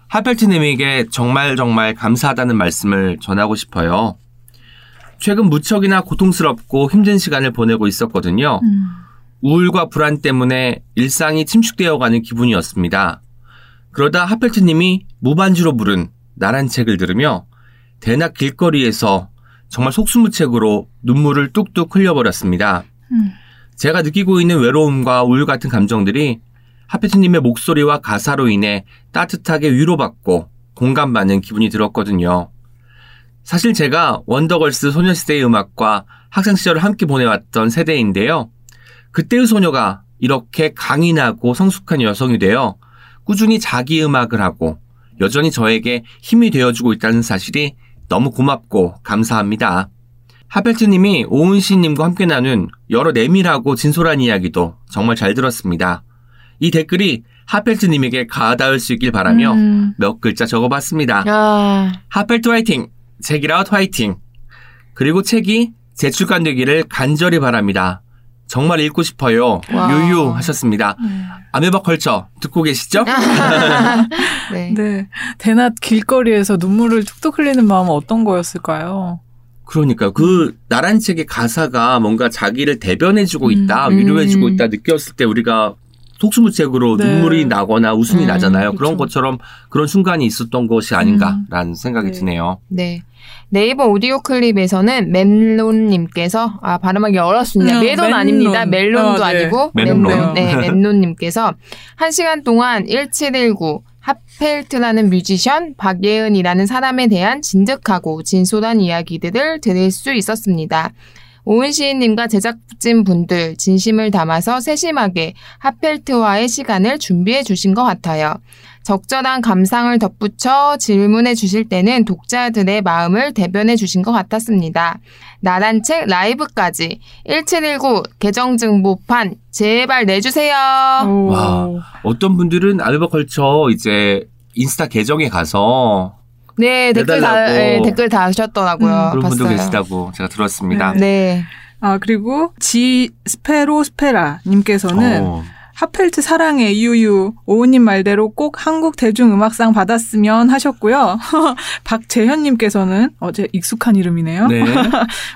핫펠트님에게 정말 정말 감사하다는 말씀을 전하고 싶어요. 최근 무척이나 고통스럽고 힘든 시간을 보내고 있었거든요. 음. 우울과 불안 때문에 일상이 침식되어가는 기분이었습니다. 그러다 핫펠트님이 무반주로 부른 나란 책을 들으며 대낮 길거리에서 정말 속수무책으로 눈물을 뚝뚝 흘려버렸습니다. 음. 제가 느끼고 있는 외로움과 우울 같은 감정들이 핫펠트님의 목소리와 가사로 인해 따뜻하게 위로받고 공감받는 기분이 들었거든요. 사실 제가 원더걸스 소녀시대의 음악과 학창시절을 함께 보내왔던 세대인데요. 그때의 소녀가 이렇게 강인하고 성숙한 여성이 되어 꾸준히 자기 음악을 하고 여전히 저에게 힘이 되어주고 있다는 사실이 너무 고맙고 감사합니다. 핫펠트님이 오은씨님과 함께 나눈 여러 내밀하고 진솔한 이야기도 정말 잘 들었습니다. 이 댓글이 핫펠트님에게 가닿을 수 있길 바라며 음. 몇 글자 적어봤습니다. 아. 핫펠트 화이팅! 책이라웃 화이팅! 그리고 책이 재출간되기를 간절히 바랍니다. 정말 읽고 싶어요. 와. 유유 하셨습니다. 음. 아메바 컬처 듣고 계시죠? 네. 네. 대낮 길거리에서 눈물을 툭툭 흘리는 마음은 어떤 거였을까요? 그러니까요. 그 나란 책의 가사가 뭔가 자기를 대변해주고 있다, 음. 위로해주고 있다 느꼈을 때 우리가 속수무책으로 네. 눈물이 나거나 웃음이 음, 나잖아요. 그쵸. 그런 것처럼 그런 순간이 있었던 것이 아닌가라는 음. 생각이 네. 드네요. 네. 네이버 오디오 클립에서는 멜론님께서 아 발음하기 어렵습니다. 멜론, 멜론 아닙니다. 멜론도 아, 네. 아니고 멜론. 멜론. 네, 멜론님께서 한 시간 동안 천칠백십구 핫펠트라는 뮤지션 박예은이라는 사람에 대한 진득하고 진솔한 이야기들을 들을 수 있었습니다. 오은 시인님과 제작진 분들 진심을 담아서 세심하게 핫펠트와의 시간을 준비해 주신 것 같아요. 적절한 감상을 덧붙여 질문해 주실 때는 독자들의 마음을 대변해 주신 것 같았습니다. 나란 책 라이브까지 천칠백십구 계정 정보판 제발 내주세요. 오. 와, 어떤 분들은 아메바 컬처 이제 인스타 계정에 가서 네, 댓글 다, 네, 댓글 다 하셨더라고요. 음, 그런 분도 계시다고 제가 들었습니다. 네. 네. 아, 그리고 지 스페로 스페라 님께서는 오. 핫펠트 사랑해 유유 오은님 말대로 꼭 한국 대중음악상 받았으면 하셨고요. 박재현 님께서는 어제 익숙한 이름이네요. 네.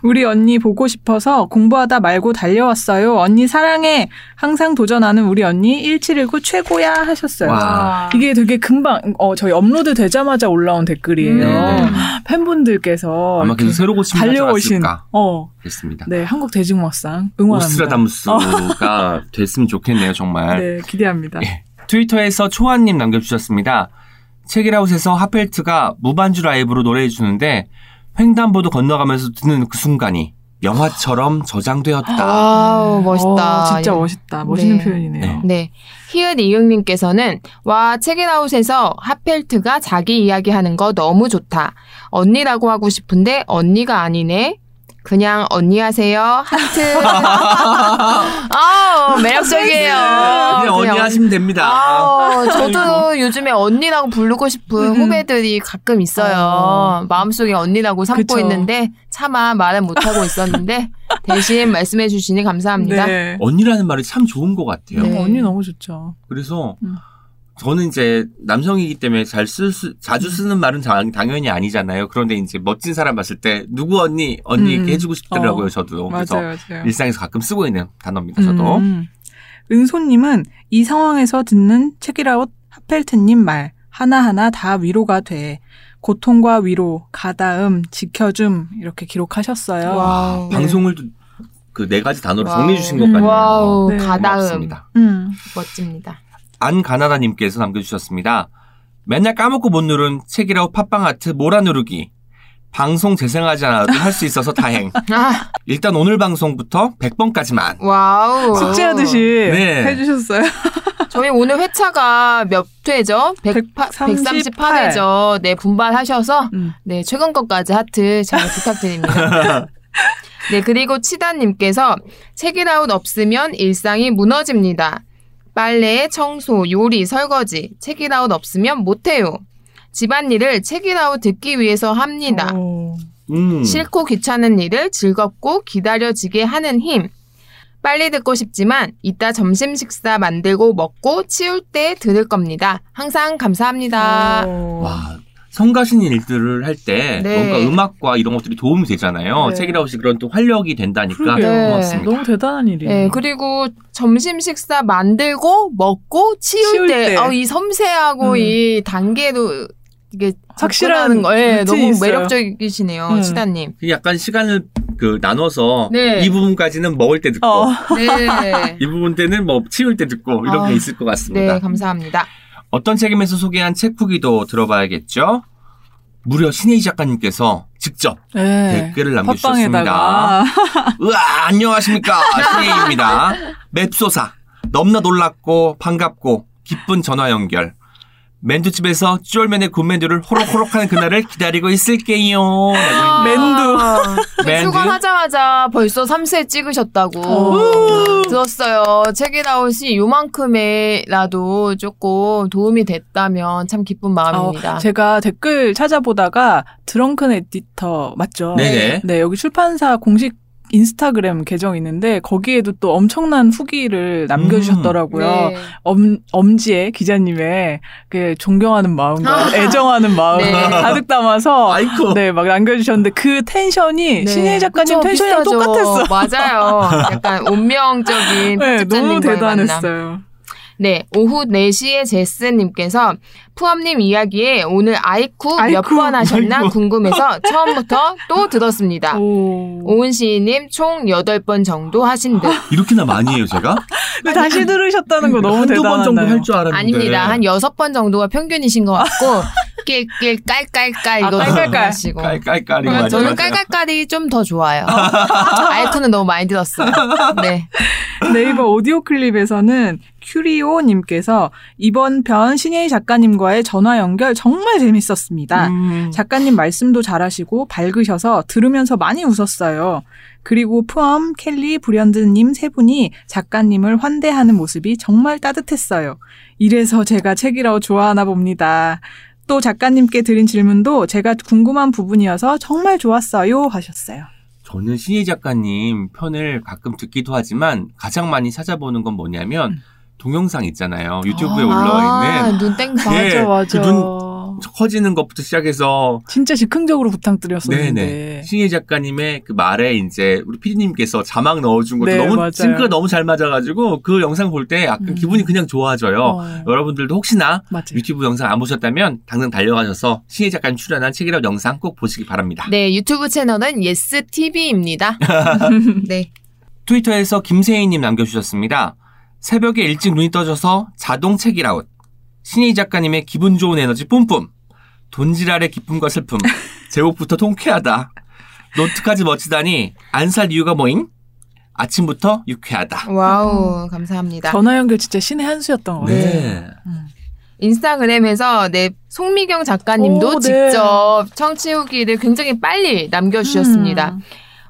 우리 언니 보고 싶어서 공부하다 말고 달려왔어요. 언니 사랑해. 항상 도전하는 우리 언니 천칠백십구 최고야 하셨어요. 와. 이게 되게 금방 어, 저희 업로드 되자마자 올라온 댓글이에요. 음. 팬분들께서 아마 계속 새로 고침을 달려오신 어. 됐습니다. 네, 한국 대중음악상 응원합니다. 오스트라다무스가 됐으면 좋겠네요. 정말. 네, 기대합니다. 예. 트위터에서 초아님 남겨주셨습니다. 책일아웃에서 핫펠트가 무반주 라이브로 노래해주는데 횡단보도 건너가면서 듣는 그 순간이 영화처럼 저장되었다. 아, 멋있다. 오, 진짜 멋있다. 멋있는 네. 표현이네요. 네. 네. 히읗 이응님께서는 와 책일아웃에서 핫펠트가 자기 이야기하는 거 너무 좋다. 언니라고 하고 싶은데 언니가 아니네. 그냥 언니 하세요. 하트. 아, 매력적이에요. 그냥, 그냥 언니 언... 하시면 됩니다. 아우, 저도 요즘에 언니라고 부르고 싶은 후배들이 가끔 있어요. 어. 마음속에 언니라고 삼고 그쵸. 있는데 차마 말은 못하고 있었는데 대신 말씀해 주시니 감사합니다. 네. 언니라는 말이 참 좋은 것 같아요. 네. 언니 너무 좋죠. 그래서 음. 저는 이제 남성이기 때문에 잘 쓸 수, 자주 쓰는 말은 당, 당연히 아니잖아요. 그런데 이제 멋진 사람 봤을 때 누구 언니, 언니 이렇게 음. 해주고 싶더라고요, 어. 저도. 그래서 맞아요, 맞아요. 일상에서 가끔 쓰고 있는 단어입니다, 저도. 음. 은소님은 이 상황에서 듣는 책이라웃 핫펠트님 말 하나하나 다 위로가 돼. 고통과 위로, 가다음, 지켜줌 이렇게 기록하셨어요. 와, 네. 방송을 그 네 가지 단어로 정리해 주신 것 같네요. 와우, 네. 가다음. 음. 멋집니다. 안가나다님께서 남겨주셨습니다. 맨날 까먹고 못 누른 책이라웃 팟빵 아트 몰아누르기. 방송 재생하지 않아도 할 수 있어서 다행. 아. 일단 오늘 방송부터 백 번까지만. 와우. 숙제하듯이 네. 해주셨어요. 저희 오늘 회차가 몇 회죠? 백삼십팔 회죠. 네, 분발하셔서 음. 네 최근 것까지 하트 잘 부탁드립니다. 네, 그리고 치다님께서 책이라웃 없으면 일상이 무너집니다. 빨래, 청소, 요리, 설거지, 책이라웃 없으면 못해요. 집안일을 책이라웃 듣기 위해서 합니다. 음. 싫고 귀찮은 일을 즐겁고 기다려지게 하는 힘. 빨리 듣고 싶지만 이따 점심 식사 만들고 먹고 치울 때 들을 겁니다. 항상 감사합니다. 오. 와, 성가신 일들을 할 때 네. 뭔가 음악과 이런 것들이 도움이 되잖아요. 네. 책이라웃이 그런 또 활력이 된다니까 네. 고맙습니다. 너무 대단한 일이에요. 네, 그리고 점심 식사 만들고 먹고 치울, 치울 때, 때. 어, 이 섬세하고 음. 이 단계도 이게 확실한 거예요. 네, 너무 있어요. 매력적이시네요, 음. 치다님. 약간 시간을 그 나눠서 네. 이 부분까지는 먹을 때 듣고, 어. 네. 이 부분 때는 뭐 치울 때 듣고 이렇게 어. 있을 것 같습니다. 네, 감사합니다. 어떤 책임에서 소개한 책 후기도 들어봐야겠죠? 무려 신혜희 작가님께서 직접 네. 댓글을 남겨주셨습니다. 으아, 안녕하십니까. 신혜희입니다. 맵소사. 넘나 놀랍고 반갑고 기쁜 전화 연결. 맨두집에서 쫄면의 군맨두를 호록호록하는 그날을 기다리고 있을게요. 아~ 맨두. 맨두. 출근하자마자 벌써 삼 세 찍으셨다고 들었어요. 책이라웃이 요만큼이라도 조금 도움이 됐다면 참 기쁜 마음입니다. 어, 제가 댓글 찾아보다가 드렁큰 에디터 맞죠? 네네. 네, 여기 출판사 공식 인스타그램 계정이 있는데 거기에도 또 엄청난 후기를 남겨주셨더라고요. 음, 네. 엄, 엄지의 기자님의 그 존경하는 마음과 애정하는 마음을 네. 가득 담아서 네, 막 남겨주셨는데 그 텐션이 네. 신혜희 작가님 그쵸, 텐션이랑 비슷하죠. 똑같았어. 맞아요. 약간 운명적인 네, 너무 대단했어요. 만남. 네, 오후 네 시에 제스님께서 푸엄님 이야기에 오늘 아이쿠, 아이쿠 몇 번 하셨나 아이쿠. 궁금해서 처음부터 또 들었습니다. 오. 오은 시인님 총 여덟 번 정도 하신 듯. 이렇게나 많이 해요, 제가? 아니, 다시 한, 들으셨다는 거 너무 대단하네요. 한두 번 정도 할 줄 알았는데. 아닙니다. 한 여섯 번 정도가 평균이신 것 같고 낄낄 깔깔깔 이거 아, 깔깔깔 하시고. 깔깔깔이 맞아요. 저는 깔깔깔이 좀 더 좋아요. 아이쿠는 너무 많이 들었어요. 네. 네이버 오디오 클립에서는 큐리오님께서 이번 편 신혜희 작가님과의 전화 연결 정말 재밌었습니다. 음. 작가님 말씀도 잘하시고 밝으셔서 들으면서 많이 웃었어요. 그리고 푸엄, 켈리, 불현듯님 세 분이 작가님을 환대하는 모습이 정말 따뜻했어요. 이래서 제가 책이라고 좋아하나 봅니다. 또 작가님께 드린 질문도 제가 궁금한 부분이어서 정말 좋았어요 하셨어요. 저는 신혜희 작가님 편을 가끔 듣기도 하지만 가장 많이 찾아보는 건 뭐냐면 음. 동영상 있잖아요. 유튜브에 아, 올라와 있는. 눈 땡. 네, 맞아, 맞아. 그 눈 커지는 것부터 시작해서. 진짜 즉흥적으로 부탁드렸었는데. 네네. 신혜 작가님의 그 말에 이제 우리 피디님께서 자막 넣어준 것도 네, 너무, 싱크가 너무 잘 맞아가지고 그 영상 볼 때 약간 음. 기분이 그냥 좋아져요. 어. 여러분들도 혹시나 맞아요. 유튜브 영상 안 보셨다면 당장 달려가셔서 신혜 작가님 출연한 책이라웃 영상 꼭 보시기 바랍니다. 네, 유튜브 채널은 예스티비입니다. 네. 트위터에서 김세희님 남겨주셨습니다. 새벽에 일찍 눈이 떠져서 자동 책이라웃. 신혜희 작가님의 기분 좋은 에너지 뿜뿜. 돈지랄의 기쁨과 슬픔. 제목부터 통쾌하다. 노트까지 멋지다니 안 살 이유가 뭐잉? 아침부터 유쾌하다. 와우, 감사합니다. 전화 연결 진짜 신의 한 수였던 거예요. 네. 음. 인스타그램에서 네, 송미경 작가님도 오, 네. 직접 청취 후기를 굉장히 빨리 남겨주셨습니다. 음.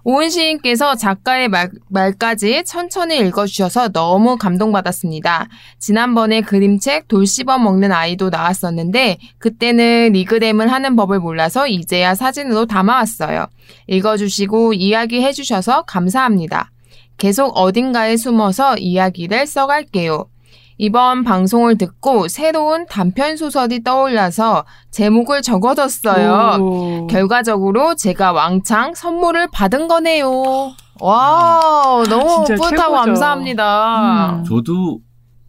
오은 시인께서 작가의 말, 말까지 천천히 읽어주셔서 너무 감동받았습니다. 지난번에 그림책 돌 씹어 먹는 아이도 나왔었는데 그때는 리그램을 하는 법을 몰라서 이제야 사진으로 담아왔어요. 읽어주시고 이야기해주셔서 감사합니다. 계속 어딘가에 숨어서 이야기를 써갈게요. 이번 방송을 듣고 새로운 단편소설이 떠올라서 제목을 적어뒀어요. 오. 결과적으로 제가 왕창 선물을 받은 거네요. 와, 너무 뿌듯하고 감사합니다. 음. 저도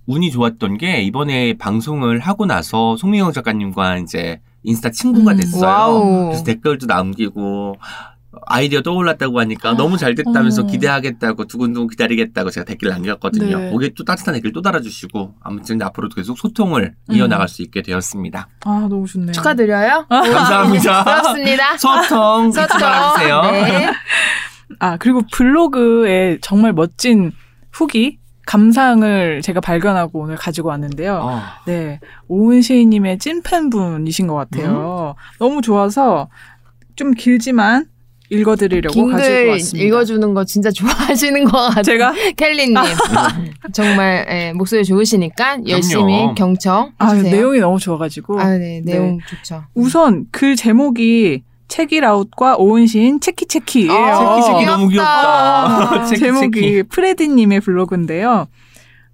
운이 좋았던 게 이번에 방송을 하고 나서 송미영 작가님과 이제 인스타 친구가 됐어요. 음. 와우. 그래서 댓글도 남기고 아이디어 떠올랐다고 하니까 너무 잘 됐다면서 어. 기대하겠다고 두근두근 기다리겠다고 제가 댓글 남겼거든요. 네. 거기에 또 따뜻한 댓글 또 달아주시고 아무튼 앞으로도 계속 소통을 음. 이어나갈 수 있게 되었습니다. 아, 너무 좋네요. 축하드려요. 감사합니다. 고맙습니다. 소통 기다려주세요. 네. 아, 그리고 블로그에 정말 멋진 후기 감상을 제가 발견하고 오늘 가지고 왔는데요. 어. 네, 오은 시인님의 찐팬분이신 것 같아요. 음? 너무 좋아서 좀 길지만 읽어드리려고 가지고 왔습니다. 읽어주는 거 진짜 좋아하시는 것 같아요. 제가? 켈리님. 아. 정말 예, 목소리 좋으시니까 열심히 그럼요. 경청 해주세요. 아, 내용이 너무 좋아가지고. 아, 네, 내용 네. 좋죠. 우선 글 제목이 체키라웃과 오은 시인 체키체키예요. 아, 체키체키 너무 귀엽다. 체키, 제목이 체키. 프레디님의 블로그인데요.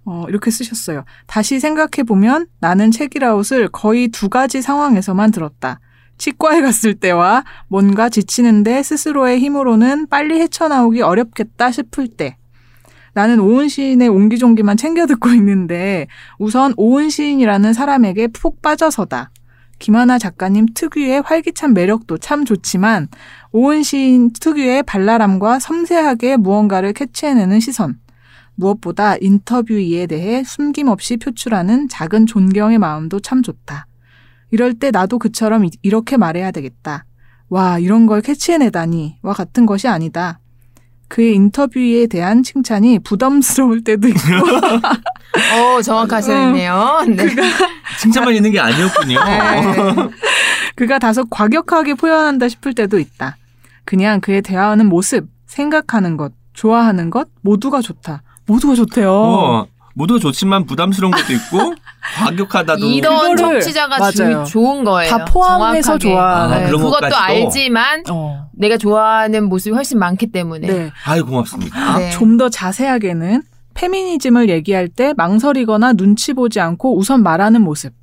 어, 이렇게 쓰셨어요. 다시 생각해보면 나는 체키라웃을 거의 두 가지 상황에서만 들었다. 치과에 갔을 때와 뭔가 지치는데 스스로의 힘으로는 빨리 헤쳐나오기 어렵겠다 싶을 때. 나는 오은 시인의 옹기종기만 챙겨 듣고 있는데 우선 오은 시인이라는 사람에게 푹 빠져서다. 김하나 작가님 특유의 활기찬 매력도 참 좋지만 오은 시인 특유의 발랄함과 섬세하게 무언가를 캐치해내는 시선. 무엇보다 인터뷰에 대해 숨김없이 표출하는 작은 존경의 마음도 참 좋다. 이럴 때 나도 그처럼 이렇게 말해야 되겠다. 와, 이런 걸 캐치해내다니와 같은 것이 아니다. 그의 인터뷰에 대한 칭찬이 부담스러울 때도 있고. 오, 정확하셨네요. 네. 그가 칭찬만 있는 게 아니었군요. 네. 그가 다소 과격하게 표현한다 싶을 때도 있다. 그냥 그의 대화하는 모습, 생각하는 것, 좋아하는 것 모두가 좋다. 모두가 좋대요. 어. 모두 좋지만 부담스러운 것도 있고 과격하다도 이런 청취자가 주, 좋은 거예요. 다 포함해서 좋아하는. 아, 네. 그것도 알지만 어. 내가 좋아하는 모습이 훨씬 많기 때문에. 네. 아유, 고맙습니다. 네. 좀 더 자세하게는 페미니즘을 얘기할 때 망설이거나 눈치 보지 않고 우선 말하는 모습.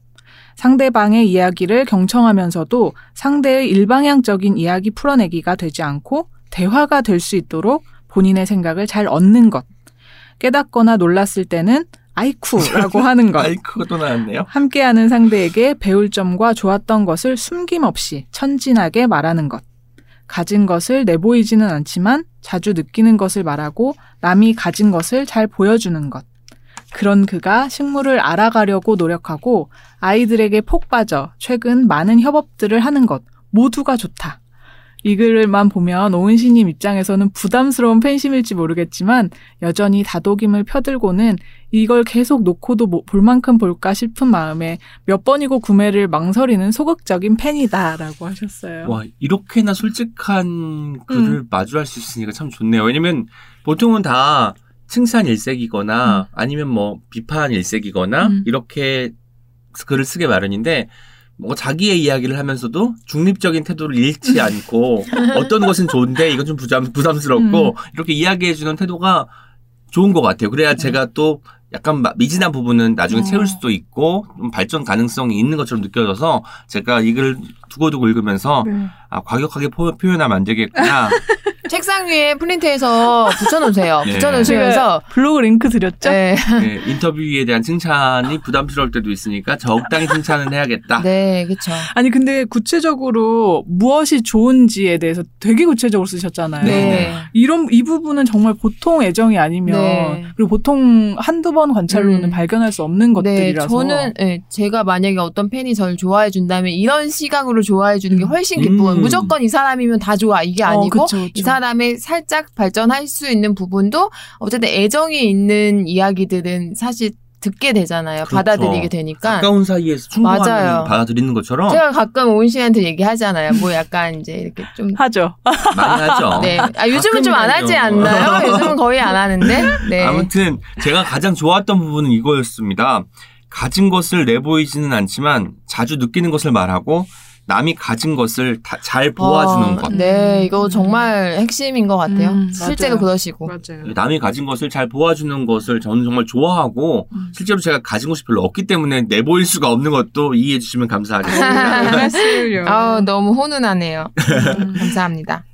상대방의 이야기를 경청하면서도 상대의 일방향적인 이야기 풀어내기가 되지 않고 대화가 될 수 있도록 본인의 생각을 잘 얻는 것. 깨닫거나 놀랐을 때는 아이쿠라고 하는 것. 아이쿠가 또 나왔네요. 함께하는 상대에게 배울 점과 좋았던 것을 숨김없이 천진하게 말하는 것. 가진 것을 내보이지는 않지만 자주 느끼는 것을 말하고 남이 가진 것을 잘 보여주는 것. 그런 그가 식물을 알아가려고 노력하고 아이들에게 폭 빠져 최근 많은 협업들을 하는 것. 모두가 좋다. 이 글만 보면 오은 시님 입장에서는 부담스러운 팬심일지 모르겠지만 여전히 다독임을 펴들고는 이걸 계속 놓고도 뭐 볼 만큼 볼까 싶은 마음에 몇 번이고 구매를 망설이는 소극적인 팬이다라고 하셨어요. 와, 이렇게나 솔직한 글을 음. 마주할 수 있으니까 참 좋네요. 왜냐면 보통은 다 칭찬 일색이거나 음. 아니면 뭐 비판 일색이거나 음. 이렇게 글을 쓰게 마련인데 뭐 자기의 이야기를 하면서도 중립적인 태도를 잃지 않고 어떤 것은 좋은데 이건 좀 부담, 부담스럽고 음. 이렇게 이야기해주는 태도가 좋은 것 같아요. 그래야 음. 제가 또 약간 미진한 부분은 나중에 어. 채울 수도 있고 좀 발전 가능성이 있는 것처럼 느껴져서 제가 이 글을 두고두고 읽으면서 네. 아, 과격하게 포, 표현하면 안 되겠구나. 책상 위에 프린트해서 붙여놓으세요. 네. 붙여놓으시면서 블로그 링크 드렸죠? 네. 네, 인터뷰에 대한 칭찬이 부담스러울 때도 있으니까 적당히 칭찬은 해야겠다. 네, 그렇죠. 아니 근데 구체적으로 무엇이 좋은지에 대해서 되게 구체적으로 쓰셨잖아요. 네. 이런 이 부분은 정말 보통 애정이 아니면 네. 그리고 보통 한두 번 관찰로는 음. 발견할 수 없는 것들이라서. 네, 저는 네, 제가 만약에 어떤 팬이 저를 좋아해 준다면 이런 시각으로 좋아해 주는 게 훨씬 기쁨. 음. 무조건 이 사람이면 다 좋아 이게 아니고 어, 그쵸, 그쵸. 이 사람 사람의 살짝 발전할 수 있는 부분도 어쨌든 애정이 있는 이야기들은 사실 듣게 되잖아요. 그렇죠. 받아들이게 되니까. 가까운 사이에서 충분하게 받아들이는 것처럼. 제가 가끔 오은 씨한테 얘기하잖아요. 뭐 약간 이제 이렇게 좀. 하죠. 많이 하죠. 네. 아, 요즘은 좀 안 하지 않나요? 요즘은 거의 안 하는데. 네. 아무튼 제가 가장 좋았던 부분은 이거였습니다. 가진 것을 내보이지는 않지만 자주 느끼는 것을 말하고 남이 가진 것을 다 잘 보아주는 아, 것. 네, 이거 정말 핵심인 것 같아요. 음, 실제로 맞아요. 그러시고. 맞아요. 남이 가진 것을 잘 보아주는 것을 저는 정말 좋아하고 음. 실제로 제가 가진 것이 별로 없기 때문에 내보일 수가 없는 것도 이해해 주시면 감사하겠습니다. 아, 너무 훈훈하네요. 음, 감사합니다.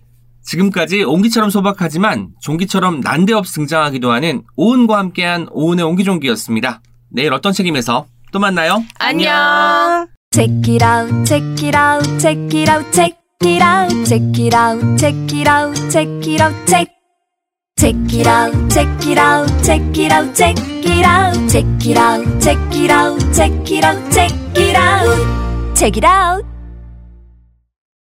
지금까지 옹기처럼 소박하지만 종기처럼 난데없이 등장하기도 하는 오은과 함께한 오은의 옹기종기였습니다. 내일 어떤 책임에서 또 만나요. 안녕. Check it out, check it out, check it out, check it out, check it out, check it out, check it out, check. Check it out, check it out, check it out, check it out, check it out, check it out, check it out, check it out, check it out.